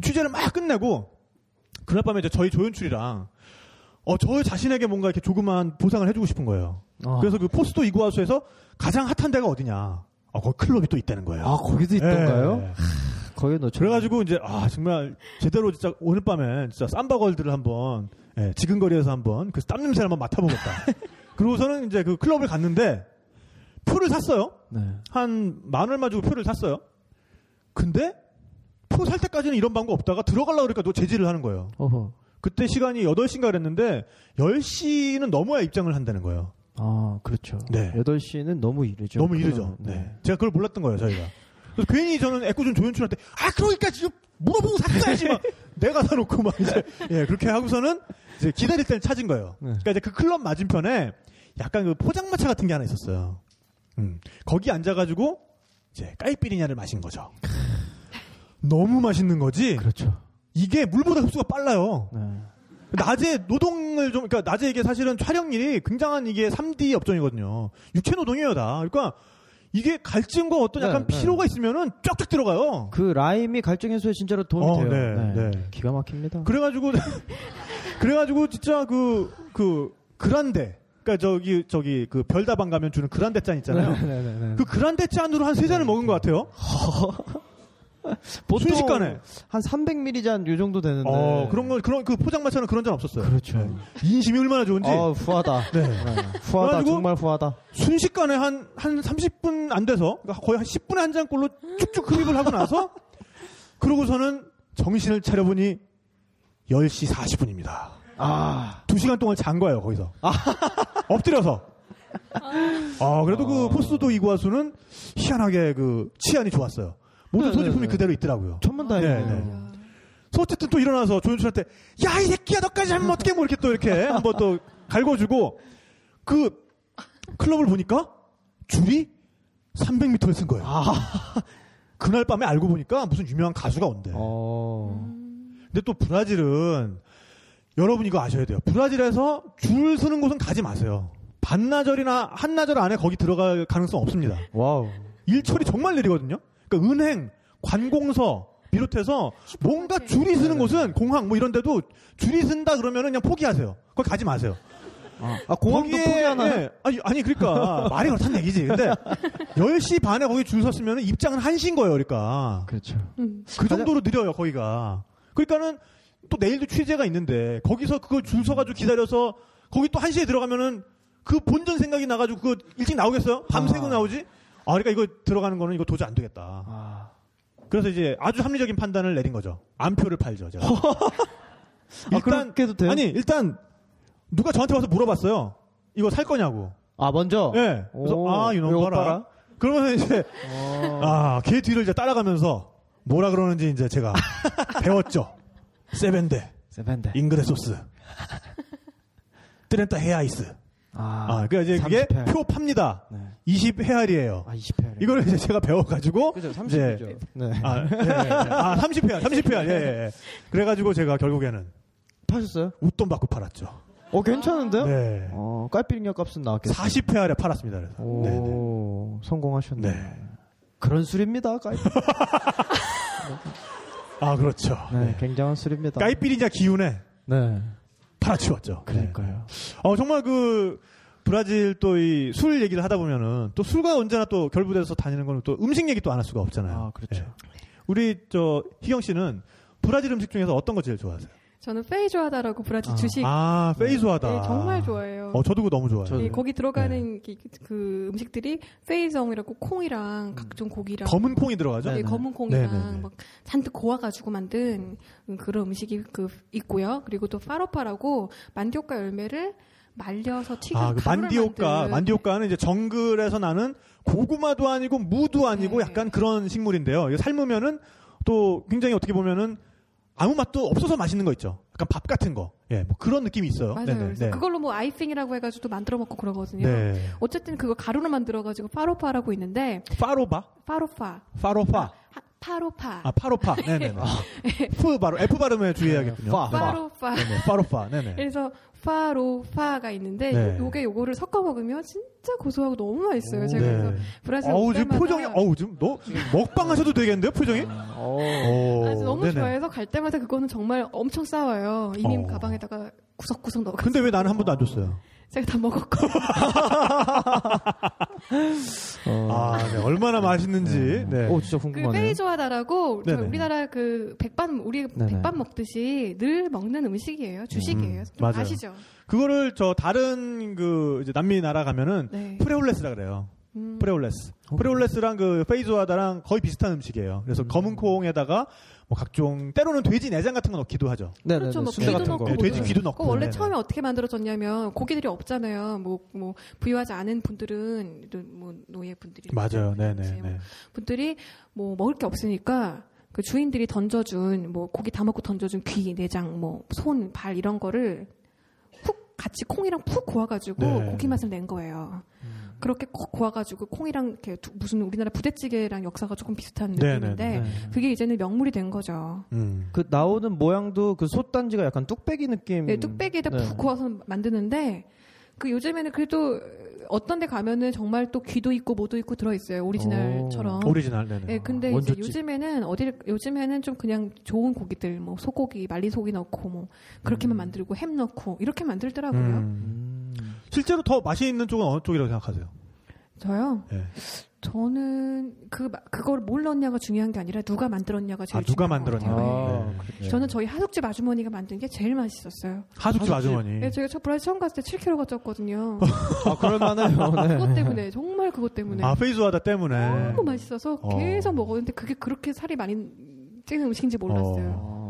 취재를 막 끝내고 그날 밤에 이제 저희 조연출이랑 저 자신에게 뭔가 이렇게 조그만 보상을 해주고 싶은 거예요. 그래서 그 포스도 이구아수에서 가장 핫한 데가 어디냐? 거기 클럽이 또 있다는 거예요. 아, 거기도 있던가요? 네. 거기에 놓쳐. 그래가지고 이제 정말 제대로 진짜 오늘 밤에 진짜 쌈바걸들을 한번 지근거리에서 한번 그 땀 냄새를 한번 맡아보겠다. 그러고서는 이제 그 클럽을 갔는데 표를 샀어요. 네. 한 10,000 얼마 주고 표를 샀어요. 근데 표 살 때까지는 이런 방법 없다가 들어가려고 그러니까 또 제지를 하는 거예요. 어허. 그때 시간이 8시인가 그랬는데 10시는 넘어야 입장을 한다는 거예요. 아, 그렇죠. 네. 8시는 너무 이르죠. 너무 이르죠. 네. 네. 제가 그걸 몰랐던 거예요, 저희가. 그래서 괜히 저는 애꿎은 조연출한테 그러니까 지금 물어보고 샀어야지 막 내가 사놓고 막 이제 그렇게 하고서는 이제 기다릴 때는 찾은 거예요. 네. 그러니까 이제 그 클럽 맞은편에 약간 그 포장마차 같은 게 하나 있었어요. 거기 앉아가지고 이제 까이피리냐를 마신 거죠. 너무 맛있는 거지. 그렇죠. 이게 물보다 흡수가 빨라요. 네. 낮에 노동을 좀, 그러니까 낮에 이게 사실은 촬영일이 굉장한 이게 3D 업종이거든요. 육체 노동이에요, 다. 그러니까 이게 갈증과 어떤 약간 피로가 있으면은 쫙쫙 들어가요. 그 라임이 갈증 해소에 진짜로 도움이 돼요. 네, 네. 네. 기가 막힙니다. 그래가지고 진짜 그란데. 그니까 저기 그 별다방 가면 주는 그란데 짠 있잖아요. 네네네네. 그 그란데 짠으로 한 3잔을 먹은 것 같아요. 보통 순식간에 한 300ml 잔 요 정도 되는데. 그런 걸 그런 그 포장마차는 그런 잔 없었어요. 그렇죠. 네. 인심이 얼마나 좋은지. 후하다. 네. 네. 후하다. 정말 후하다. 순식간에 한 30분 안 돼서 그러니까 거의 한 10분에 한 잔꼴로 쭉쭉 흡입을 하고 나서 그러고서는 정신을 차려보니 10시 40분입니다. 아, 2시간 동안 잔 거예요, 거기서. 엎드려서. 그래도 그 포스도 이구아수는 희한하게 그 치안이 좋았어요. 모든 소지품이 그대로 있더라고요. 천만다행이네요. 그래서 어쨌든 또 일어나서 조연출한테 이 새끼야 너까지 하면 어떻게 뭐 이렇게 또 이렇게 한번 또 갈궈주고 그 클럽을 보니까 줄이 300m를 쓴 거예요. 그날 밤에 알고 보니까 무슨 유명한 가수가 온대. 근데 또 브라질은 여러분 이거 아셔야 돼요. 브라질에서 줄 서는 곳은 가지 마세요. 반나절이나 한나절 안에 거기 들어갈 가능성 없습니다. 와우. 일처리 정말 느리거든요. 그러니까 은행, 관공서 비롯해서 뭔가 줄이 서는 곳은 공항 뭐 이런 데도 줄이 선다 그러면은 그냥 포기하세요. 거기 가지 마세요. 공항도 포기하나요? 네. 아니 그러니까 말이 그렇단 얘기지. 근데 10시 반에 거기 줄 섰으면 입장은 1시인 거예요. 그러니까. 그렇죠. 그 정도로 느려요, 거기가. 그러니까는 또 내일도 취재가 있는데 거기서 그걸 줄 서가지고 기다려서 거기 또 1시에 들어가면은 그 본전 생각이 나가지고 그거 일찍 나오겠어요? 밤새고 나오지? 그러니까 이거 들어가는 거는 이거 도저히 안 되겠다. 그래서 이제 아주 합리적인 판단을 내린 거죠. 안표를 팔죠, 제가. 일단 그래도 돼요? 아니 일단 누가 저한테 와서 물어봤어요. 이거 살 거냐고. 먼저. 예. 그래서 이놈 봐라. 그러면 이제 걔 뒤를 이제 따라가면서 뭐라 그러는지 이제 제가 배웠죠. 세벤데. 잉그레소스. 트렌타 헤아이스. 그니까 이제 그게 표 팝니다. 네. 20헤알이에요. 20헤알. 이걸 이제 제가 배워가지고. 그죠, 30이죠. 네. 30헤알. 예. 그래가지고 제가 결국에는. 파셨어요? 웃돈 받고 팔았죠. 괜찮은데요? 네. 깔피링역 값은 나왔겠어요. 40헤알에 팔았습니다. 그래서. 오, 네네. 성공하셨네요. 네. 그런 술입니다, 깔피링. 그렇죠. 네, 굉장한 술입니다. 까이피리냐 기운에 팔아치웠죠. 그러니까요. 정말 그 브라질 또 이 술 얘기를 하다 보면은 또 술과 언제나 또 결부돼서 다니는 건 또 음식 얘기 또 안 할 수가 없잖아요. 그렇죠. 네. 우리 저 희경 씨는 브라질 음식 중에서 어떤 거 제일 좋아하세요? 저는 페이조아다라고 브라질 주식. 아, 페이조아다. 네, 정말 좋아해요. 저도 그거 너무 좋아해요. 네, 거기 들어가는 그 음식들이 페이정이라고 콩이랑 각종 고기랑. 검은 콩이 들어가죠? 네, 네네. 검은 콩이랑 네네네. 막 잔뜩 고아가지고 만든 그런 음식이 있고요. 그리고 또 파로파라고 만디오카 열매를 말려서 튀긴 만디오카는 이제 정글에서 나는 고구마도 아니고 무도 아니고 네. 약간 그런 식물인데요. 이거 삶으면은 또 굉장히 어떻게 보면은 아무 맛도 없어서 맛있는 거 있죠. 약간 밥 같은 거. 예, 뭐 그런 느낌이 있어요. 맞아요. 그래서 그걸로 뭐 아이싱이라고 해가지고 또 만들어 먹고 그러거든요. 네. 어쨌든 그거 가루로 만들어가지고 파로파라고 있는데. 파로바? 파로파. 파로파. 네네. F 발음에 주의해야겠군요. 파로파. 네네. 파로파. 네네. 그래서 파로파가 있는데 네. 요거를 섞어 먹으면 진짜 고소하고 너무 맛있어요. 제가 그래서 브라질 지금 표정이 지금 너 먹방 하셔도 되겠는데요, 표정이? 아주 너무 네네. 좋아해서 갈 때마다 그거는 정말 엄청 싸워요. 이민 가방에다가 구석구석 넣어. 근데 왜 나는 한 번도 안 줬어요? 제가 다 먹었고. 네. 얼마나 맛있는지. 네. 오, 진짜 궁금하네요. 그 페이조아다라고 우리나라 그 백반 먹듯이 늘 먹는 음식이에요. 주식이에요. 맞아요. 아시죠? 그거를 저 다른 그 이제 남미 나라 가면은 프레올레스라 그래요. 프레올레스. 프레올레스랑 그 페이조아다랑 거의 비슷한 음식이에요. 그래서 검은 콩에다가 뭐 각종 때로는 돼지 내장 같은 거 넣기도 하죠. 네, 그렇죠. 뭐 순대 같은 거. 돼지 귀도 넣고. 원래 처음에 어떻게 만들어졌냐면 고기들이 없잖아요. 뭐 부유하지 않은 분들은 뭐 노예 분들이 맞아요. 네. 분들이 뭐 먹을 게 없으니까 그 주인들이 던져준 뭐 고기 다 먹고 던져준 귀, 내장, 뭐 손, 발 이런 거를 푹 같이 콩이랑 푹 고아가지고 고기 맛을 낸 거예요. 그렇게 고아가지고 콩이랑 이렇게 무슨 우리나라 부대찌개랑 역사가 조금 비슷한 느낌인데 그게 이제는 명물이 된 거죠. 그 나오는 모양도 그 솥단지가 약간 뚝배기 느낌. 네, 뚝배기에다 푹 고아서 만드는데 그 요즘에는 그래도 어떤 데 가면은 정말 또 귀도 있고 뭐도 있고 들어있어요. 오리지널처럼. 오리지널. 네네. 네, 근데 이제 요즘에는 요즘에는 좀 그냥 좋은 고기들 뭐 소고기, 말린 소고기 넣고 뭐 그렇게만 만들고 햄 넣고 이렇게 만들더라고요. 실제로 더 맛이 있는 쪽은 어느 쪽이라고 생각하세요? 저요? 네. 저는 그걸 뭘 넣었냐가 중요한 게 아니라 누가 만들었냐가 제일 중요한 거예요. 네. 저는 저희 하숙집 아주머니가 만든 게 제일 맛있었어요. 하숙집 아주머니? 네, 제가 브라질 처음 갔을 때 7kg가 쪘거든요. 그럴만해요. 네. 그것 때문에, 정말 그것 때문에. 페이조아다 때문에. 너무 맛있어서 계속 먹었는데 그게 그렇게 살이 많이 찌는 음식인지 몰랐어요.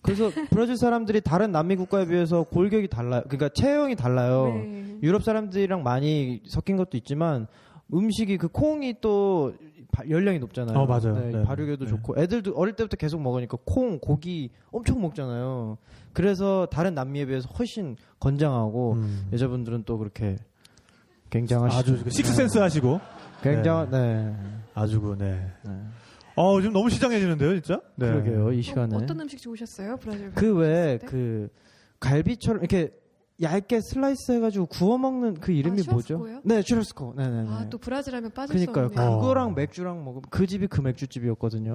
그래서 브라질 사람들이 다른 남미 국가에 비해서 골격이 달라요. 그러니까 체형이 달라요. 네. 유럽 사람들이랑 많이 섞인 것도 있지만 음식이 그 콩이 또 열량이 높잖아요. 맞아요. 네. 발육에도 좋고 애들도 어릴 때부터 계속 먹으니까 콩, 고기 엄청 먹잖아요. 그래서 다른 남미에 비해서 훨씬 건장하고 여자분들은 또 그렇게 굉장하시고 아주 식스센스 하시고 굉장한 지금 너무 시장해지는데요, 진짜? 네. 그러게요, 이 시간에. 어떤 음식 좋으셨어요, 브라질? 그 외에 그 갈비처럼 이렇게 얇게 슬라이스 해가지고 구워 먹는 그 이름이 뭐죠? 츄라스코요? 네, 츄라스코. 네네네. 또 브라질하면 빠질 수 없네요. 그러니까요. 그거랑 맥주랑 먹으면 그 집이 그 맥주집이었거든요.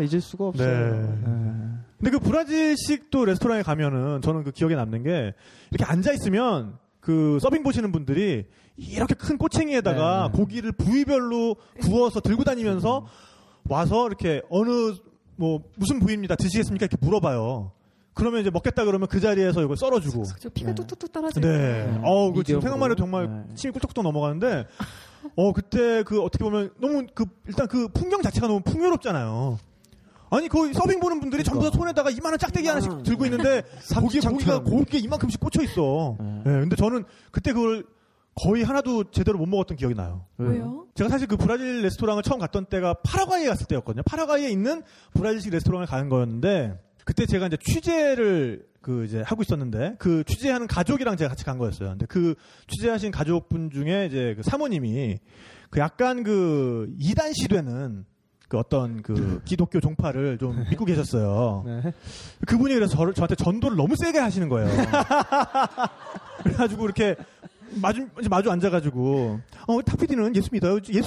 잊을 수가 없어요. 근데 그 브라질식 또 레스토랑에 가면은 저는 그 기억에 남는 게 이렇게 앉아 있으면. 그 서빙 보시는 분들이 이렇게 큰 꼬챙이에다가 고기를 부위별로 구워서 들고 다니면서 와서 이렇게 무슨 부위입니다 드시겠습니까 이렇게 물어봐요. 그러면 이제 먹겠다 그러면 그 자리에서 이걸 썰어주고. 저 피가 뚝뚝뚝 떨어지고. 그 지금 생각만 해도 정말 침이 꿀떡꿀떡 넘어가는데. 그때 그 어떻게 보면 너무 일단 그 풍경 자체가 너무 풍요롭잖아요. 아니 그 서빙 보는 분들이 전부 다 손에다가 이만한 짝대기 하나씩 들고 있는데 고기가 곱게 이만큼씩 꽂혀 있어. 근데 저는 그때 그걸 거의 하나도 제대로 못 먹었던 기억이 나요. 왜요? 제가 사실 그 브라질 레스토랑을 처음 갔던 때가 파라과이에 갔을 때였거든요. 파라과이에 있는 브라질식 레스토랑을 가는 거였는데 그때 제가 이제 취재를 이제 하고 있었는데 그 취재하는 가족이랑 제가 같이 간 거였어요. 근데 그 취재하신 가족분 중에 이제 그 사모님이 그 약간 그 이단시되는 그 어떤 그 기독교 종파를 좀 믿고 계셨어요. 그분이 그래서 저한테 전도를 너무 세게 하시는 거예요. 그래가지고 이렇게 마주 앉아가지고 탁피디는 예수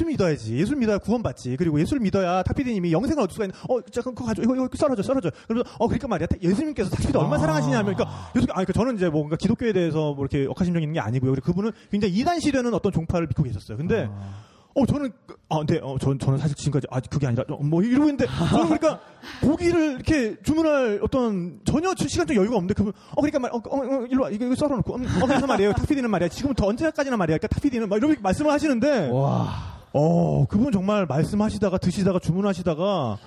믿어야지. 예수 믿어야 구원받지. 그리고 예수를 믿어야 탁피디님이 영생을 얻을 수가 있는. 잠깐 그거 가져. 이거 썰어줘. 그러면서 그러니까 말이야. 예수님께서 탁피디 얼마나 사랑하시냐면 그러니까 저는 이제 뭔가 기독교에 대해서 뭐 이렇게 억하심정 있는 게 아니고요. 그리고 그분은 굉장히 이단시되는 어떤 종파를 믿고 계셨어요. 근데 저는 사실 지금까지 아직 그게 아니라 이러고 있는데 저는 그러니까 고기를 이렇게 주문할 어떤 전혀 시간적 여유가 없는데 그분 그러니까 일로 와 이거 썰어놓고 그래서 말이에요 탁피디는 말이야 지금부터 언제까지나 말이야 그러니까 탁피디는 막 이렇게 말씀을 하시는데 그분 정말 말씀하시다가 드시다가 주문하시다가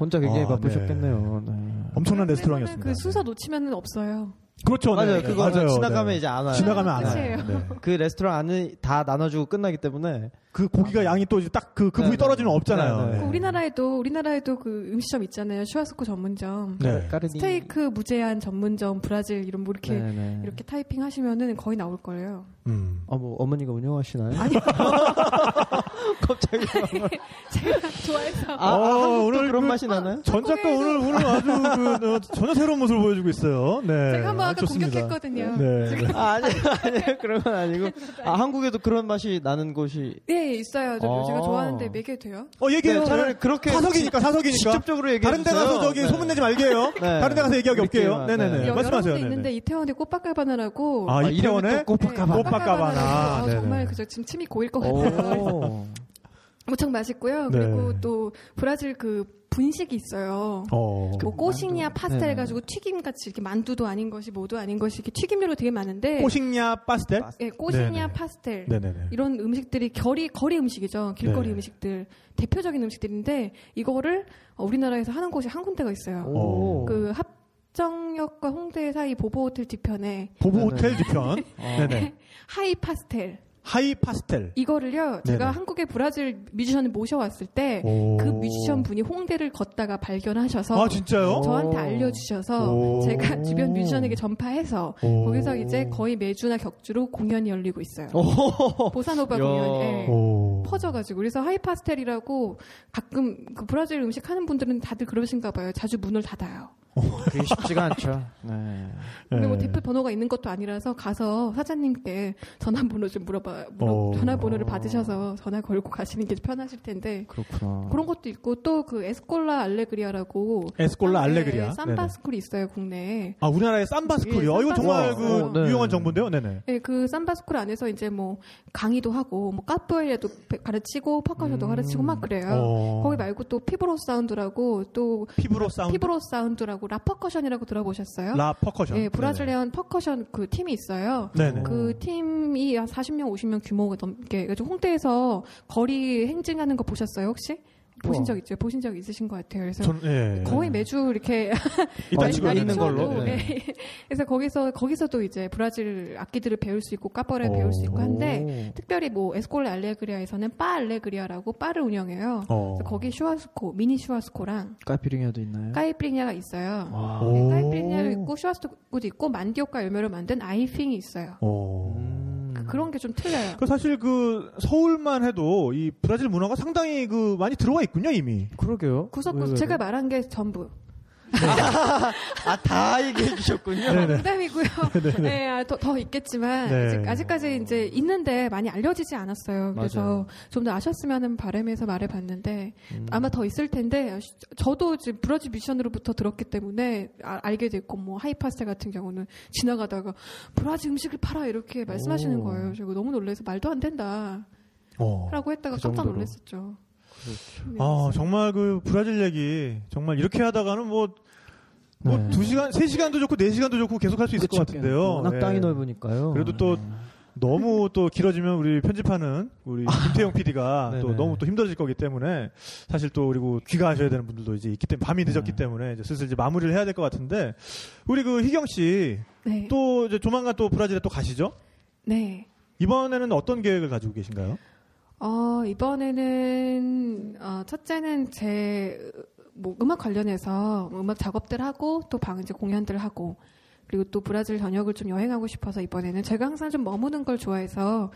혼자 굉장히 바쁘셨겠네요. 네. 엄청난 레스토랑이었습니다. 그 순서 놓치면 없어요. 그렇죠. 맞아요. 네. 그거 지나가면 이제 안 와요. 지나가면 안 와요. 네. 그 레스토랑 안을 다 나눠주고 끝나기 때문에 그 고기가 양이 또 딱 그 부위 떨어지면 없잖아요. 네. 그 우리나라에도 그 음식점 있잖아요. 슈아스코 전문점. 네. 스테이크 무제한 전문점 브라질 이런 뭐 이렇게 네네. 이렇게 타이핑 하시면은 거의 나올 거예요. 어머니가 운영하시나요? 아니요. 갑자기 제가 좋아해서. 오늘 그런 맛이 나나요? 전작가 오늘 아주 전혀 새로운 모습을 보여주고 있어요. 네. 제가 한번 아까 공격했거든요. 네. 네. 아니요 그런 건 아니고. 한국에도 그런 맛이 나는 곳이. 네 있어요. 제가 좋아하는데 얘기해도 돼요? 얘기해요. 차라리 그렇게 사석이니까. 직접적으로 얘기해요. 다른 데 가서 저기 소문내지 말게 해요. 네. 다른 데 가서 얘기하기 없게요. 네네네. 말씀하세요. 있는데 이태원에 꽃바카바나라고. 이태원에 꽃바카바나. 정말 그저 지금 침이 고일 것 같아요. 무척 맛있고요. 네. 그리고 또 브라질 그 분식이 있어요. 뭐 꼬식냐 파스텔 네. 해가지고 튀김같이 이렇게 만두도 아닌 것이 뭐도 아닌 것이 이렇게 튀김류로 되게 많은데 꼬식냐 파스텔? 네, 꼬식냐 파스텔. 네네네. 이런 음식들이 거리 음식이죠. 길거리 네. 음식들. 대표적인 음식들인데 이거를 우리나라에서 하는 곳이 한 군데가 있어요. 그 합정역과 홍대 사이 보보호텔 뒤편에 보보호텔 뒤편? 네네. 하이 파스텔. 하이 파스텔. 이거를요, 제가 네네. 한국에 브라질 뮤지션을 모셔왔을 때, 그 뮤지션 분이 홍대를 걷다가 발견하셔서, 진짜요? 저한테 알려주셔서, 제가 주변 뮤지션에게 전파해서, 거기서 이제 거의 매주나 격주로 공연이 열리고 있어요. 보사노바 공연에 퍼져가지고. 그래서 하이 파스텔이라고 가끔 그 브라질 음식 하는 분들은 다들 그러신가 봐요. 자주 문을 닫아요. 그게 쉽지가 않죠. 네. 그리고 네. 대표 번호가 있는 것도 아니라서 가서 사장님께 전화번호 좀 전화번호를 받으셔서 전화 걸고 가시는 게 편하실 텐데. 그렇구나. 그런 것도 있고 또 그 에스콜라 알레그리아라고. 에스콜라 알레그리아. 쌈바스쿨이 있어요 국내에. 우리나라에 쌈바스쿨이요. 쌈바스쿨. 이거 정말 그 네. 유용한 정보인데요. 네네. 네, 그 쌈바스쿨 안에서 이제 뭐 강의도 하고 뭐 카푸에라도 가르치고 퍼커션도 가르치고 막 그래요. 거기 말고 또 피브로 사운드라고. 라퍼커션이라고 들어보셨어요? 라퍼커션. 예, 브라질리언 퍼커션 그 팀이 있어요. 네네. 그 팀이 40명, 50명 규모가 넘게 그래서 홍대에서 거리 행진하는 거 보셨어요, 혹시? 보신 적 있죠? 보신 적 있으신 것 같아요. 그래서 거의 매주 이렇게 일단 지금 있는 걸로. 네. 그래서 거기서도 이제 브라질 악기들을 배울 수 있고 카포레를 배울 수 있고 한데 특별히 뭐 에스콜라 알레그리아에서는 바 알레그리아라고 바를 운영해요. 그래서 거기 슈아스코 미니 슈아스코랑 까이피링야도 있나요? 까이피링야가 있어요. 네, 까이피링야도 있고 슈아스코도 있고 만디오카 열매로 만든 아이핑이 있어요. 그런 게 좀 틀려요. 사실 그 서울만 해도 이 브라질 문화가 상당히 그 많이 들어와 있군요 이미. 그러게요. 구석구석 제가 말한 게 전부. 네. 다 얘기해 주셨군요. 농담이고요. 네, 더 있겠지만 네. 아직까지 이제 있는데 많이 알려지지 않았어요. 그래서 좀 더 아셨으면 바람에서 말해봤는데 아마 더 있을 텐데 저도 지금 브라질 뮤지션으로부터 들었기 때문에 알게 됐고 뭐 하이파스텔 같은 경우는 지나가다가 브라질 음식을 팔아 이렇게 말씀하시는 거예요. 제가 너무 놀라서 말도 안 된다 라고 했다가 그 깜짝 놀랐었죠. 그렇죠. 정말 그 브라질 얘기 정말 이렇게 하다가는 뭐 2시간, 3시간도 좋고 4시간도 좋고 계속 할 수 있을 것 같은데요. 워낙 땅이 넓으니까요. 그래도 또 너무 또 길어지면 우리 편집하는 우리 김태형 PD가 또 너무 또 힘들어질 거기 때문에 사실 또 그리고 귀가하셔야 되는 분들도 이제 있기 때문에 밤이 늦었기 때문에 이제 슬슬 이제 마무리를 해야 될 것 같은데 우리 그 희경 씨 또 이제 조만간 또 브라질에 또 가시죠? 네. 이번에는 어떤 계획을 가지고 계신가요? 이번에는, 첫째는 음악 관련해서 음악 작업들 하고, 또 이제 공연들 하고, 그리고 또 브라질 전역을 좀 여행하고 싶어서 이번에는 제가 항상 좀 머무는 걸 좋아해서,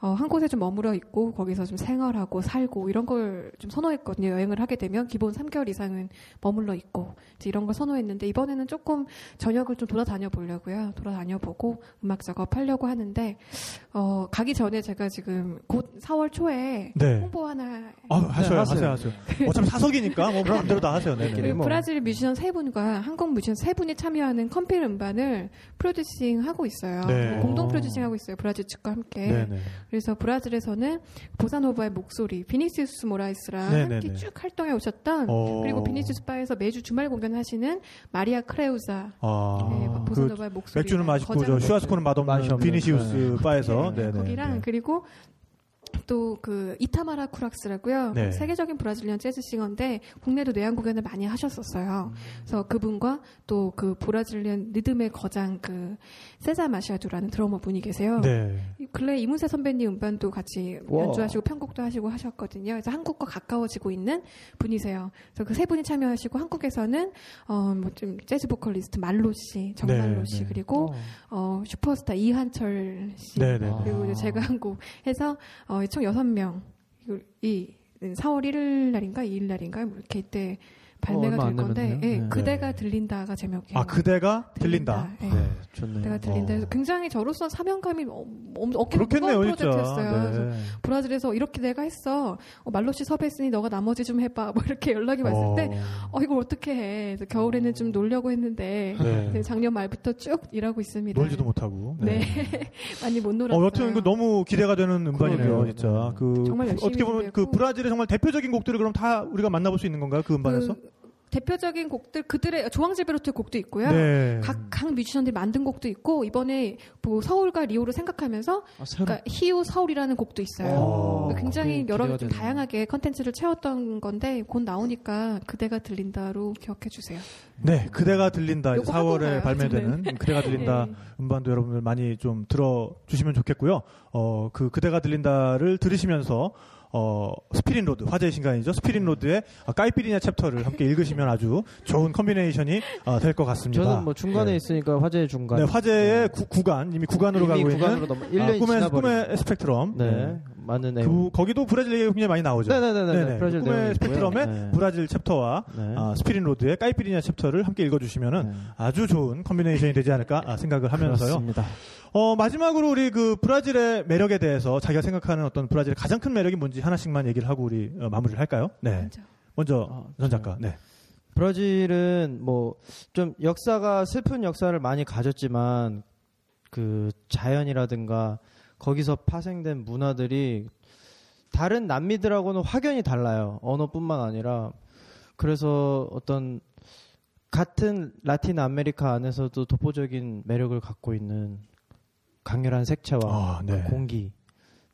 한 곳에 좀 머물러 있고, 거기서 좀 생활하고, 살고, 이런 걸 좀 선호했거든요. 여행을 하게 되면 기본 3개월 이상은 머물러 있고, 이제 이런 걸 선호했는데, 이번에는 조금 전역을 좀 돌아다녀 보려고요. 돌아다녀 보고, 음악 작업 하려고 하는데, 가기 전에 제가 지금 곧 4월 초에 홍보 하나. 하세요. 어차피 사석이니까, 마음대로 다 하세요. 네. 브라질 뮤지션 3분과 한국 뮤지션 3분이 참여하는 컴필 음반을 프로듀싱 하고 있어요. 네. 공동 프로듀싱 하고 있어요. 브라질 측과 함께. 그래서 브라질에서는 보사노바의 목소리 비니시우스 모라이스랑 네네네. 함께 쭉 활동해 오셨던 그리고 비니시우스 바에서 매주 주말 공연하시는 마리아 크레우자 네, 보사노바의 그 목소리 맥주는 맛있고 슈아스코는 맛없는 비니시우스 바에서 네, 거기랑 네. 그리고 또 그 이타마라 쿠락스라고요. 네. 세계적인 브라질리언 재즈 싱어인데 국내도 내한 공연을 많이 하셨었어요. 그래서 그분과 또 그 브라질리언 리듬의 거장 그 세자 마시아두라는 드러머 분이 계세요. 네. 근래 이문세 선배님 음반도 같이 와. 연주하시고 편곡도 하시고 하셨거든요. 그래서 한국과 가까워지고 있는 분이세요. 그래서 그 세 분이 참여하시고 한국에서는 뭐 좀 재즈 보컬리스트 말로 씨, 정말로 네. 씨 그리고 슈퍼스타 이한철 씨 네. 그리고 이제 제가 한 곡 해서 총 6명, 4월 1일 날인가 2일 날인가 이렇게 이때 발매가 될 건데, 예, 네. 그대가 들린다가 제목이에요. 아, 그대가 들린다. 예. 네, 좋네요. 그대가 들린다. 그래서 굉장히 저로서는 사명감이 어깨가 무거운 프로젝트였어요. 네. 브라질에서 이렇게 내가 했어. 말로씨 섭외했으니 너가 나머지 좀 해봐. 뭐 이렇게 연락이 왔을 때, 이걸 어떻게 해. 그래서 겨울에는 좀 놀려고 했는데, 네. 작년 말부터 쭉 일하고 있습니다. 놀지도 못하고. 네. 네. 많이 못 놀았어요. 여튼 이거 너무 기대가 되는 음반이네요, 진짜. 네. 정말 열심히 어떻게 보면 그 브라질의 정말 대표적인 곡들을 그럼 다 우리가 만나볼 수 있는 건가요? 그 음반에서? 대표적인 곡들 그들의 조항질베르토의 곡도 있고요. 네. 각 뮤지션들이 만든 곡도 있고 이번에 뭐 서울과 리오를 생각하면서 그러니까 히우 서울이라는 곡도 있어요. 굉장히 여러 좀 다양하게 컨텐츠를 채웠던 건데 곧 나오니까 그대가 들린다로 기억해 주세요. 네, 그대가 들린다 4월에 발매되는 그대가 들린다 네. 음반도 여러분들 많이 좀 들어주시면 좋겠고요. 그 그대가 들린다를 들으시면서. 스피릿로드 화제의 신간이죠. 스피릿로드의 까이피리냐 챕터를 함께 읽으시면 아주 좋은 컨비네이션이 될 것 같습니다. 저는 뭐 중간에 네. 있으니까 화제의 중간. 네, 화제의 구간 이미 구간으로 가고 있는 꿈의 스펙트럼. 네, 많은 내용. 거기도 브라질 얘기가 굉장히 많이 나오죠. 네네네. 브라질 꿈의 스펙트럼의 네. 브라질 챕터와 네. 스피릿로드의 까이피리냐 챕터를 함께 읽어주시면은 네. 아주 좋은 컨비네이션이 되지 않을까 생각을 하면서요. 그렇습니다. 마지막으로 우리 그 브라질의 매력에 대해서 자기가 생각하는 어떤 브라질의 가장 큰 매력이 뭔지 하나씩만 얘기를 하고 우리 마무리를 할까요? 네. 먼저 전 작가. 네. 브라질은 뭐 좀 역사가 슬픈 역사를 많이 가졌지만 그 자연이라든가 거기서 파생된 문화들이 다른 남미들하고는 확연히 달라요. 언어뿐만 아니라. 그래서 어떤 같은 라틴 아메리카 안에서도 독보적인 매력을 갖고 있는 강렬한 색채와 네. 공기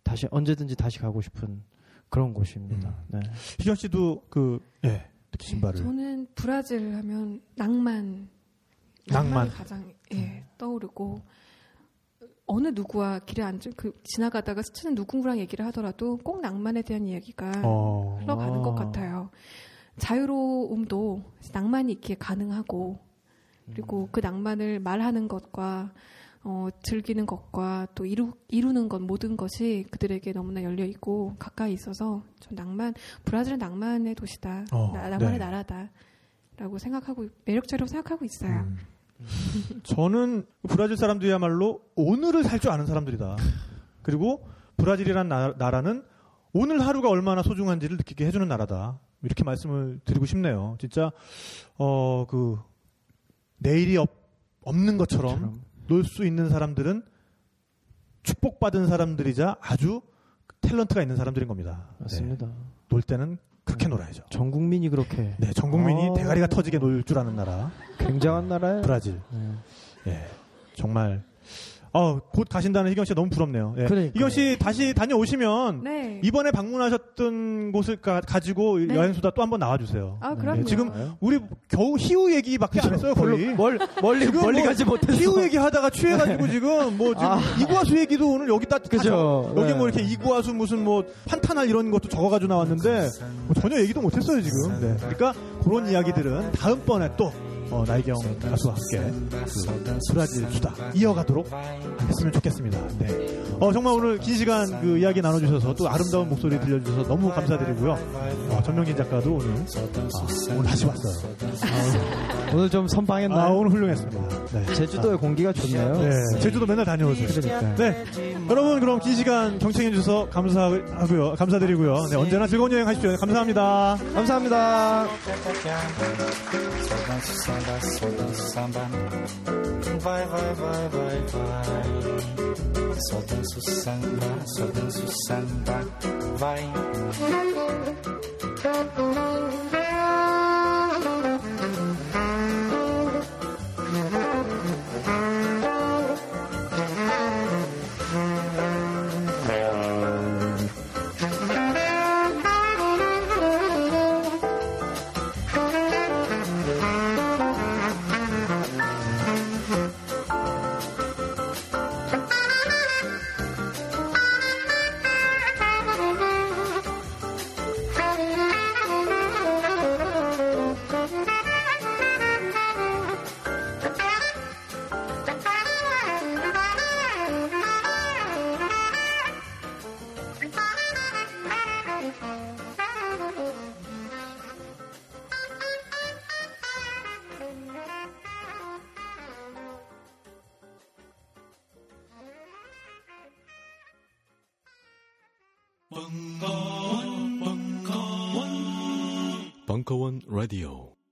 다시 언제든지 다시 가고 싶은 그런 곳입니다. 네. 희경 씨도 그 느끼신 바를 저는 브라질 하면 낭만이 가장 떠오르고 어느 누구와 길에 지나가다가 스치는 누군가랑 얘기를 하더라도 꼭 낭만에 대한 이야기가 흘러가는 것 같아요. 자유로움도 낭만이 있기에 가능하고 그리고 그 낭만을 말하는 것과 즐기는 것과 또 이루는 것 모든 것이 그들에게 너무나 열려있고 가까이 있어서 전 브라질은 낭만의 도시다. 낭만의 네. 나라다. 라고 생각하고 매력적으로 생각하고 있어요. 저는 브라질 사람들이야말로 오늘을 살 줄 아는 사람들이다. 그리고 브라질이라는 나라는 오늘 하루가 얼마나 소중한지를 느끼게 해주는 나라다. 이렇게 말씀을 드리고 싶네요. 진짜 그 내일이 없는 것처럼 놀 수 있는 사람들은 축복받은 사람들이자 아주 탤런트가 있는 사람들인 겁니다. 맞습니다. 네. 놀 때는 그렇게 놀아야죠. 전 국민이 그렇게. 네, 전 국민이 대가리가 터지게 놀 줄 아는 나라. 굉장한 나라예요. 브라질. 네. 예, 정말. 곧 가신다는 희경 씨가 너무 부럽네요. 예. 그러니까. 희경 씨 다시 다녀오시면 네. 이번에 방문하셨던 곳을 가지고 네. 여행수다 또 한번 나와주세요. 아, 그럼요. 예. 지금 우리 겨우 희우 얘기밖에 안 했어요. 거의. 멀리 가지 못했어요. 희우 얘기하다가 취해가지고 네. 지금 뭐 지금 이구아수 얘기도 오늘 여기 그죠. 여기 네. 뭐 이렇게 이구아수 무슨 뭐 판타날 이런 것도 적어가지고 나왔는데 뭐 전혀 얘기도 못했어요 지금. 네. 그러니까 그런 이야기들은 다음번에 또. 나희경 가수와 함께 브라질 수다 이어가도록 했으면 좋겠습니다. 네. 정말 오늘 긴 시간 그 이야기 나눠주셔서 또 아름다운 목소리 들려주셔서 너무 감사드리고요. 전명진 작가도 오늘 다시 왔어요. 오늘 좀 선방했나요? 오늘 훌륭했습니다. 네. 제주도의 공기가 좋네요. 네. 제주도 맨날 다녀오세요. 그러니까. 네. 여러분 그럼 긴 시간 경청해주셔서 감사하고요. 감사드리고요. 네. 언제나 즐거운 여행 하십시오. 감사합니다. 감사합니다. Samba, samba, samba, vai, vai, vai, vai, vai. só danço samba, vai. 벙커원 라디오